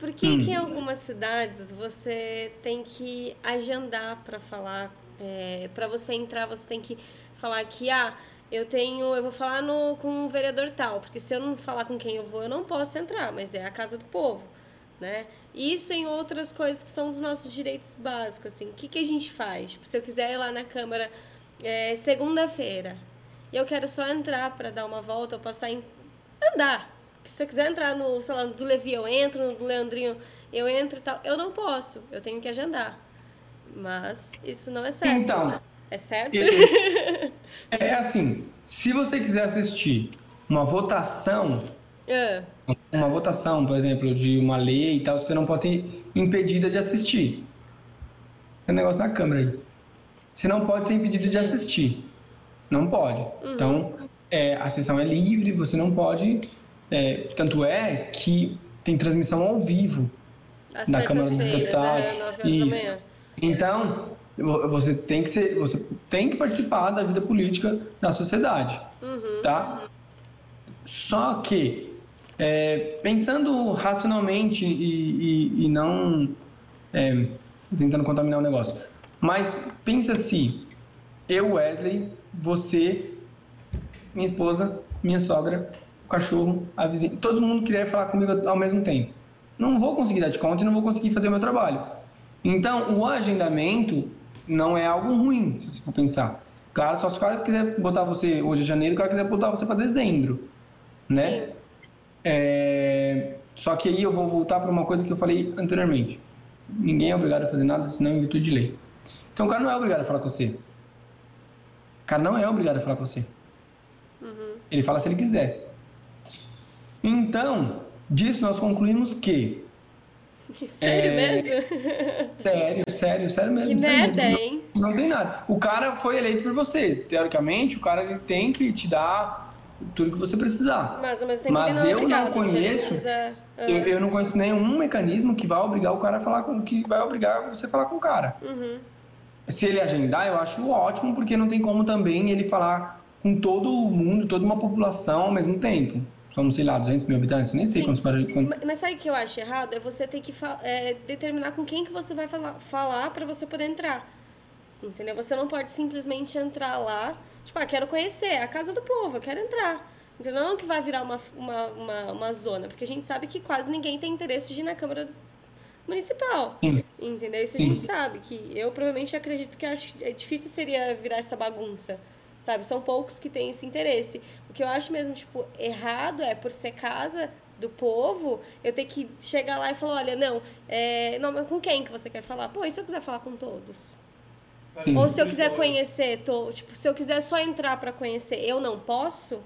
Porque em algumas cidades você tem que agendar para falar, para você entrar você tem que falar que eu vou falar com um vereador tal, porque se eu não falar com quem eu vou, eu não posso entrar, mas é a Casa do Povo, né? Isso em outras coisas que são dos nossos direitos básicos, assim, o que a gente faz? Tipo, se eu quiser ir lá na Câmara segunda-feira e eu quero só entrar para dar uma volta ou passar em andar. Se você quiser entrar no, sei lá, do Levi eu entro, no do Leandrinho eu entro e tal, eu não posso, eu tenho que agendar. Mas isso não é certo. Então, é certo? É assim, se você quiser assistir uma votação, por exemplo, de uma lei e tal, você não pode ser impedida de assistir. É um negócio na câmera aí. Você não pode ser impedido de assistir. Não pode. Uhum. Então, a sessão é livre, você não pode... tanto é que tem transmissão ao vivo da Câmara dos Deputados. 9h da manhã. Então, você tem que participar da vida política da sociedade. Uhum. Tá? Só que, pensando racionalmente e não tentando contaminar o negócio, mas pensa assim, eu, Wesley, você, minha esposa, minha sogra, o cachorro, a vizinha, todo mundo queria falar comigo ao mesmo tempo. Não vou conseguir dar de conta e não vou conseguir fazer o meu trabalho. Então, o agendamento não é algo ruim, se você for pensar. Claro, só se o cara quiser botar você hoje em janeiro, o cara quiser botar você para dezembro, né? Só que aí eu vou voltar para uma coisa que eu falei anteriormente. Ninguém é obrigado a fazer nada, senão em virtude de lei. Então, o cara não é obrigado a falar com você. O cara não é obrigado a falar com você. Uhum. Ele fala se ele quiser. Então, disso nós concluímos que... Sério mesmo? Sério mesmo. Que sério merda, mesmo. Hein? Não tem nada. O cara foi eleito por você. Teoricamente, o cara ele tem que te dar tudo que você precisar. Mas eu não conheço... Eu não conheço nenhum mecanismo que vai obrigar o cara a falar com... Que vai obrigar você a falar com o cara. Uhum. Se ele agendar, eu acho ótimo, porque não tem como também ele falar com todo mundo, toda uma população ao mesmo tempo. Somos, sei lá, 200 mil habitantes, nem sei quantos... Mas sabe o que eu acho errado? É você ter que determinar com quem que você vai falar para você poder entrar, entendeu? Você não pode simplesmente entrar lá, tipo, quero conhecer, é a Casa do Povo, eu quero entrar, entendeu? Não que vai virar uma zona, porque a gente sabe que quase ninguém tem interesse de ir na Câmara Municipal, sim, entendeu? Isso a gente sabe, que eu provavelmente acredito que acho difícil seria virar essa bagunça. sabe? São poucos que têm esse interesse. O que eu acho mesmo, tipo, errado é, por ser casa do povo, eu ter que chegar lá e falar, olha, não, não, mas com quem que você quer falar? Pô, e se eu quiser falar com todos? Sim. Ou se eu quiser conhecer, tipo, se eu quiser só entrar para conhecer, eu não posso?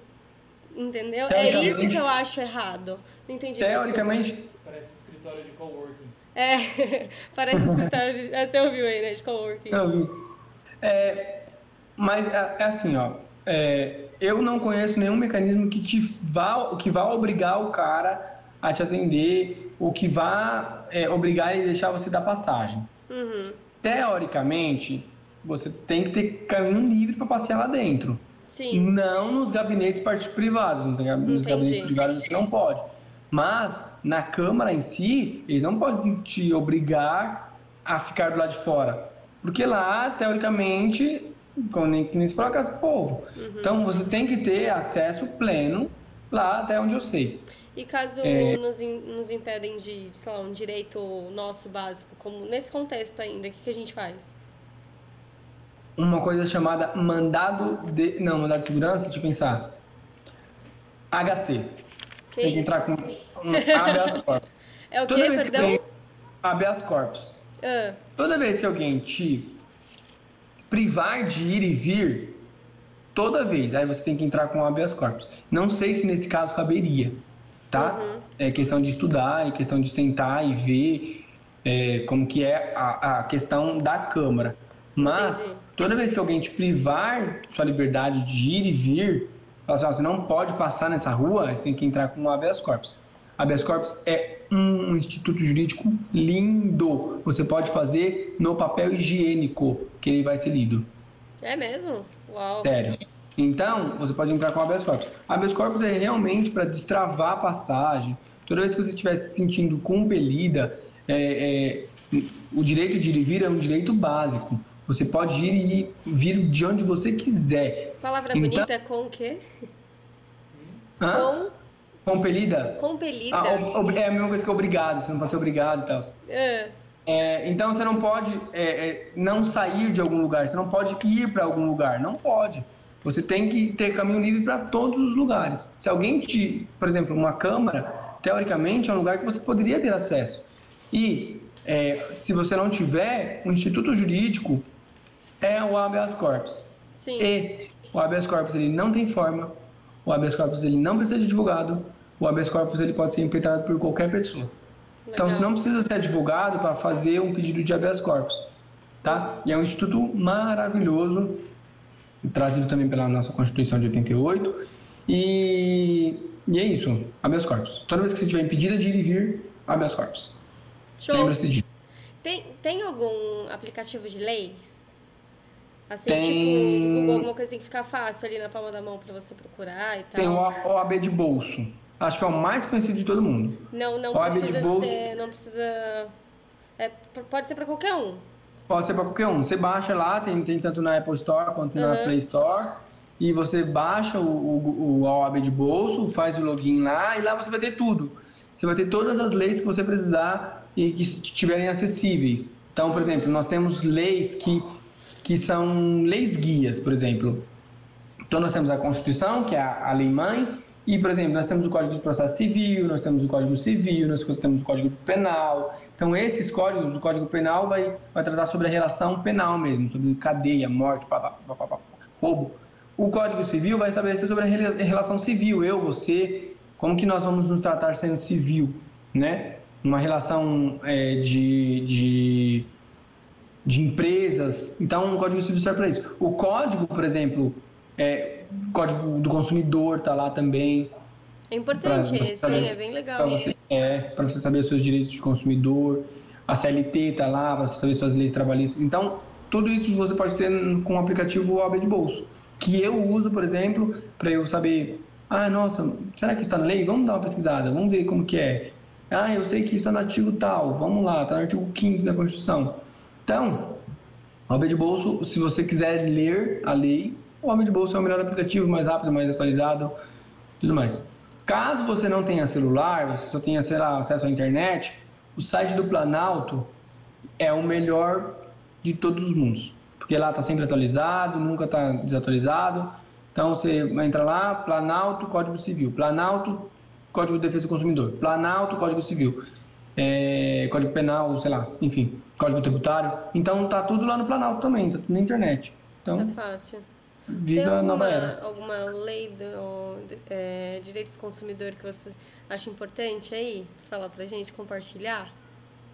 Entendeu? É isso que eu acho errado. Não entendi. Teoricamente... Parece escritório de coworking. É, parece escritório de... Você ouviu aí, né? De coworking. Mas é assim, ó. Eu não conheço nenhum mecanismo que vá obrigar o cara a te atender ou que vá obrigar ele a deixar você dar passagem. Uhum. Teoricamente, você tem que ter caminho livre para passear lá dentro. Sim. Não nos gabinetes privados. Nos gabinetes privados você não pode. Mas, na Câmara em si, eles não podem te obrigar a ficar do lado de fora. Porque lá, teoricamente... nem se fala a casa do povo. Uhum. Então, você tem que ter acesso pleno lá até onde eu sei. E caso nos impedem de, sei lá, um direito nosso básico, como nesse contexto ainda, o que a gente faz? Uma coisa chamada mandado de segurança, deixa eu pensar. HC. Que tem isso? Que entrar com um habeas corpus. É o quê? Perdão? Habeas corpus. Toda vez que alguém te privar de ir e vir, toda vez, aí você tem que entrar com o habeas corpus. Não sei se nesse caso caberia, tá? Uhum. É questão de estudar, é questão de sentar e ver como que é a questão da Câmara. Mas, toda vez que alguém te privar sua liberdade de ir e vir, fala assim, você não pode passar nessa rua, você tem que entrar com o habeas corpus. Habeas corpus é um instituto jurídico lindo. Você pode fazer no papel higiênico, que ele vai ser lido. É mesmo? Uau. Sério. Então, você pode entrar com habeas corpus. Habeas corpus é realmente para destravar a passagem. Toda vez que você estiver se sentindo compelida, o direito de ir e vir é um direito básico. Você pode ir e vir de onde você quiser. Palavra bonita, com o quê? Com... Compelida? Compelida. É a mesma coisa que obrigado, você não pode ser obrigado e tal. Então, você não pode não sair de algum lugar, você não pode ir para algum lugar, não pode. Você tem que ter caminho livre para todos os lugares. Se alguém por exemplo, uma câmara, teoricamente é um lugar que você poderia ter acesso. E se você não tiver, o instituto jurídico é o habeas corpus. Sim. E o habeas corpus ele não tem forma. O habeas corpus ele não precisa de advogado, o habeas corpus ele pode ser impetrado por qualquer pessoa. Legal. Então, você não precisa ser advogado para fazer um pedido de habeas corpus, tá? E é um instituto maravilhoso, trazido também pela nossa Constituição de 88, e é isso, habeas corpus. Toda vez que você estiver impedida de ir e vir, habeas corpus. Show! Lembra-se disso. Tem algum aplicativo de leis? Assim, tipo, Google, alguma coisa que fica fácil ali na palma da mão pra você procurar e tal. Tem o OAB de bolso. Acho que é o mais conhecido de todo mundo. Não OAB precisa de bolso. Não precisa... pode ser pra qualquer um. Pode ser pra qualquer um. Você baixa lá, tem tanto na Apple Store quanto na Play Store. E você baixa o OAB de bolso, faz o login lá e lá você vai ter tudo. Você vai ter todas as leis que você precisar e que estiverem acessíveis. Então, por exemplo, nós temos leis que são leis guias, por exemplo. Então, nós temos a Constituição, que é a lei-mãe, e, por exemplo, nós temos o Código de Processo Civil, nós temos o Código Civil, nós temos o Código Penal. Então, esses códigos, o Código Penal vai tratar sobre a relação penal mesmo, sobre cadeia, morte, roubo. O Código Civil vai estabelecer sobre a relação civil, eu, você, como que nós vamos nos tratar sendo civil, né? Uma relação de empresas, então o Código Civil serve para isso. O Código, por exemplo, o Código do Consumidor está lá também. É importante esse, é bem legal. Para você saber os seus direitos de consumidor, a CLT está lá, para você saber suas leis trabalhistas. Então, tudo isso você pode ter com o aplicativo OAB de Bolso, que eu uso, por exemplo, para eu saber, nossa, será que isso está na lei? Vamos dar uma pesquisada, vamos ver como que é. Eu sei que isso está no artigo tal, vamos lá, está no artigo 5º da Constituição. Então, o OAB de Bolso, se você quiser ler a lei, o OAB de Bolso é o melhor aplicativo, mais rápido, mais atualizado, tudo mais. Caso você não tenha celular, você só tenha, sei lá, acesso à internet, o site do Planalto é o melhor de todos os mundos. porque lá está sempre atualizado, nunca está desatualizado. Então você entra lá, Planalto, Código Civil, Planalto, Código de Defesa do Consumidor, Planalto, Código Civil, Código Penal, sei lá, enfim, Código Tributário. Então tá tudo lá no Planalto também, tá tudo na internet. Então, é fácil. Tem alguma lei do direitos do consumidor que você acha importante aí? Falar pra gente, compartilhar?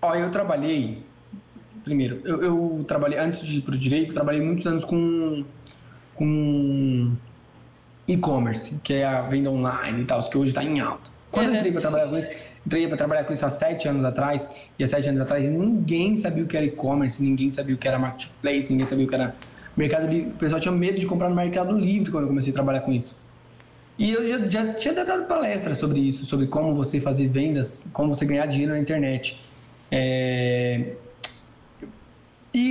Ó, eu trabalhei, primeiro, eu trabalhei, antes de ir pro direito, eu trabalhei muitos anos com e-commerce, que é a venda online e tal, que hoje está em alta. Quando eu entrei para trabalhar com isso, entrei para trabalhar com isso há 7 anos atrás, e há 7 anos atrás ninguém sabia o que era e-commerce, ninguém sabia o que era marketplace, ninguém sabia o que era mercado livre. O pessoal tinha medo de comprar no Mercado Livre quando eu comecei a trabalhar com isso. E eu já tinha dado palestra sobre isso, sobre como você fazer vendas, como você ganhar dinheiro na internet. E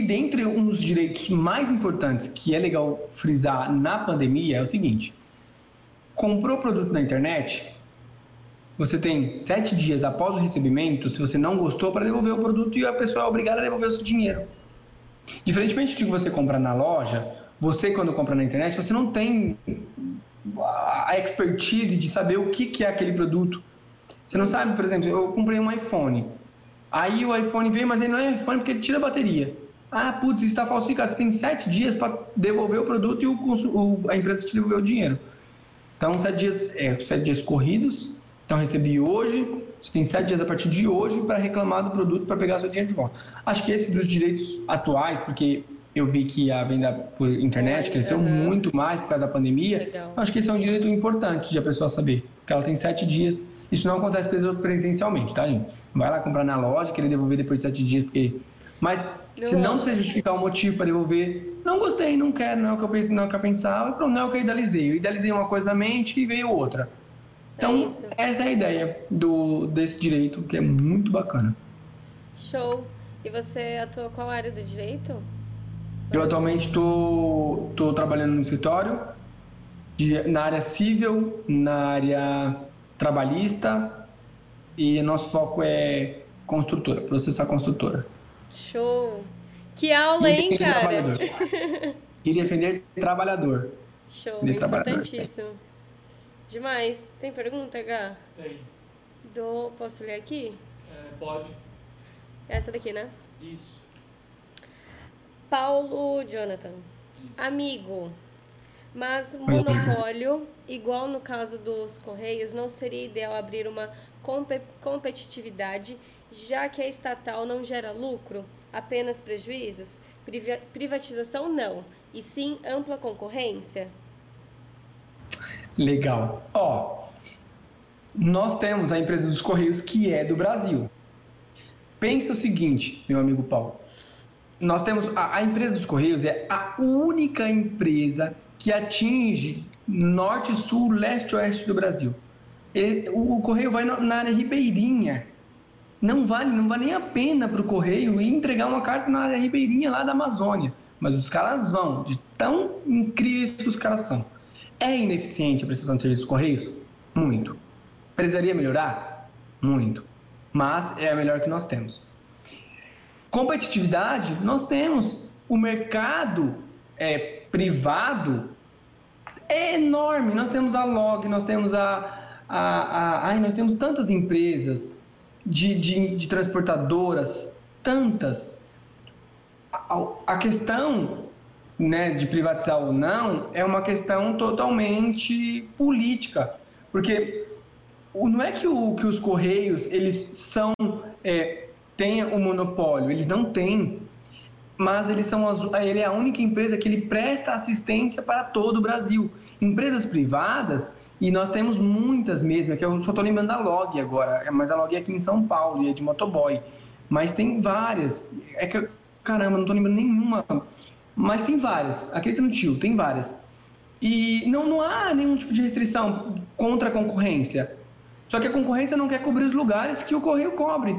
dentre um dos direitos mais importantes que é legal frisar na pandemia é o seguinte: comprou produto na internet, você tem 7 dias após o recebimento, se você não gostou, para devolver o produto, e a pessoa é obrigada a devolver o seu dinheiro. Diferentemente de você comprar na loja, você quando compra na internet, você não tem a expertise de saber o que é aquele produto. Você não sabe, por exemplo, eu comprei um iPhone. Aí o iPhone veio, mas ele não é iPhone porque ele tira a bateria. Ah, putz, está falsificado. Você tem 7 dias para devolver o produto e a empresa te devolveu o dinheiro. Então, 7 dias, 7 dias corridos. Então, recebi hoje. Você tem 7 dias a partir de hoje para reclamar do produto, para pegar seu dinheiro de volta. Acho que esse dos direitos atuais, porque eu vi que a venda por internet cresceu muito mais por causa da pandemia. Legal. Acho que esse é um direito importante de a pessoa saber, porque ela tem 7 dias. Isso não acontece presencialmente, tá, gente? Não vai lá comprar na loja, querer devolver depois de 7 dias, porque... Mas se não precisa justificar o motivo para devolver, não gostei, não quero, não é o que eu pensava, pronto, não é o que eu idealizei. Eu idealizei uma coisa na mente e veio outra. Então, essa é a ideia desse direito, que é muito bacana. Show! E você atua qual área do direito? Eu atualmente estou trabalhando no escritório, na área civil, na área... trabalhista, e nosso foco é construtora, processar construtora. Show! Que aula, hein, cara? E defender trabalhador. Show, importantíssimo. Demais. Tem pergunta, Gá? Tem. Posso ler aqui? Pode. Essa daqui, né? Isso. Paulo Jonathan. Isso. Amigo... Mas monopólio, igual no caso dos Correios, não seria ideal abrir uma competitividade, já que a estatal não gera lucro, apenas prejuízos? Privatização não, e sim ampla concorrência? Legal. Nós temos a empresa dos Correios, que é do Brasil. Pensa o seguinte, meu amigo Paulo. Nós temos a empresa dos Correios, é a única empresa que atinge norte, sul, leste, oeste do Brasil. O Correio vai na área ribeirinha. Não vale nem a pena para o Correio ir entregar uma carta na área ribeirinha lá da Amazônia. Mas os caras vão, de tão incríveis que os caras são. É ineficiente a prestação de serviços dos Correios? Muito. Precisaria melhorar? Muito. Mas é a melhor que nós temos. Competitividade? Nós temos. O mercado privado é enorme. Nós temos a Log, nós temos nós temos tantas empresas de transportadoras, tantas. A questão, né, de privatizar ou não é uma questão totalmente política, porque não é que os Correios eles são têm o monopólio, eles não têm. Mas ele é a única empresa que ele presta assistência para todo o Brasil. Empresas privadas, e nós temos muitas mesmo, que eu só estou lembrando da Log agora, mas a Log é aqui em São Paulo e é de motoboy. Mas tem várias, não estou lembrando nenhuma, mas tem várias, acredita no tio, tem várias. E não há nenhum tipo de restrição contra a concorrência, só que a concorrência não quer cobrir os lugares que o Correio cobre.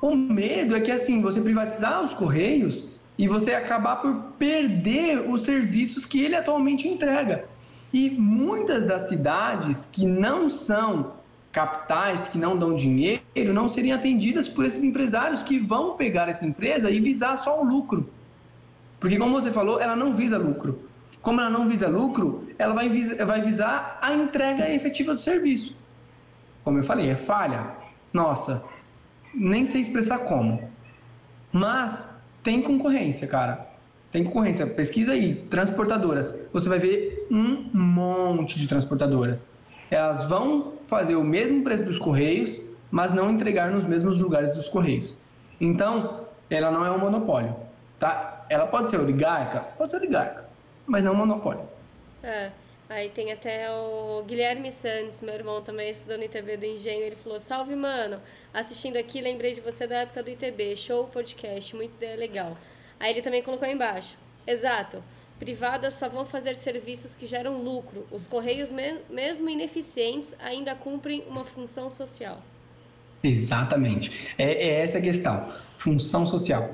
O medo é que, assim, você privatizar os Correios e você acabar por perder os serviços que ele atualmente entrega. E muitas das cidades que não são capitais, que não dão dinheiro, não seriam atendidas por esses empresários que vão pegar essa empresa e visar só o lucro. Porque, como você falou, ela não visa lucro. Como ela não visa lucro, ela vai visar a entrega efetiva do serviço. Como eu falei, é falha. Nossa, nem sei expressar como. Mas tem concorrência, cara. Tem concorrência. Pesquisa aí, transportadoras. Você vai ver um monte de transportadoras. Elas vão fazer o mesmo preço dos Correios, mas não entregar nos mesmos lugares dos Correios. Então, ela não é um monopólio, tá? Ela pode ser oligarca, mas não um monopólio. É, aí tem até o Guilherme Santos, meu irmão também, estudando ITB do Engenho, ele falou: salve, mano, assistindo aqui, lembrei de você da época do ITB, show podcast, muita ideia legal. Aí ele também colocou aí embaixo, exato, privadas só vão fazer serviços que geram lucro, os Correios, mesmo ineficientes, ainda cumprem uma função social. Exatamente, é essa a questão, função social,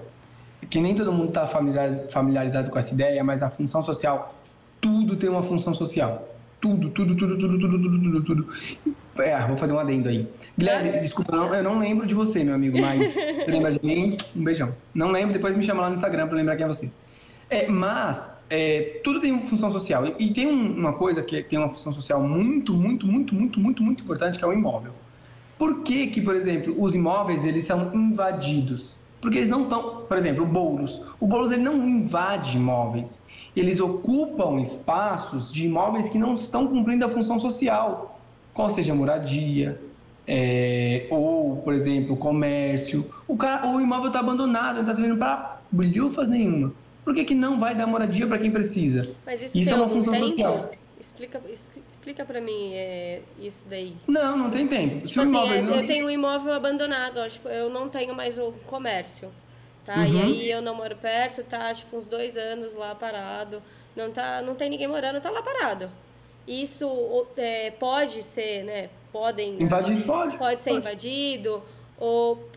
que nem todo mundo está familiarizado com essa ideia, mas a função social, tudo tem uma função social, tudo. Vou fazer um adendo aí, Guilherme, desculpa, eu não lembro de você, meu amigo, mas lembra de mim, um beijão, não lembro, depois me chama lá no Instagram para lembrar quem é você. Mas tudo tem uma função social, e tem uma coisa que tem uma função social muito importante, que é o imóvel. Por que que, por exemplo, os imóveis, eles são invadidos? Porque eles não estão... Por exemplo, o Boulos ele não invade imóveis. Eles ocupam espaços de imóveis que não estão cumprindo a função social, qual seja moradia, ou, por exemplo, comércio. O imóvel está abandonado, não está servindo para bolhufas nenhuma. Por que que não vai dar moradia para quem precisa? Mas isso é uma função social. Explica pra mim isso daí. Não tem tempo. Se assim, eu tenho um imóvel abandonado, ó, tipo, eu não tenho mais o comércio, tá? Uhum. E aí eu não moro perto, tá, tipo, uns 2 anos lá parado, não tem ninguém morando, tá lá parado. Isso pode ser, né? Pode ser invadido, ou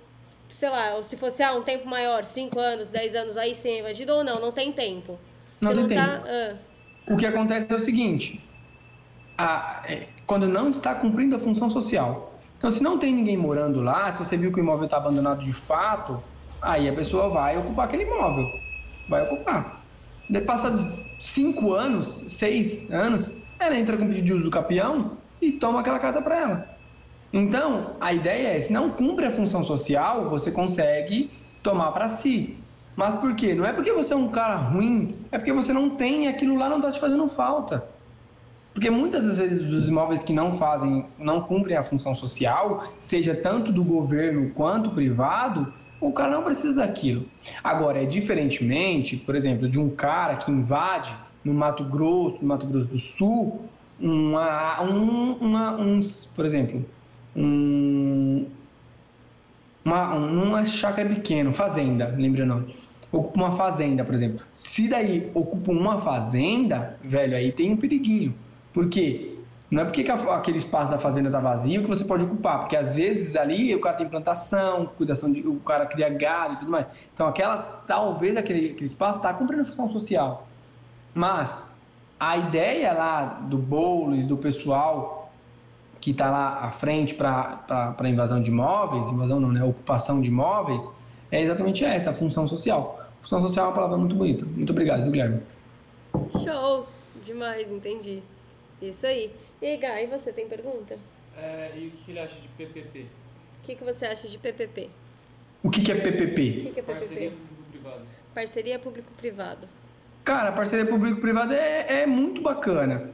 sei lá, ou se fosse um tempo maior, 5 anos, 10 anos, aí sim é invadido ou não tem tempo. O que acontece é o seguinte, quando não está cumprindo a função social. Então, se não tem ninguém morando lá, se você viu que o imóvel está abandonado de fato, aí a pessoa vai ocupar aquele imóvel, vai ocupar. Passados 5 anos, 6 anos, ela entra com o pedido de uso do capião e toma aquela casa para ela. Então, a ideia é, se não cumpre a função social, você consegue tomar para si. Mas por quê? Não é porque você é um cara ruim, é porque você não tem e aquilo lá não está te fazendo falta. Porque muitas das vezes os imóveis que não cumprem a função social, seja tanto do governo quanto privado, o cara não precisa daquilo. Agora, diferentemente, por exemplo, de um cara que invade no Mato Grosso do Sul, uma chácara pequena, fazenda, lembra o nome? Ocupa uma fazenda, por exemplo. Se daí ocupa uma fazenda, velho, aí tem um periguinho. Por quê? Não é porque aquele espaço da fazenda tá vazio que você pode ocupar, porque às vezes ali o cara tem plantação, o cara cria gado e tudo mais. Então aquele espaço tá cumprindo função social. Mas a ideia lá do Boulos, do pessoal que tá lá à frente para invasão de imóveis, ocupação de imóveis, é exatamente essa, a função social. Função social é uma palavra muito bonita. Muito obrigado, Guilherme. Show! Demais, entendi. Isso aí. E aí, Gai, você tem pergunta? E o que ele acha de PPP? O que você acha de PPP? O que é PPP? O que é PPP? Parceria público-privado. Parceria público-privado. Cara, parceria público-privada é muito bacana.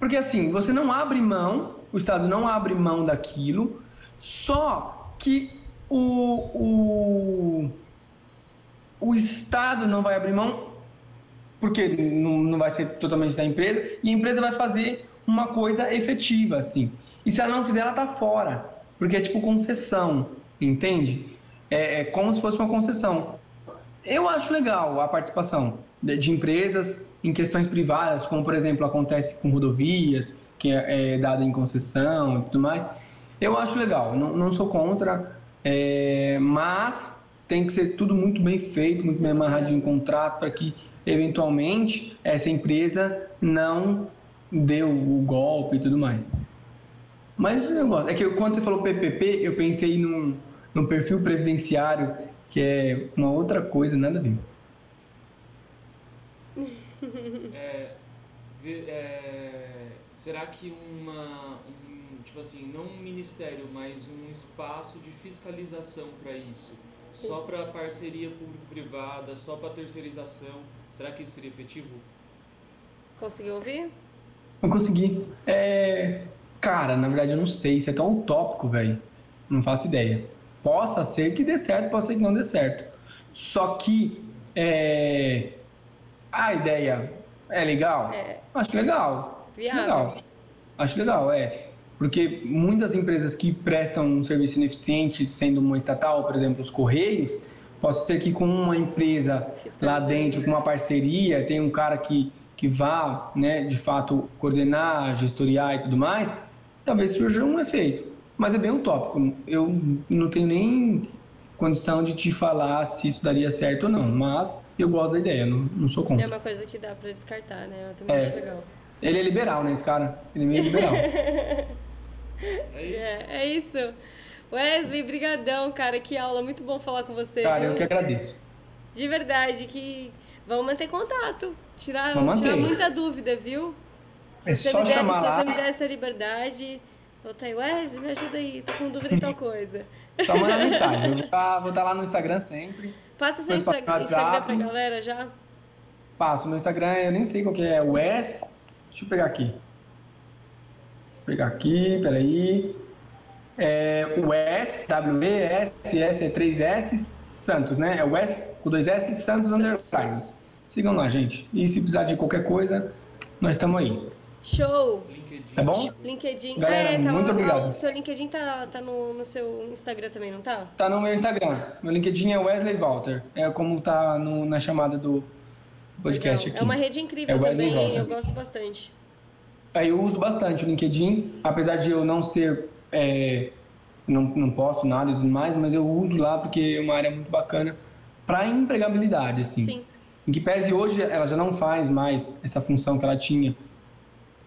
Porque assim, você não abre mão, o Estado não abre mão daquilo, só que o Estado não vai abrir mão, porque não vai ser totalmente da empresa, e a empresa vai fazer uma coisa efetiva, assim. E se ela não fizer, ela tá fora, porque é tipo concessão, entende? É como se fosse uma concessão. Eu acho legal a participação de empresas em questões privadas, como, por exemplo, acontece com rodovias, que é dada em concessão e tudo mais. Eu acho legal, não sou contra... mas tem que ser tudo muito bem feito, muito bem amarrado em contrato, para que eventualmente essa empresa não dê o golpe e tudo mais. Mas eu gosto. Quando você falou PPP, eu pensei no perfil previdenciário, que é uma outra coisa, nada a ver. Será que tipo assim, não um ministério, mas um espaço de fiscalização para isso? Só para parceria público-privada, só para terceirização? Será que isso seria efetivo? Conseguiu ouvir? Eu consegui. Cara, na verdade eu não sei, isso é tão utópico, velho. Não faço ideia. Possa ser que dê certo, possa ser que não dê certo. Só que a ideia é legal? Acho legal. Viável. Acho legal, Porque muitas empresas que prestam um serviço ineficiente, sendo uma estatal, por exemplo, os Correios, possa ser que com uma empresa lá dentro, com uma parceria, tem um cara que vá, né, de fato, coordenar, gestoriar e tudo mais, talvez surja um efeito. Mas é bem utópico. Eu não tenho nem condição de te falar se isso daria certo ou não, mas eu gosto da ideia, não sou contra. É uma coisa que dá pra descartar, né? Eu também acho legal. Ele é liberal, né, esse cara? Ele é meio liberal. É isso. Wesley, brigadão, cara. Que aula, muito bom falar com você. Cara, eu que agradeço. De verdade, que vamos manter contato. Tirar muita dúvida, viu? Se é só chamar lá. Se você me der essa liberdade, eu tô aí, Wesley, me ajuda aí, tô com dúvida em tal coisa. Só manda mensagem. Eu vou estar lá no Instagram sempre. Passa seu Instagram pra galera já. Passo, meu Instagram, eu nem sei qual que é, Wes... Deixa eu pegar aqui. Peraí. O S, W-E-S-S, é 3S, Santos, né? É o S com 2S, Santos _. Sigam lá, gente. E se precisar de qualquer coisa, nós estamos aí. Show! Tá bom? LinkedIn. Galera, tá muito obrigado. O seu LinkedIn tá no seu Instagram também, não tá? Tá no meu Instagram. Meu LinkedIn é Wesley Walter. É como tá na chamada do... podcast aqui. É uma rede incrível também, eu gosto bastante. Eu uso bastante o LinkedIn, apesar de eu não ser... não posto nada e tudo mais, mas eu uso lá porque é uma área muito bacana para empregabilidade, assim. Sim. Em que pese hoje ela já não faz mais essa função que ela tinha,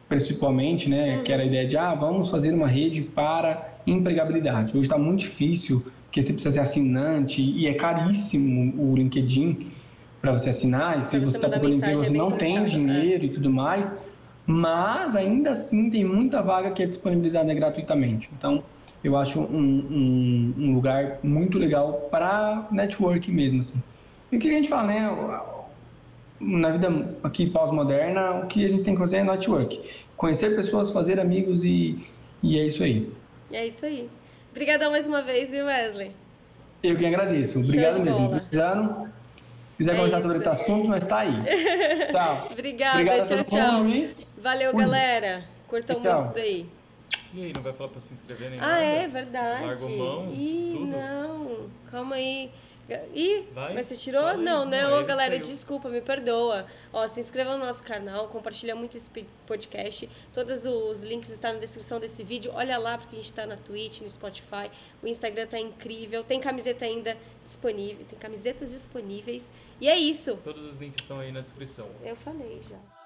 principalmente, né? Que era a ideia de, vamos fazer uma rede para empregabilidade. Hoje está muito difícil, porque você precisa ser assinante e é caríssimo o LinkedIn... para você assinar, e se você está procurando emprego, você não tem dinheiro e tudo mais, mas ainda assim tem muita vaga que é disponibilizada gratuitamente. Então, eu acho um lugar muito legal para network mesmo, assim. E o que a gente fala, né, na vida aqui pós-moderna, o que a gente tem que fazer é network. Conhecer pessoas, fazer amigos e é isso aí. Obrigadão mais uma vez, e Wesley? Eu que agradeço. Obrigado mesmo. Se quiser conversar sobre esse assunto, mas tá aí. Tchau. Obrigada, tchau. Valeu, galera. Cortou muito isso daí. E aí, não vai falar pra se inscrever nem nada? É verdade. Largou mão, ih, tudo. Não. Calma aí. Ih, mas você tirou? Vai, não, galera, desculpa, me perdoa. Ó, se inscreva no nosso canal, compartilha muito esse podcast. Todos os links estão na descrição desse vídeo. Olha lá, porque a gente tá na Twitch, no Spotify. O Instagram tá incrível. Tem camiseta ainda disponível. Tem camisetas disponíveis. E é isso. Todos os links estão aí na descrição. Eu falei já.